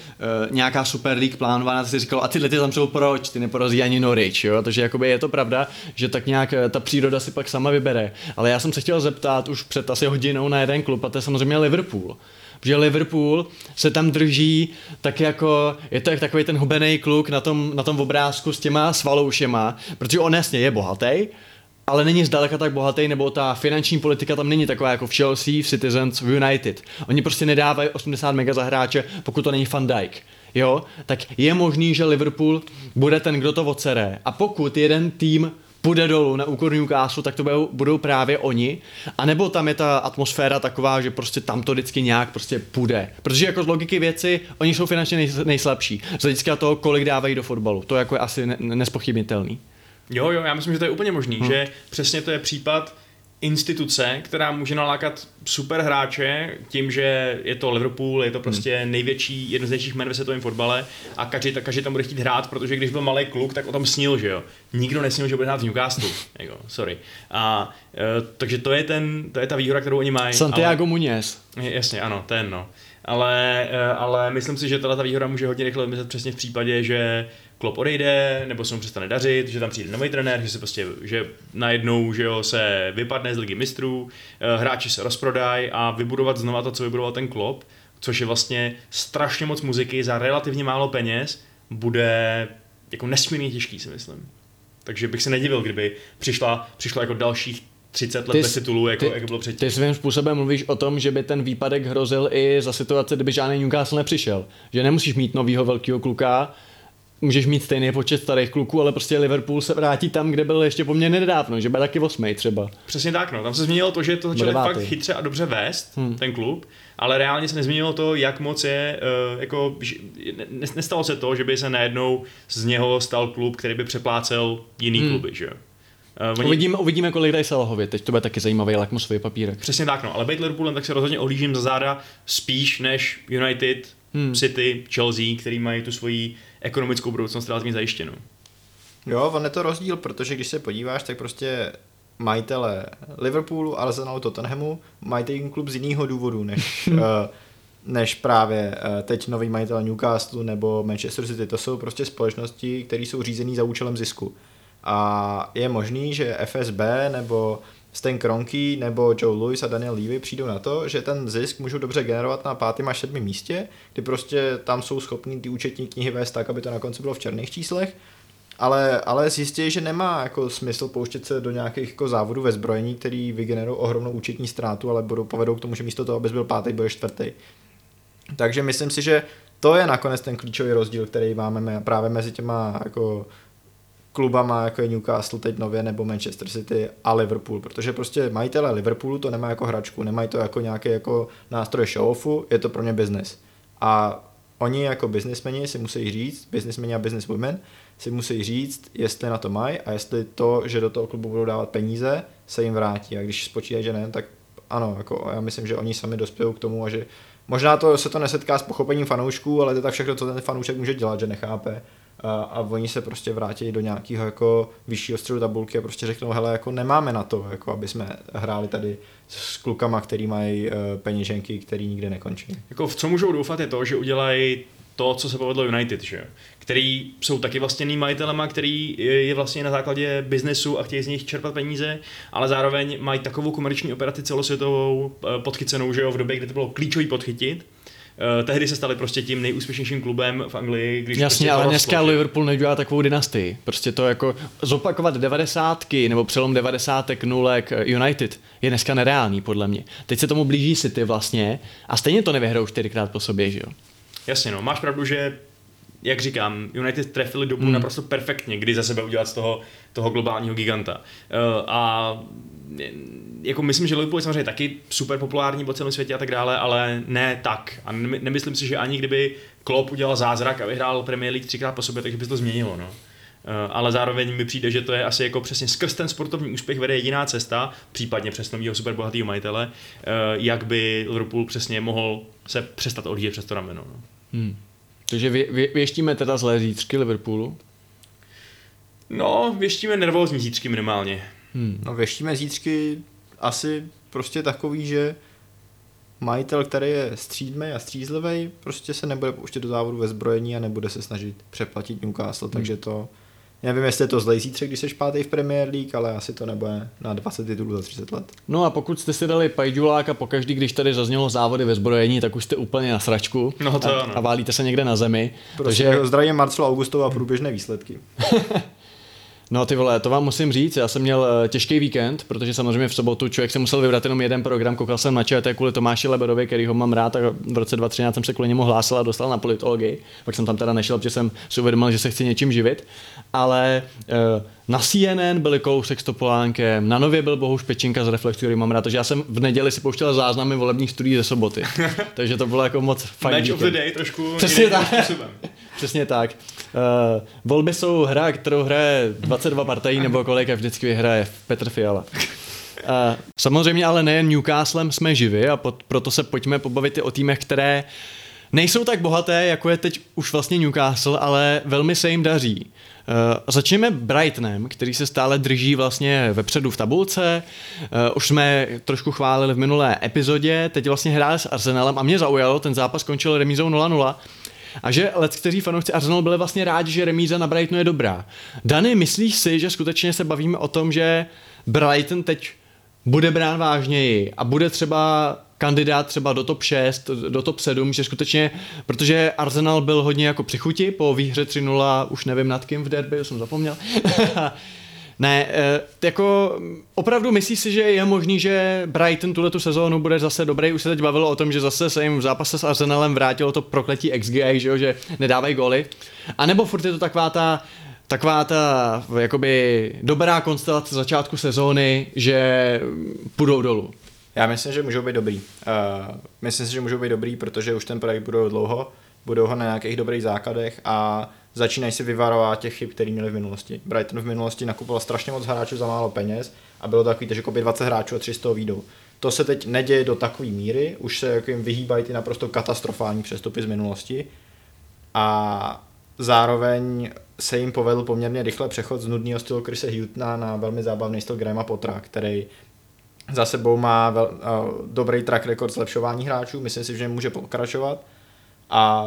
uh, nějaká Super League plánovaná, tak si říkalo, a tyhle ty tam jsou proč, ty neporazí ani Norwich, jo? Takže jakoby je to pravda, že tak nějak ta příroda si pak sama vybere. Ale já jsem se chtěl zeptat už před asi hodinou na jeden klub, a to je samozřejmě Liverpool. Protože Liverpool se tam drží tak jako, je to jak takový ten hubenej kluk na tom, na tom obrázku s těma svaloušema, protože on jasně je bohatý, ale není zdaleka tak bohatý, nebo ta finanční politika tam není taková jako v Chelsea, v Citizens, v United. Oni prostě nedávají osmdesát mega za hráče, pokud to není Van Dijk. Jo? Tak je možný, že Liverpool bude ten, kdo to ocere. A pokud jeden tým půjde dolů na úkor Newcastle, tak to budou, budou právě oni. A nebo tam je ta atmosféra taková, že prostě tam to vždycky nějak prostě půjde. Protože jako z logiky věci, oni jsou finančně nej, nejslabší. Z hlediska toho, kolik dávají do fotbalu. To jako je asi ne, nespochybnitelný. Jo, jo, já myslím, že to je úplně možný, hmm. že přesně to je případ instituce, která může nalákat super hráče tím, že je to Liverpool, je to prostě největší, jedno z největších jmen ve světovém fotbale a každý, každý tam bude chtít hrát, protože když byl malý kluk, tak o tom snil, že jo. Nikdo nesnil, že bude hrát v Newcastle, jako, sorry. A, e, takže to je, ten, to je ta výhoda, kterou oni mají. Santiago ale... Muñez. Jasně, ano, ten no. Ale, e, ale myslím si, že ta výhoda může hodně rychle vymizet přesně v případě, že Klopp odejde, nebo se mu přestane dařit, že tam přijde nový trenér, že se prostě, že najednou, že jo, se vypadne z ligy mistrů, hráči se rozprodají a vybudovat znova to, co vybudoval ten Klopp, což je vlastně strašně moc muziky za relativně málo peněz, bude jako nesmírně těžký, si myslím. Takže bych se nedivil, kdyby přišla, přišla jako dalších třicet let ty, bez titulů, jako, ty, jako bylo předtím. Ty svým způsobem mluvíš o tom, že by ten výpadek hrozil i za situace, kdyby žádný Newcastle nepřišel. Že nemusíš mít novýho velkýho kluka, můžeš mít stejný počet starých kluků, ale prostě Liverpool se vrátí tam, kde byl ještě po mně nedávno, že byl taky osmej třeba. Přesně tak, no. Tam se změnilo to, že to začali fakt chytře a dobře vést, hmm. ten klub, ale reálně se nezměnilo to, jak moc je, uh, jako, ne, nestalo se to, že by se najednou z něho stal klub, který by přeplácel jiný hmm. kluby, že Uh, oni... Uvidíme, uvidíme, kolik dají Salahovi, teď to bude taky zajímavý lakmusový papírek. Přesně tak, no, ale být Liverpoolem, tak se rozhodně ohlížím za záda spíš než United, hmm. City, Chelsea, který mají tu svoji ekonomickou budoucnost relativně zajištěnou. Jo, on je to rozdíl, protože když se podíváš, tak prostě majitele Liverpoolu, Arsenalu, Tottenhamu mají ten klub z jiného důvodu, než, uh, než právě uh, teď nový majitel Newcastle nebo Manchester City. To jsou prostě společnosti, které jsou řízené za účelem zisku. A je možný, že F S B nebo Stan Kroenke nebo Joe Louis a Daniel Levy přijdou na to, že ten zisk můžou dobře generovat na pátém až sedmém místě, kdy prostě tam jsou schopní ty účetní knihy vést tak, aby to na konci bylo v černých číslech, ale, ale zjistí, že nemá jako smysl pouštět se do nějakých jako závodů ve zbrojení, který vygenerují ohromnou účetní ztrátu, ale budou povedou k tomu, že místo toho, abys byl pátý, budeš čtvrtý. Takže myslím si, že to je nakonec ten klíčový rozdíl, který máme právě mezi těma jako klubama, jako je Newcastle teď nově, nebo Manchester City a Liverpool, protože prostě majitele Liverpoolu to nemá jako hračku, nemají to jako nějaké jako nástroje show-offu, je to pro ně business. A oni jako businessmeni si musí říct, businessmeni a businesswomen si musí říct, jestli na to mají a jestli to, že do toho klubu budou dávat peníze, se jim vrátí. A když spočítají, že ne, tak ano, jako já myslím, že oni sami dospějou k tomu a že možná to se to nesetká s pochopením fanoušků, ale to je tak všechno, co ten fanoušek může dělat, že nechápe. A, a oni se prostě vrátí do nějakého jako vyššího středu tabulky a prostě řeknou, hele, jako nemáme na to, jako aby jsme hráli tady s klukama, který mají peněženky, který nikdy nekončí. Jako v co můžou doufat je to, že udělají to, co se povedlo United, že? Který jsou taky vlastněný majitelema, který je vlastně na základě biznesu a chtějí z nich čerpat peníze, ale zároveň mají takovou komerční operaci celosvětovou podchycenou, že jo, v době, kdy to bylo klíčový podchytit. Uh, tehdy se stali prostě tím nejúspěšnějším klubem v Anglii, když jasně, prostě ale dneska Liverpool nedělá takovou dynastii. Prostě to jako zopakovat devadesátky nebo přelom devadesátek nulek United je dneska nereálný podle mě. Teď se tomu blíží City vlastně a stejně to nevyhrou čtyřikrát po sobě, že jo. Jasně, no, máš pravdu, že jak říkám, United trefili dobu hmm. naprosto perfektně, kdy za sebe udělat z toho, toho globálního giganta. Uh, a jako myslím, že Liverpool je samozřejmě taky super populární po celém světě a tak dále, ale ne tak. A nemyslím si, že ani kdyby Klopp udělal zázrak a vyhrál Premier League třikrát po sobě, takže by se to změnilo. No. Ale zároveň mi přijde, že to je asi jako přesně skrz ten sportovní úspěch vede jediná cesta, případně přes novýho super bohatýho majitele, jak by Liverpool přesně mohl se přestat odjíždět přes to rameno. No. Hmm. Takže vě, vě, věštíme teda zlé zítřky Liverpoolu? No, věštíme nervózní zítřky minimálně. Hmm. No věštíme zítřky asi prostě takový, že majitel, který je střídmej a střízlivej, prostě se nebude pouštět do závodu ve zbrojení a nebude se snažit přeplatit Newcastle, hmm. takže to, já nevím, jestli je to zlej zítřek, když seš pátej v Premier League, ale asi to nebude na dvacet titulů za třicet let. No a pokud jste si dali pajdulák a pokaždý, když tady zaznělo závody ve zbrojení, tak už jste úplně na sračku no to a, a válíte se někde na zemi. Prostě takže... zdravím Marcela Augustova a průběžné výsledky. No ty vole, to vám musím říct, já jsem měl těžký víkend, protože samozřejmě v sobotu člověk se musel vybrat jenom jeden program, koukal jsem na ČT kvůli Tomáši Lebedovi, kterýho mám rád, a v roce dva tisíce třináct jsem se kvůli němu hlásil a dostal na politologii, pak jsem tam teda nešel, protože jsem si uvědomil, že se chci něčím živit, ale na C N N byli Kousek s Topolánkem, na Nově byl Bohuš Pečinka z Reflexu, který mám rád, takže já jsem v neděli si pouštěl záznamy volebních studií ze soboty, takže to bylo jako moc fajn. Match of the day trošku. Přesně tak. Přesně tak. Uh, volby jsou hra, kterou hraje dvacet dva partají nebo kolik a vždycky vyhraje Petr Fiala. Uh, samozřejmě ale nejen Newcastlem jsme živi a pod, proto se pojďme pobavit i o týmech, které nejsou tak bohaté, jako je teď už vlastně Newcastle, ale velmi se jim daří. Uh, začněme Brightonem, který se stále drží vlastně vepředu v tabulce. Uh, už jsme trošku chválili v minulé epizodě, teď vlastně hráli s Arsenalem a mě zaujalo, ten zápas končil remízou nula nula. A že let, kteří fanoušci Arsenal byli vlastně rádi, že remíza na Brightonu je dobrá. Dany, myslíš si, že skutečně se bavíme o tom, že Brighton teď bude brán vážněji a bude třeba kandidát třeba do top šest, do top sedm, že skutečně, protože Arsenal byl hodně jako při chuti po výhře tři nula, už nevím nad kým v derby, už jsem zapomněl. Ne, jako opravdu myslíš si, že je možný, že Brighton tuhletu sezónu bude zase dobrý? Už se teď bavilo o tom, že zase se jim v zápase s Arsenalem vrátilo to prokletí X G A, že jo, že nedávají góly. A nebo furt je to taková ta, taková ta jakoby dobrá konstelace začátku sezóny, že půjdou dolů? Já myslím, že můžou být dobrý. Uh, myslím si, že můžou být dobrý, protože už ten projekt budou dlouho, budou ho na nějakých dobrých základech a začínají si vyvarovat těch chyb, který měli v minulosti. Brighton v minulosti nakupoval strašně moc hráčů za málo peněz a bylo takový, že koupí dvacet hráčů a tři sta výjdou. To se teď neděje do takové míry, už se jako jim vyhýbají ty naprosto katastrofální přestupy z minulosti a zároveň se jim povedl poměrně rychle přechod z nudného stylu Chrisa Hughesna na velmi zábavný styl Grahama Pottera, který za sebou má vel, uh, dobrý track record zlepšování hráčů, myslím si, že může pokračovat a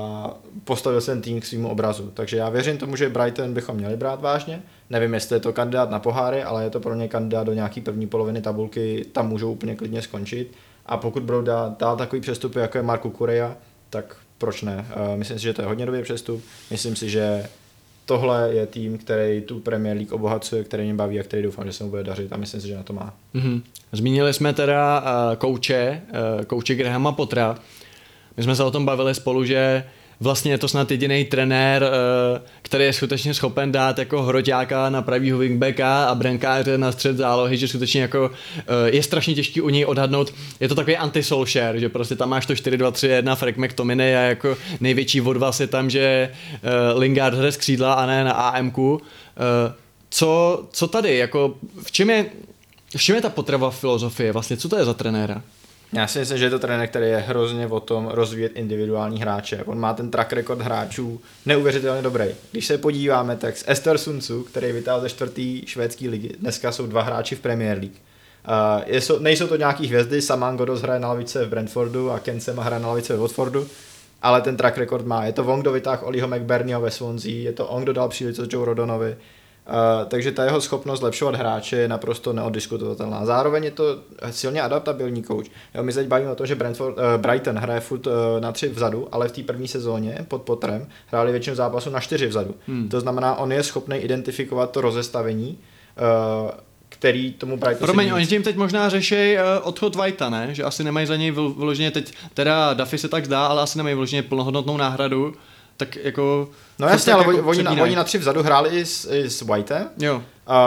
postavil jsem tým k svýmu obrazu. Takže já věřím tomu, že Brighton bychom měli brát vážně. Nevím, jestli je to kandidát na poháry, ale je to pro ně kandidát do nějaký první poloviny tabulky, tam můžou úplně klidně skončit. A pokud budou dát, dát takový přestupy, jako je Marco Curea, tak proč ne? Uh, myslím si, že to je hodně dobrý přestup. Myslím si, že tohle je tým, který tu Premier League obohacuje, který mě baví a který doufám, že se mu bude dařit a myslím si, že na to má. Mm-hmm. Zmínili jsme teda uh, kouče, uh, kouče Grahama Pottera. My jsme se o tom bavili spolu, že vlastně je to snad jediný trenér, uh, který je skutečně schopen dát jako hroťáka na pravýho wingbacka a brankáře na střed zálohy, že skutečně jako uh, je strašně těžký u něj odhadnout. Je to takový anti-Solskjaer, že prostě tam máš to čtyři dva tři jedna Frank McTominay a jako největší odvaz je tam, že uh, Lingard hraje z křídla a ne na AMku. Uh, co, co tady? Jako, v čem je, v čem je ta potrava filozofie? Vlastně co to je za trenéra? Já si myslím, že je to trenér, který je hrozně o tom rozvíjet individuální hráče. On má ten track record hráčů neuvěřitelně dobrý. Když se podíváme, tak z Östersundsu, který vytáhl ze čtvrtý švédské ligy, dneska jsou dva hráči v Premier League. Uh, je, nejsou to nějaký hvězdy, Saman Ghoddos hraje na lavice v Brentfordu a Kensema hraje na lavice v Watfordu, ale ten track record má. Je to on, kdo vytáhl Oliho McBurneyho ve Swansea, je to on, kdo dal příležitost Joe Roddonovi. Uh, takže ta jeho schopnost zlepšovat hráče je naprosto neoddiskutovatelná. Zároveň je to silně adaptabilní coach. Jo, my se teď bavíme o tom, že Brentford, uh, Brighton hraje furt uh, na tři vzadu, ale v té první sezóně pod Potterem hráli většinu zápasů na čtyři vzadu. Hmm. To znamená, on je schopný identifikovat to rozestavení, uh, který tomu Brightonu... Promiň, oni tím teď možná řešej uh, odchod Whitea, ne? Že asi nemají za něj vyloženě teď, teda Duffy se tak zdá, ale asi nemají vyloženě plnohodnotnou náhradu. Tak jako... No jasně, ale jako oni, oni na tři vzadu hráli i s, i s Whiteem jo. A,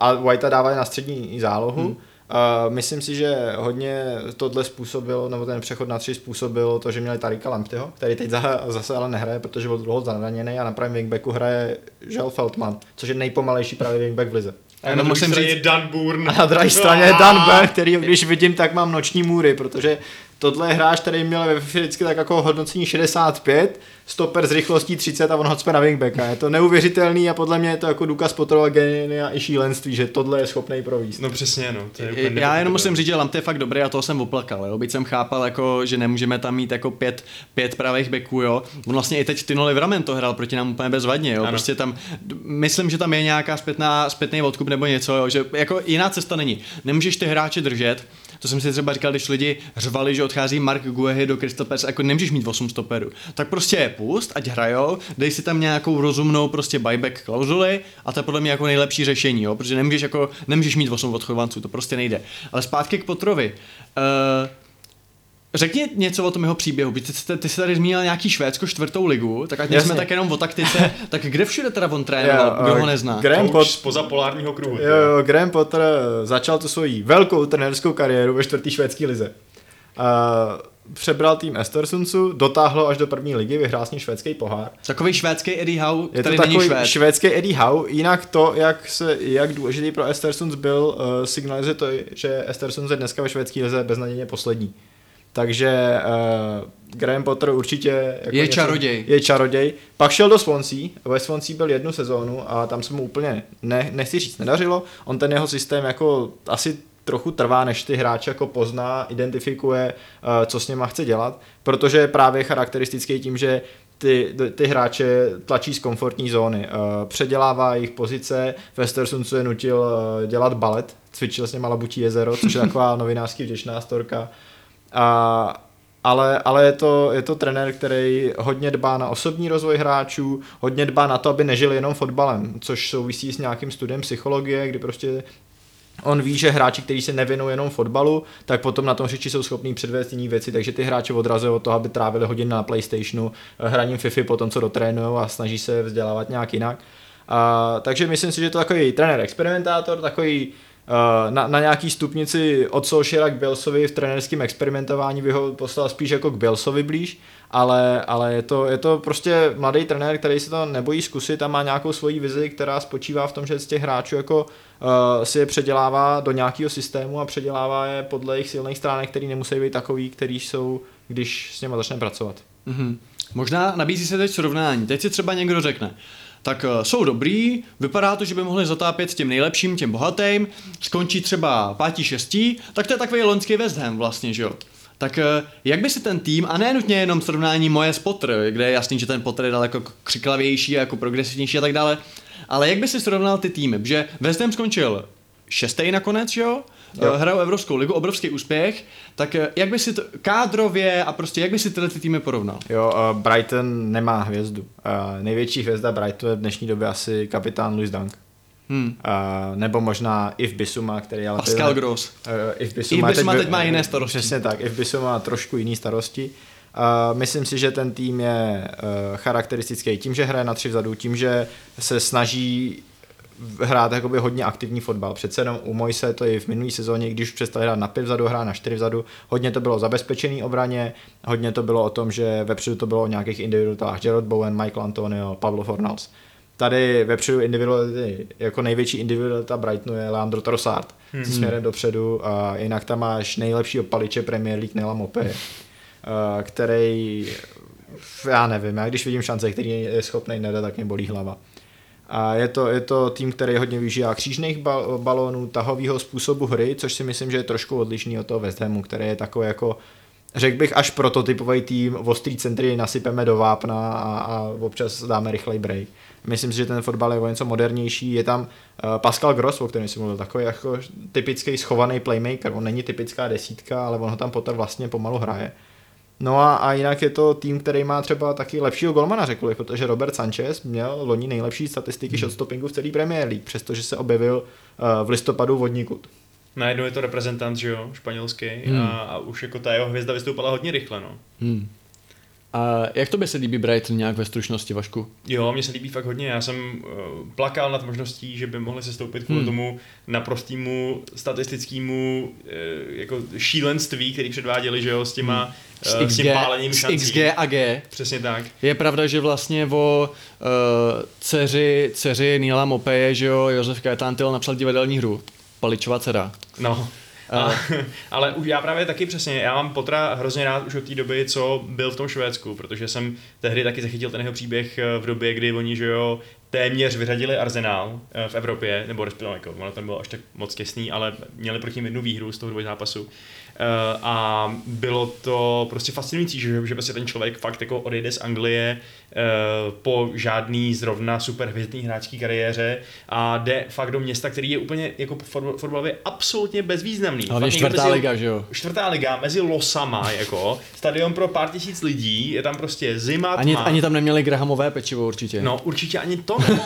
a Whitea dávali na střední zálohu. Hmm. A myslím si, že hodně tohle způsobilo, nebo ten přechod na tři způsobilo to, že měli Tarika Lamptyho, který teď zase ale nehraje, protože byl dlouho zraněný a na pravém wingbacku hraje Joel Feldman, což je nejpomalejší pravý wingback v lize. A na musím straně říct, Dan Burn. A na druhé straně je Dan Burn, který když vidím, tak mám noční můry, protože tohle je hráč, který měl ve fyzicky tak jako hodnocení šedesát pět, stoper s rychlostí třicet a on hocpe na wingbacka. Je to neuvěřitelný a podle mě je to jako důkaz Potterova genia i šílenství, že tohle je schopný provést. No přesně, no. To je úplně Já jenom musím říct, že Lamptey je fakt dobrý a toho jsem oplakal, jo. Byť jsem chápal, jako, že nemůžeme tam mít jako pět, pět pravých beků, jo. On vlastně i teď Tino Livramento to hrál proti nám úplně bezvadně, jo. Ano. Prostě tam, myslím, že tam je nějaká zpětná, zpětný odkup nebo něco, jo. Že jako jiná cesta není. Nemůžeš ty hráče držet. To jsem si třeba říkal, když lidi řvali, že odchází Mark Guehi do Crystal Palace, jako nemůžeš mít osm stoperů. Tak prostě je pust, ať hrajou, dej si tam nějakou rozumnou prostě buyback klauzuli a to je podle mě jako nejlepší řešení, jo, protože nemůžeš jako nemůžeš mít osm odchovanců, to prostě nejde. Ale zpátky k Potterovi. Uh, řekni něco o tom jeho příběhu. Ty, ty jsi tady zmínil nějaký Švédsko čtvrtou ligu, tak ať nejsme tak jenom o taktice, tak kde všude teda on trénoval, jo, kdo ho nezná? Graham Pot- už spoza polárního kruhu. Jo, jo, Graham Potter začal tu svoji velkou trenérskou kariéru ve čtvrtý švédské lize. Uh, přebral tým Östersundsu, dotáhlo až do první ligy, vyhrál s ním švédský pohár. Takový švédský Eddie Howe, který není švéd. Je to takový švédský Eddie Howe, jinak to, jak, se, jak důležitý pro Östersunds byl, uh, signalizuje to, že Östersunds je dneska ve švédské lize beznadějně poslední. Takže uh, Graham Potter určitě jako je, něco, čaroděj. je čaroděj. Pak šel do Swansea, ve Swansea byl jednu sezónu a tam se mu úplně, ne, nechci říct, nedařilo. On ten jeho systém jako asi trochu trvá, než ty hráče jako pozná, identifikuje, uh, co s něma chce dělat, protože je právě charakteristický tím, že ty, ty hráče tlačí z komfortní zóny, uh, předělává jejich pozice, Östersundsu je nutil uh, dělat balet, cvičil s něma Labutí jezero, což je taková novinářsky vděčná storka. A, ale ale je, to, je to trenér, který hodně dbá na osobní rozvoj hráčů, hodně dbá na to, aby nežil jenom fotbalem, což souvisí s nějakým studiem psychologie, kdy prostě on ví, že hráči, kteří se nevěnují jenom fotbalu, tak potom na tom hřišti jsou schopní předvést jiné věci, takže ty hráče odrazuje od toho, aby trávili hodiny na PlayStationu, hraním FIFA potom, co dotrénujou, a snaží se vzdělávat nějak jinak. A, takže myslím si, že to je takový trenér experimentátor, takový na, na nějaký stupnici od Solskjaera k Bielsovi v trenérském experimentování bych ho poslal spíš jako k Bielsovi blíž, ale, ale je, to, je to prostě mladý trenér, který se to nebojí zkusit a má nějakou svoji vizi, která spočívá v tom, že z těch hráčů jako uh, si je předělává do nějakého systému a předělává je podle jejich silných stránek, který nemusí být takový, který jsou, když s něma začne pracovat. Mm-hmm. Možná nabízí se teď srovnání. Teď si třeba někdo řekne: tak jsou dobrý, vypadá to, že by mohli zatápět s tím nejlepším, těm bohatým, skončí třeba pátí, šestí, tak to je takový loňský West Ham vlastně, že jo. Tak jak by si ten tým, a ne nutně jenom srovnání moje s Potter, kde je jasný, že ten Potter je daleko křiklavější a jako progresivnější a tak dále, ale jak by si srovnal ty týmy, že West Ham skončil šestý nakonec, že jo, jo. Hrajou Evropskou ligu, obrovský úspěch, tak jak by si to kádrově a prostě jak by si tyhle ty týmy porovnal? Jo, uh, Brighton nemá hvězdu. Uh, největší hvězda Brightonu je v dnešní době asi kapitán Louis Dunk. Hmm. Uh, nebo možná Yves Bissouma, který ale... Pascal Gross. Uh, Yves Bissouma teď, teď má jiné starosti. Přesně tak, Yves Bissouma má trošku jiné starosti. Uh, myslím si, že ten tým je uh, charakteristický tím, že hraje na tři vzadu, tím, že se snaží hrát jakoby hodně aktivní fotbal. Přece jenom u Moise to i v minulý sezóně, když přestali hrát na pět vzadu, hrát na čtyři vzadu, hodně to bylo o zabezpečený obraně, hodně to bylo o tom, že vepředu to bylo o nějakých individuálách, Gerard Bowen, Michael Antonio, Pablo Fornals. Tady vepředu individuality, jako největší individualita Brightonu je Leandro Trossard, mm-hmm. směrem dopředu, a jinak tam máš nejlepšího paliče Premier League Neila Mbappé, který, já nevím, já když vidím šance, který je schopný nedat, tak mě bolí hlava. A je to, je to tým, který hodně využívá křížných bal- balónů, tahového způsobu hry, což si myslím, že je trošku odlišný od toho West Hamu, který je takový jako, řekl bych, až prototypový tým, ostrý centry nasypeme do vápna a, a občas dáme rychlej break. Myslím si, že ten fotbal je o něco modernější, je tam uh, Pascal Gross, o kterém jsem mluvil, takový jako typický schovaný playmaker, on není typická desítka, ale on ho tam Potter vlastně pomalu hraje. No a, a jinak je to tým, který má třeba taky lepšího golmana, řekl, protože Robert Sanchez měl loni nejlepší statistiky hmm. shotstoppingu v celé Premier League, přestože se objevil uh, v listopadu vodníkud. Najednou je to reprezentant, že jo, španělský, hmm. a, a už jako ta jeho hvězda vystoupala hodně rychle, no. Hmm. A jak tobě se líbí Brighton nějak ve stručnosti, Vašku? Jo, mně se líbí fakt hodně, já jsem uh, plakal nad možností, že by mohli sestoupit kvůli hmm. tomu naprostému statistickému uh, jako šílenství, který předváděli, že jo, s těma hmm. S, uh, X G, s tím pálením šancí. X G a G. Přesně tak. Je pravda, že vlastně o uh, dceři, dceři Neila Mbappé, že jo, Josef Kajtántil napsal divadelní hru, Paličová dcera. No. A, ale já právě taky přesně, já mám Pottera hrozně rád už od té doby, co byl v tom Švédsku, protože jsem tehdy taky zachytil ten jeho příběh v době, kdy oni, že jo, téměř vyřadili Arsenal v Evropě, nebo respektive, jako, ono tam bylo až tak moc těsný, ale měli proti ním jednu výhru z toho dvojzápasu. A bylo to prostě fascinující, že, že prostě ten člověk fakt jako odejde z Anglie po žádný zrovna super hvězdný hráčský kariéře a jde fakt do města, který je úplně jako fotbalově absolutně bezvýznamný. Ale je čtvrtá mezi, liga, že jo? Čtvrtá liga mezi losama, jako stadion pro pár tisíc lidí, je tam prostě zima, tma. Ani, ani tam neměli grahamové pečivo určitě. No určitě ani to ne.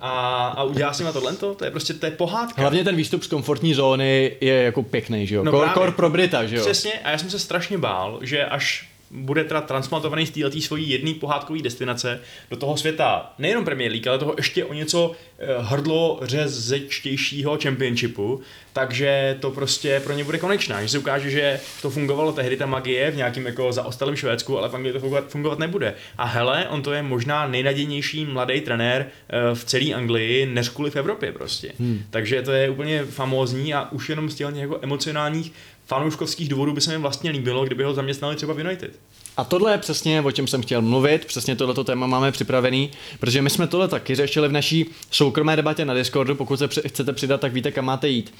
A, a udělá si na tohle, to je prostě, to je pohádka. Hlavně ten výstup z komfortní zóny je jako pěkný, že jo? No, kor pro Brita, že jo? Přesně, a já jsem se strašně bál, že až bude teda transplantovaný z této svojí jedné pohádkové destinace do toho světa, nejenom Premier League, ale toho ještě o něco hrdlo řezečtějšího championshipu, takže to prostě pro ně bude konečná, že se ukáže, že to fungovalo tehdy ta magie v nějakým jako zaostalém Švédsku, ale v Anglii to fungovat, fungovat nebude. A hele, on to je možná nejnadějnější mladý trenér v celé Anglii, než kvůli v Evropě prostě. Hmm. Takže to je úplně famózní a už jenom z těch jako emocionálních fanouškovských důvodů by se mi vlastně líbilo, kdyby ho zaměstnali třeba v United. A tohle je přesně, o čem jsem chtěl mluvit, přesně tohleto téma máme připravený, protože my jsme tohle taky řešili v naší soukromé debatě na Discordu, pokud se chcete přidat, tak víte, kam máte jít.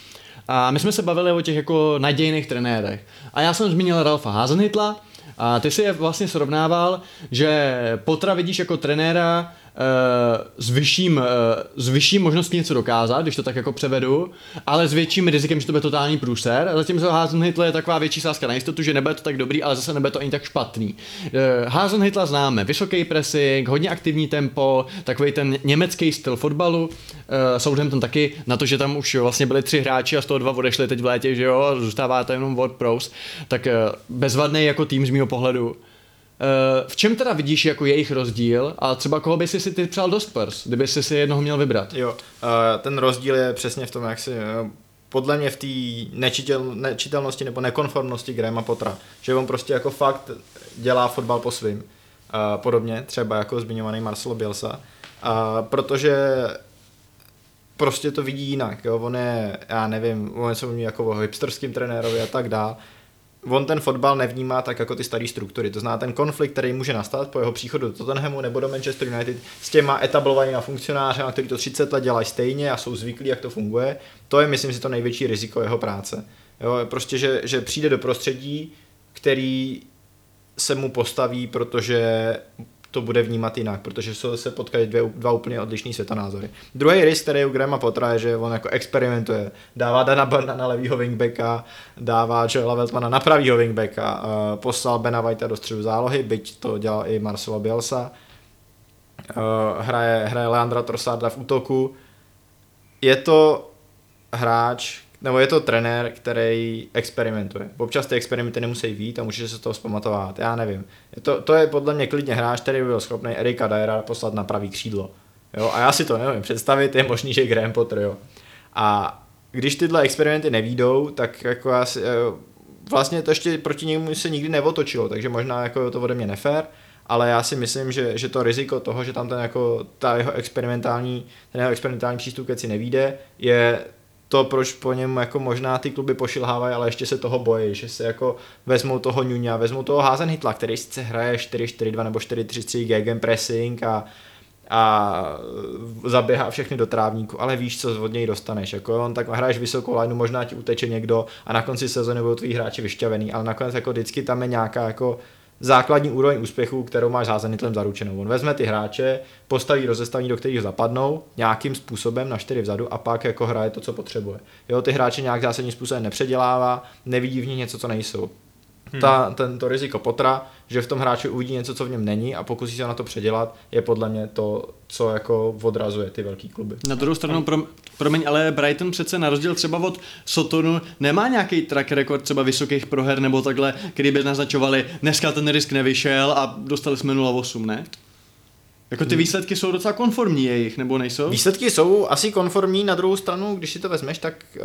A my jsme se bavili o těch jako nadějných trenérech. A já jsem zmínil Ralfa Hasenhüttla a ty si je vlastně srovnával, že Pottera vidíš jako trenéra, s vyšším, s vyšším možností něco dokázat, když to tak jako převedu, ale s větším rizikem, že to bude totální průser. A zatím Hasenhüttl je taková větší sázka na jistotu, že nebude to tak dobrý, ale zase nebude to ani tak špatný. Hasenhüttla známe, vysoký pressing, hodně aktivní tempo, takový ten německý styl fotbalu. Southampton taky, na to, že tam už vlastně byli tři hráči a z toho dva odešli teď v létě, že jo, zůstává to jenom Ward Prowse, tak bezvadný jako tým z mýho pohledu. V čem teda vidíš jako jejich rozdíl a třeba koho by si si ty přál do Spurs, kdyby si si jednoho měl vybrat? Jo, ten rozdíl je přesně v tom, jak si podle mě v té nečitel, nečitelnosti nebo nekonformnosti Grahama Pottera, že on prostě jako fakt dělá fotbal po svým, podobně třeba jako zmiňovaný Marcelo Bielsa, protože prostě to vidí jinak, jo, on je, já nevím, on se mluví jako o hipsterským trenérovi a tak dále. On ten fotbal nevnímá tak jako ty staré struktury, to zná ten konflikt, který může nastat po jeho příchodu do Tottenhamu nebo do Manchester United s těma etablovanými funkcionáři, kteří to třicet let dělají stejně a jsou zvyklí, jak to funguje. To je, myslím si, to největší riziko jeho práce. Jo, prostě, že, že přijde do prostředí, který se mu postaví, protože to bude vnímat jinak, protože se potkají dvě, dva úplně odlišný světonázory. Druhý risk, který u Grahama Pottera je, že on jako experimentuje, dává Dana Barna na levýho wingbacka, dává Joela Veltmana na pravýho wingbacka, poslal Bena Whitea do středu zálohy, byť to dělal i Marcelo Bielsa, hraje, hraje Leandra Trossarda v útoku. Je to hráč, nebo je to trenér, který experimentuje. Občas ty experimenty nemusí vít a může se z toho vzpamatovat, já nevím. Je to, to je podle mě klidně hráč, který by byl schopný Erika Dyera poslat na pravý křídlo. Jo? A já si to nevím představit, je možný, že Graham Potter, jo. A když tyhle experimenty nevídou, tak jako já si, vlastně to ještě proti němu se nikdy neotočilo, takže možná jako to ode mě nefér, ale já si myslím, že, že to riziko toho, že tam ten jako ta jeho experimentální, ten jeho experimentální přístup keci nevíde, je to, proč po něm jako možná ty kluby pošilhávají, ale ještě se toho bojí, že se jako vezmou toho Nuňa, vezmou toho Hasenhüttla, který sice hraje čtyři čtyři dva nebo čtyři tři tři gegenpressing a, a zaběhá všechny do trávníku, ale víš, co od něj dostaneš, jako on tak hraješ vysokou lineu, možná ti uteče někdo a na konci sezóny budou tví hráči vyšťavený, ale nakonec jako vždycky tam je nějaká jako základní úroveň úspěchu, kterou máš s Hasenhüttlem zaručenou. On vezme ty hráče, postaví rozestavení, do kterých zapadnou, nějakým způsobem na čtyři vzadu a pak jako hraje to, co potřebuje. Jo, ty hráče nějak zásadním způsobem nepředělává, nevidí v nich něco, co nejsou. Hmm. Ta, tento riziko Pottera, že v tom hráči uvidí něco, co v něm není a pokusí se na to předělat, je podle mě to, co jako odrazuje ty velký kluby. Na druhou stranu, pro, promiň, ale Brighton přece na rozdíl třeba od Sotonu nemá nějaký track record třeba vysokých proher nebo takhle, který by naznačovali, dneska ten risk nevyšel a dostali jsme nula osm, ne? Jako ty výsledky jsou docela konformní jejich, nebo nejsou? Výsledky jsou asi konformní, na druhou stranu, když si to vezmeš, tak uh,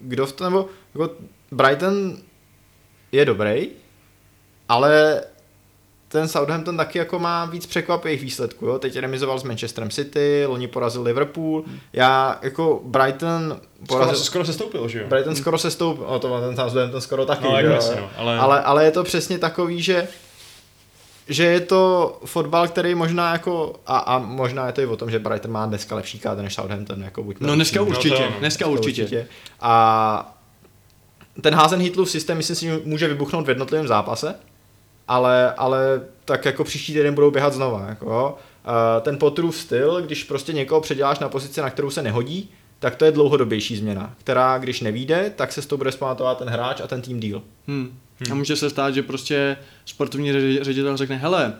kdo v to, nebo jako Brighton je dobrý, ale ten Southampton taky jako má víc překvapivých výsledků, jo? Teď remizoval s Manchesterem City, loni porazil Liverpool, já jako Brighton porazil... Skoro, skoro se stoupil, že jo? Brighton skoro se stoupil, no to ten Southampton skoro taky, no, jo? Jasný, no, ale... Ale, ale je to přesně takový, že že je to fotbal, který možná jako, a, a možná je to i o tom, že Brighton má dneska lepší kádr než Southampton, jako buďme... No dneska určitě, dneska, dneska určitě. určitě. A ten Hasenhüttlův systém, myslím si, může vybuchnout v jednotlivém zápase, ale, ale tak jako příští týden budou běhat znova. Jako. Ten Potterův styl, když prostě někoho předěláš na pozici, na kterou se nehodí, tak to je dlouhodobější změna, která když nevíde, tak se s tou bude spamatovat ten hráč a ten tým díl. Hmm. Hmm. A může se stát, že prostě sportovní ředitel řekne, hele,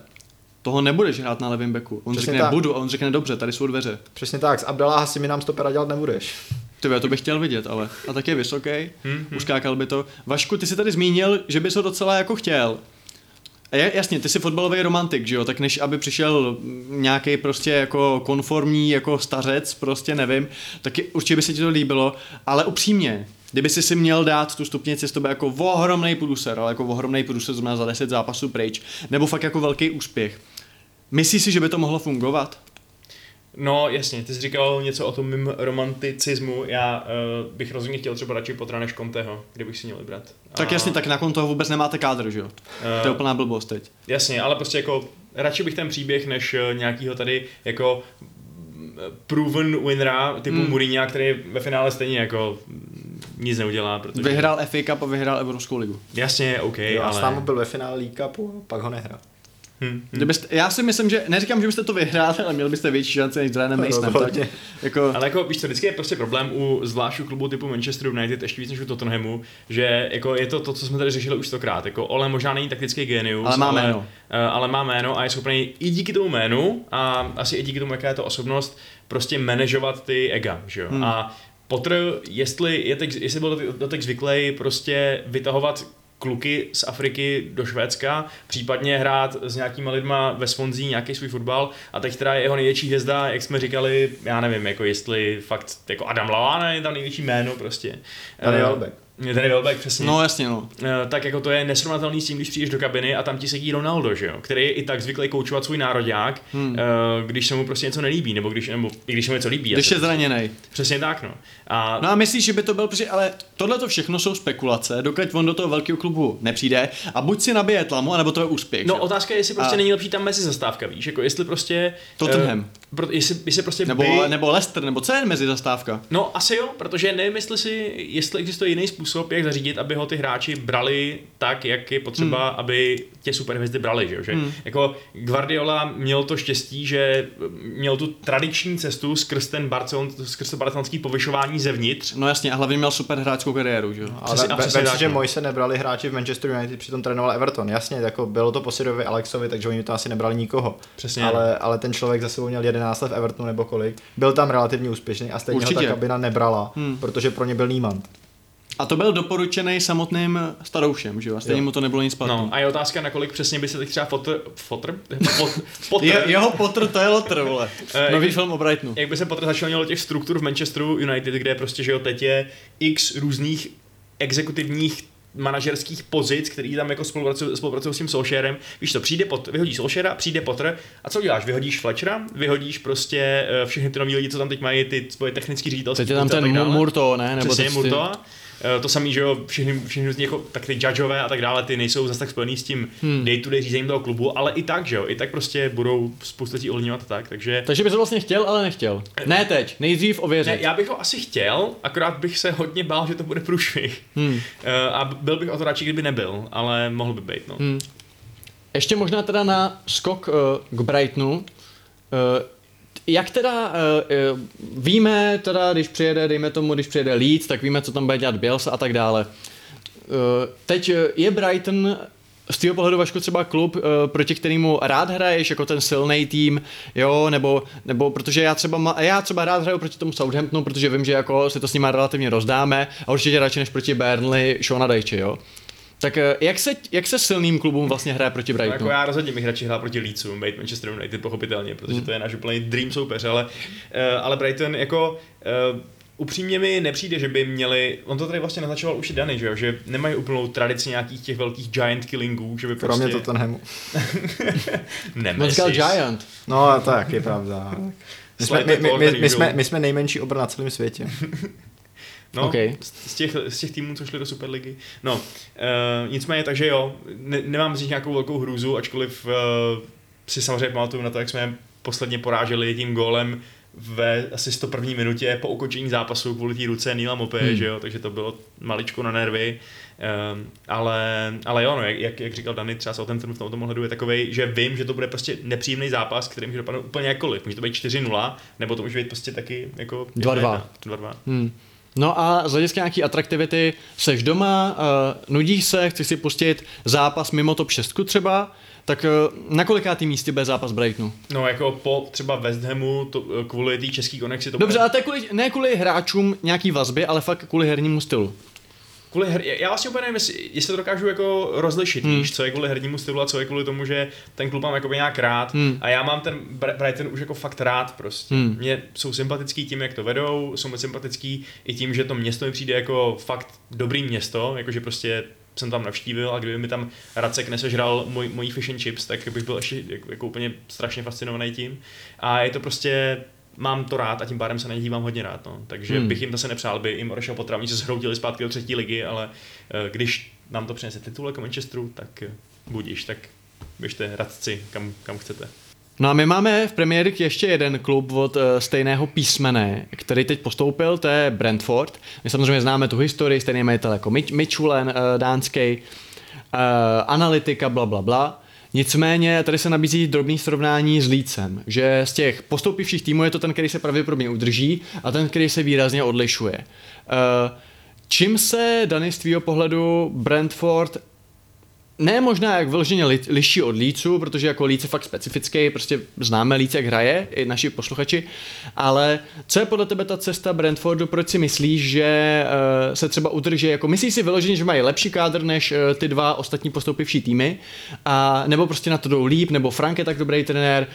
toho nebudeš hrát na levém beku. On Přesně řekne, tak. budu, a on řekne, dobře, tady jsou dveře. Přesně tak, s Abdalláha si mi nám stopera dělat nebudeš. Tyve, to bych chtěl vidět, ale. A tak je vysoký, mm-hmm. uskákal by to. Vašku, ty jsi tady zmínil, že bys ho docela jako chtěl. A jasně, ty jsi fotbalový romantik, že jo, tak než aby přišel nějaký prostě jako konformní, jako stařec, prostě nevím, tak určitě by se ti to líbilo, ale upřímně, kdyby jsi si měl dát tu stupnici, to by jako ohromnej průser, ale jako ohromnej průser znamená za deset zápasů pryč, nebo fakt jako velký úspěch. Myslíš si, že by to mohlo fungovat? No jasně, ty jsi říkal něco o tom mým romanticismu, já uh, bych rozhodně chtěl třeba radši Pottera než Conteho, kdybych si měl vybrat. A... Tak jasně, tak na Conteho vůbec nemáte kádr, že jo? Uh, to je úplná blbost teď. Jasně, ale prostě jako radši bych ten příběh než nějakýho tady jako proven winnera typu hmm. Mourinha, který ve finále stejně jako nic neudělá, protože... Vyhrál F A Cup a vyhrál Evropskou ligu. Jasně, ok, jo, ale... A s námi byl ve finále League Cupu, pak ho nehrál. Hmm, hmm. Byste, já si myslím, že neříkám, že byste to vyhráli, ale měli byste větší šance než Dránem Masem. Jako... Ale jako víš co, vždycky je prostě problém u zvlášť u klubu typu Manchester United, ještě víc než u Tottenhamu, že jako je to to, co jsme tady řešili už stokrát. Jako Ole možná není taktický génius, ale má jméno, ale, ale má jméno a je schopný i díky tomu jménu a asi i díky tomu, jaká je to osobnost, prostě manažovat ty ega, že jo. Hmm. A Potter, jestli je teď, jestli byl doteď zvyklý prostě vytahovat kluky z Afriky do Švédska, případně hrát s nějakýma lidma ve Swansea nějaký svůj fotbal a teď teda jeho největší hvězda, jak jsme říkali, já nevím, jako jestli fakt jako Adam Lallana je tam největší jméno prostě. Tady je Welbeck. Tady je Welbeck, přesně. No jasně, no. Tak jako to je nesrovnatelný s tím, když přijdeš do kabiny a tam ti sedí Ronaldo, že jo, který je i tak zvyklý koučovat svůj nároďák, hmm. když se mu prostě něco nelíbí, nebo když, nebo i když se mu něco líbí. Když je zraněnej. Přesně tak, no. A... No a myslíš, že by to byl při... ale tohle to všechno jsou spekulace, dokud on do toho velkého klubu nepřijde a buď si nabije tlamu, anebo to je úspěch. No jo? Otázka je, jestli prostě a... není lepší tam mezi zastávka, víš, jako jestli prostě... Tottenham. Pro, jestli, jestli prostě nebo, by... nebo Leicester, nebo co je mezi zastávka? No asi jo, protože nevím, jestli, si, jestli existuje jiný způsob, jak zařídit, aby ho ty hráči brali tak, jak je potřeba, hmm. aby tě superhvězdy brali, že jo? Že? Hmm. Jako Guardiola měl to štěstí, že měl tu tradiční cestu skrz ten Barcelon, skrz to barcelonský povyšování zevnitř. No jasně, a hlavně měl super hráčskou kariéru, že jo? Ale věř, že Moise nebrali hráči v Manchester United, přitom trénoval Everton, jasně, jako bylo to po Sirovi Alexovi, takže oni to asi nebrali nikoho. Přesně. Ale, ale ten člověk za sebou měl jedenáct let v Evertonu nebo kolik, byl tam relativně úspěšný a stejně ho ta kabina nebrala, hmm. protože pro ně byl Niemand. A to byl doporučený samotným staroušem, že jo? A stejně jo. mu to nebylo nic platný. No, a je otázka, nakolik přesně by se teď třeba Potter... Potter? Pot, je, jeho Potter, to je Lotter, vole. Nový jak, film o Brightonu. Jak by se Potter začal těch struktur v Manchesteru United, kde prostě, že jo, teď je x různých exekutivních manažerských pozic, který tam jako spolupracují, spolupracují s tím Solskjaerem. Víš co, přijde pot, vyhodíš Solskjaera, přijde Potter a co děláš? Vyhodíš Fletchera, vyhodíš prostě všechny ty nový lidi, co tam teď mají, ty svoje technický ředitelství. Teď je tam ten Murto, ne? Nebo přesně Murto. To samý, že jo, všichni, všichni jako, tak ty judgeové a tak dále, ty nejsou zase tak spojený s tím hmm. day to day řízením toho klubu, ale i tak, že jo, i tak prostě budou spoustu lidí ovlivňovat tak, takže... Takže bys to vlastně chtěl, ale nechtěl. Ne teď, nejdřív ověřit. Ne, já bych ho asi chtěl, akorát bych se hodně bál, že to bude průšvih. Hmm. A byl bych o to radši, kdyby nebyl, ale mohl by být, no. Hmm. Ještě možná teda na skok uh, k Brightonu. Uh, Jak teda uh, víme, teda, když přijede, dejme tomu, když přijede Leeds, tak víme, co tam bude dělat Bielsa a tak dále. Uh, teď je Brighton z tvého pohledu, Vašku, třeba klub, uh, proti kterému rád hraješ, jako ten silný tým, jo, nebo, nebo protože já třeba, ma, já třeba rád hraju proti tomu Southamptonu, protože vím, že jako se to s nima relativně rozdáme a určitě radši než proti Burnley, Shona Dajči, jo. Tak jak se, jak se silným klubům vlastně hraje proti Brightonu? Jako já rozhodně bych radši hrál proti Leedsu, být Manchester United pochopitelně, protože to je náš úplný dream soupeř, ale, ale Brighton jako upřímně mi nepřijde, že by měli, on to tady vlastně naznačoval už i Dany, že jo, že nemají úplnou tradici nějakých těch velkých giant killingů, že by prostě... Kromě Tottenhamu. Nemesis. On giant. No tak, je pravda. My jsme, my, my, my, my jsme, my jsme nejmenší obr na celém světě. No, okay. z, těch, z těch týmů, co šli do Superligy. No, e, nicméně, takže jo, ne, nemám z nich nějakou velkou hrůzu, ačkoliv e, si samozřejmě pamatuju na to, jak jsme posledně poráželi tím gólem ve asi sto první minutě po ukončení zápasu kvůli té ruce Neila Mopé, hmm. že jo, takže to bylo maličko na nervy. Um, ale, ale jo, no, jak, jak říkal Dany, třeba Southampton v tomto ohledu je takovej, že vím, že to bude prostě nepříjemný zápas, který může dopadnout úplně jakkoliv. Může to být čtyři nula, nebo to může být prostě taky jako dva dva. Hmm. No a z hlediska nějaký atraktivity, seš doma, uh, nudíš se, chceš si pustit zápas mimo top šest třeba, tak uh, na kolikátý místě bude zápas Brightonu? No jako po třeba West Hamu, to, kvůli té české konexi to bude... Dobře, ale to je kvůli, ne kvůli hráčům nějaký vazby, ale fakt kvůli hernímu stylu. Kvůli her... Já vlastně úplně nevím, jestli, jestli to dokážu jako rozlišit, hmm. víš, co je kvůli hernímu stylu a co je kvůli tomu, že ten klub mám jako nějak rád hmm. a já mám ten Brighton už jako fakt rád prostě. Hmm. Mě jsou sympatický tím, jak to vedou, jsou moc sympatický i tím, že to město mi přijde jako fakt dobrý město, jakože prostě jsem tam navštívil a kdyby mi tam Racek nesežral moj, mojí fish and chips, tak bych byl ještě jako, jako úplně strašně fascinovaný tím a je to prostě... Mám to rád a tím pádem se na ně dívám hodně rád, no. Takže hmm. bych jim zase nepřál, by jim odešel potrava, oni se zhroutili zpátky do třetí ligy, ale když nám to přinese titul jako Manchesteru, tak budiš, tak běžte radci, kam, kam chcete. No a my máme v Premier League ještě jeden klub od uh, stejného písmene, který teď postoupil, to je Brentford. My samozřejmě známe tu historii, stejný majitel jako Midtjylland, uh, dánský, uh, analytika, blablabla. Bla, bla. Nicméně tady se nabízí drobný srovnání s Leedsem, že z těch postoupivších týmů je to ten, který se pravděpodobně udrží a ten, který se výrazně odlišuje. Čím se, Dany, z tvýho pohledu Brentford ne možná jak vloženě liší od Leedsu, protože jako Leeds je fakt specifický, prostě známe Leeds, jak hraje, i naši posluchači, ale co je podle tebe ta cesta Brentfordu, proč si myslíš, že se třeba udrží, jako myslíš si vyloženě, že mají lepší kádr než ty dva ostatní postoupivší týmy, a nebo prostě na to jdou líp, nebo Frank je tak dobrý trenér,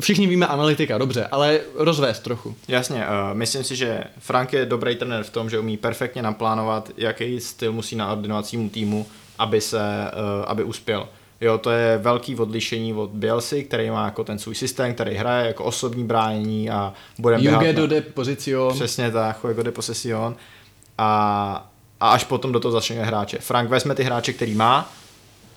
všichni víme analytika, dobře, ale rozvést trochu. Jasně, uh, myslím si, že Frank je dobrý trenér v tom, že umí perfektně naplánovat, jaký styl musí naordinovat svýmu týmu, aby se, uh, aby uspěl. Jo, to je velký odlišení od Bielsy, který má jako ten svůj systém, který hraje jako osobní bránění a budeme běhat. Juge do de position. Přesně tak, jako de possession. A, a až potom do toho začne hráče. Frank vezme ty hráče, který má,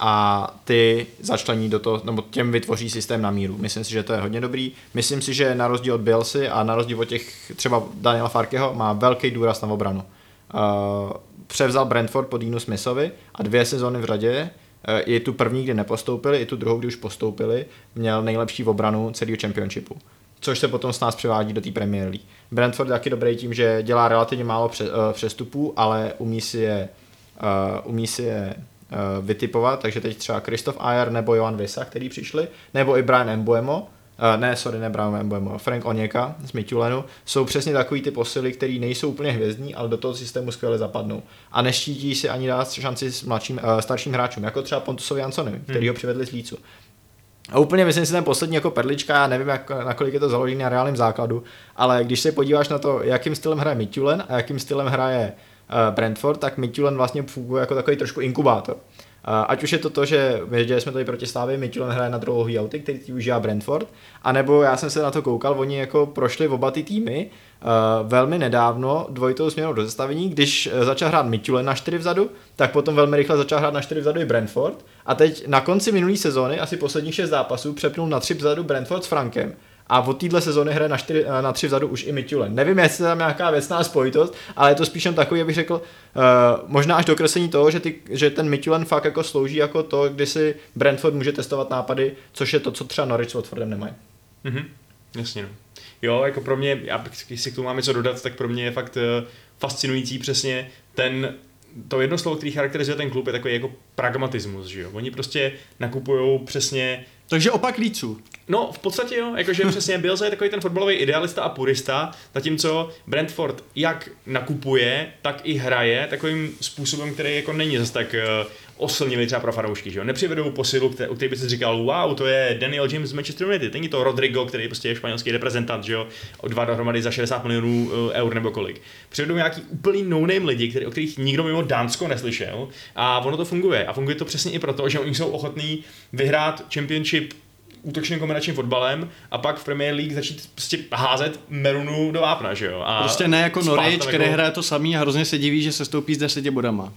a ty začlení do toho, nebo těm vytvoří systém na míru. Myslím si, že to je hodně dobrý. Myslím si, že na rozdíl od Bielsy a na rozdíl od těch třeba Daniela Farkeho má velký důraz na obranu. Uh, převzal Brentford pod Deanu Smithovi a dvě sezony v řadě, uh, i tu první, kdy nepostoupili, i tu druhou, kdy už postoupili, měl nejlepší obranu celého championshipu. Což se potom s nás převádí do té Premier League. Brentford je taky dobrý tím, že dělá relativně málo pře, uh, přestupů, ale umí si je, uh, umí si je vytipovat, takže teď třeba Christoph Ayer nebo Johan Visa, který přišli, nebo i Brian Mbeumo, uh, ne, sorry, ne Brian Mbeumo, Frank Onyeka z Midtjyllandu, jsou přesně takový ty posily, který nejsou úplně hvězdní, ale do toho systému skvěle zapadnou. A neštítí si ani dát šanci s mladším, uh, starším hráčům, jako třeba Pontusovi Janssonovi, hmm. který ho přivedli z Leedsu. A úplně myslím si ten poslední jako perlička, já nevím, jak, nakolik je to založené na reálném základu, ale když se podíváš na to, jakým stylem hraje Midtjylland a jakým stylem hraje Brentford, tak Midtjylland vlastně funguje jako takový trošku inkubátor. Ať už je to to, že my děli jsme tady proti Slávy, Midtjylland hraje na dlouhý auty, který využívá Brentford, anebo já jsem se na to koukal, oni jako prošli oba ty týmy uh, velmi nedávno dvojitou směnou do zastavení, když začal hrát Midtjylland na čtyři vzadu, tak potom velmi rychle začal hrát na čtyři vzadu i Brentford a teď na konci minulé sezony, asi posledních šest zápasů, přepnul na tři vzadu Brentford s Frankem. A od téhle sezóny hraje na, čtyři, na tři vzadu už i Midtjylland. Nevím, jestli tam nějaká věcná spojitost, ale je to spíš takový, abych řekl, uh, možná až dokreslení toho, že, ty, že ten Midtjylland fakt jako slouží jako to, kdy si Brentford může testovat nápady, což je to, co třeba Norwich s Watfordem nemají. Mhm, jasně no. Jo, jako pro mě, já, jestli k tomu máme co dodat, tak pro mě je fakt uh, fascinující přesně ten... To jedno slovo, který charakterizuje ten klub, je takový jako pragmatismus, že jo. Oni prostě nakupujou přesně... Takže opak Líců. No, v podstatě jo, jakože přesně Bielsa je takový ten fotbalový idealista a purista, zatímco Brentford jak nakupuje, tak i hraje takovým způsobem, který jako není zase tak uh, oslnivý třeba pro fanoušky, že jo. Nepřivedou posilu, které, u které by si říkal, wow, to je Daniel James z Manchester United, není to Rodrigo, který prostě je španělský reprezentant, že jo, dva dohromady za šedesát milionů uh, eur nebo kolik. Přivedou nějaký úplný no-name lidi, který, o kterých nikdo mimo Dánsko neslyšel, a ono to funguje. A funguje to přesně i proto, že oni jsou ochotní vyhrát championship útočným kombinačním fotbalem a pak v Premier League začít prostě házet merunu do vápna, že jo? A prostě ne jako Norwich, který jako... hraje to samý a hrozně se diví, že se stoupí s deseti bodama.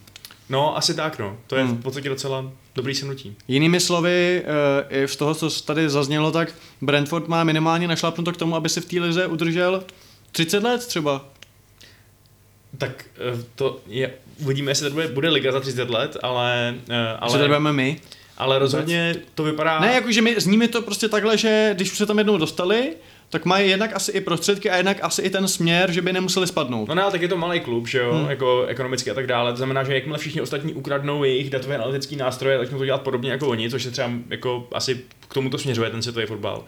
No, asi tak, no. To je hmm. v podstatě docela dobrý semnutí. Jinými slovy, i z toho, co tady zaznělo, tak Brentford má minimálně našlápnuto k tomu, aby se v té lize udržel třicet let třeba. Tak to je, uvidíme, jestli to bude, bude liga za třicet let, ale... ale... Co to budeme my? Ale rozhodně to vypadá... Ne, jakože my s nimi to prostě takhle, že když už se tam jednou dostali, tak mají jednak asi i prostředky a jednak asi i ten směr, že by nemuseli spadnout. No ne, ale tak je to malý klub, že jo, hmm. jako ekonomicky a tak dále. To znamená, že jakmile všichni ostatní ukradnou jejich datové analytické nástroje, začnou to dělat podobně jako oni, což se třeba jako asi k tomuto směřuje ten světový fotbal.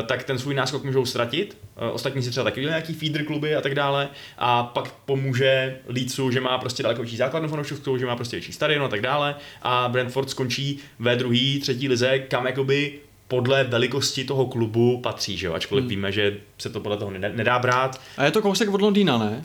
E, tak ten svůj náskok můžou ztratit. E, ostatní si třeba taky dělají nějaký feeder kluby a tak dále. A pak pomůže Leedsu, že má prostě daleko větší základnu fanouškovskou, že má prostě větší stadion a tak dále. A Brentford skončí ve druhý, třetí lize, kam jakoby podle velikosti toho klubu patří, že jo? Ačkoliv hmm. víme, že se to podle toho nedá brát. A je to kousek od Londýna, ne?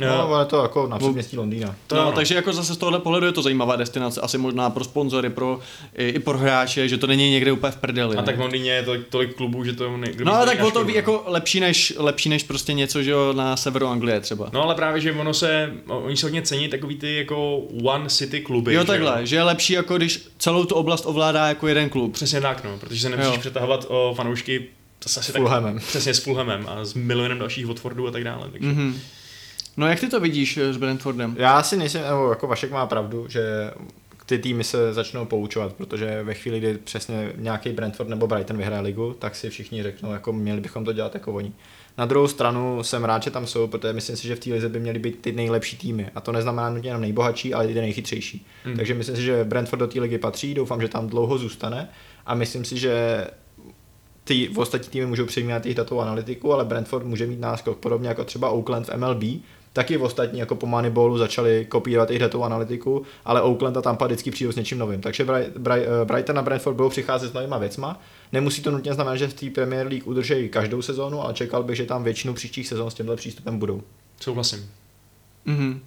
No, ale to jako na předměstí Londýna. No, no, takže jako zase z tohohle pohledu je to zajímavá destinace, asi možná pro sponzory, pro i, i pro hráče, že to není někde úplně v prdeli. A ne? Tak v Londýně je to, tolik klubů, že to někdo. No, ale tak bylo to školu, jako lepší než lepší než prostě něco, že jo, na severu Anglie třeba. No, ale právě že ono se oni se hodně cení takový ty jako one city kluby. Jo, takhle, že, že je lepší jako když celou tu oblast ovládá jako jeden klub. Přesně tak, no, protože se nemusíš přetahovat o fanoušky s Fulhamem. Přesně s Fulhamem a s milionem dalších Watfordů a tak dále, takže. Mm-hmm. No jak ty to vidíš s Brentfordem? Já si nejsem, nebo jako Vašek má pravdu, že ty týmy se začnou poučovat, protože ve chvíli, kdy přesně nějaký Brentford nebo Brighton vyhraje ligu, tak si všichni řeknou, jako měli bychom to dělat jako oni. Na druhou stranu jsem rád, že tam jsou, protože myslím si, že v té lize by měly být ty nejlepší týmy. A to neznamená nutně jenom nejbohatší, ale i ty nejchytřejší. Mm. Takže myslím si, že Brentford do té ligy patří, doufám, že tam dlouho zůstane a myslím si, že ty ostatní týmy můžou přijmout jejich datovou analytiku, ale Brentford může mít náskok, podobně jako třeba Oakland v M L B. Taky ostatní jako po Moneyballu začali kopírovat i datovou analytiku, ale Oakland a Tampa vždycky přijdou s něčím novým. Takže Brighton a Brentford budou přicházet s novýma věcma. Nemusí to nutně znamenat, že v té Premier League udržejí každou sezónu, ale čekal bych, že tam většinu příštích sezón s tímhle přístupem budou. Souhlasím. Mhm.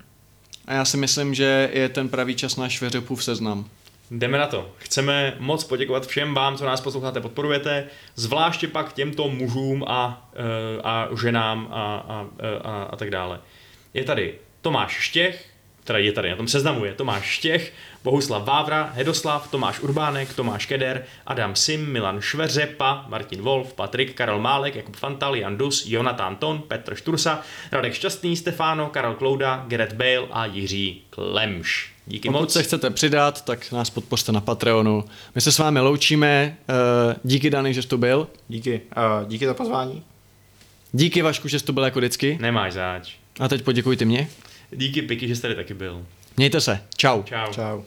A já si myslím, že je ten pravý čas na Šveřopův seznam. Jdeme na to. Chceme moc poděkovat všem vám, co nás posloucháte, podporujete, zvláště pak těmto mužům a, a ženám a, a, a, a tak dále. Je tady Tomáš Štěch, teda je tady, na tom seznamu je Tomáš Štěch, Bohuslav Vávra, Hedoslav, Tomáš Urbánek, Tomáš Keder, Adam Sim, Milan Šveřepa, Martin Wolf, Patrik, Karel Málek, Jakub Fantal, Jan Dus, Jonathan Ton, Petr Štursa, Radek Šťastný, Stefano, Karel Klouda, Gareth Bale a Jiří Klemš. Díky Pokud moc. Pokud se chcete přidat, tak nás podpořte na Patreonu. My se s vámi loučíme. Díky, Dany, že jsi tu byl. Díky. Díky za pozvání. Díky, Vašku, že jsi tu byl jako vždycky. Nemáš zač. A teď poděkujte mě. Díky, Piky, že jste tady taky byl. Mějte se. Čau. Čau. Čau.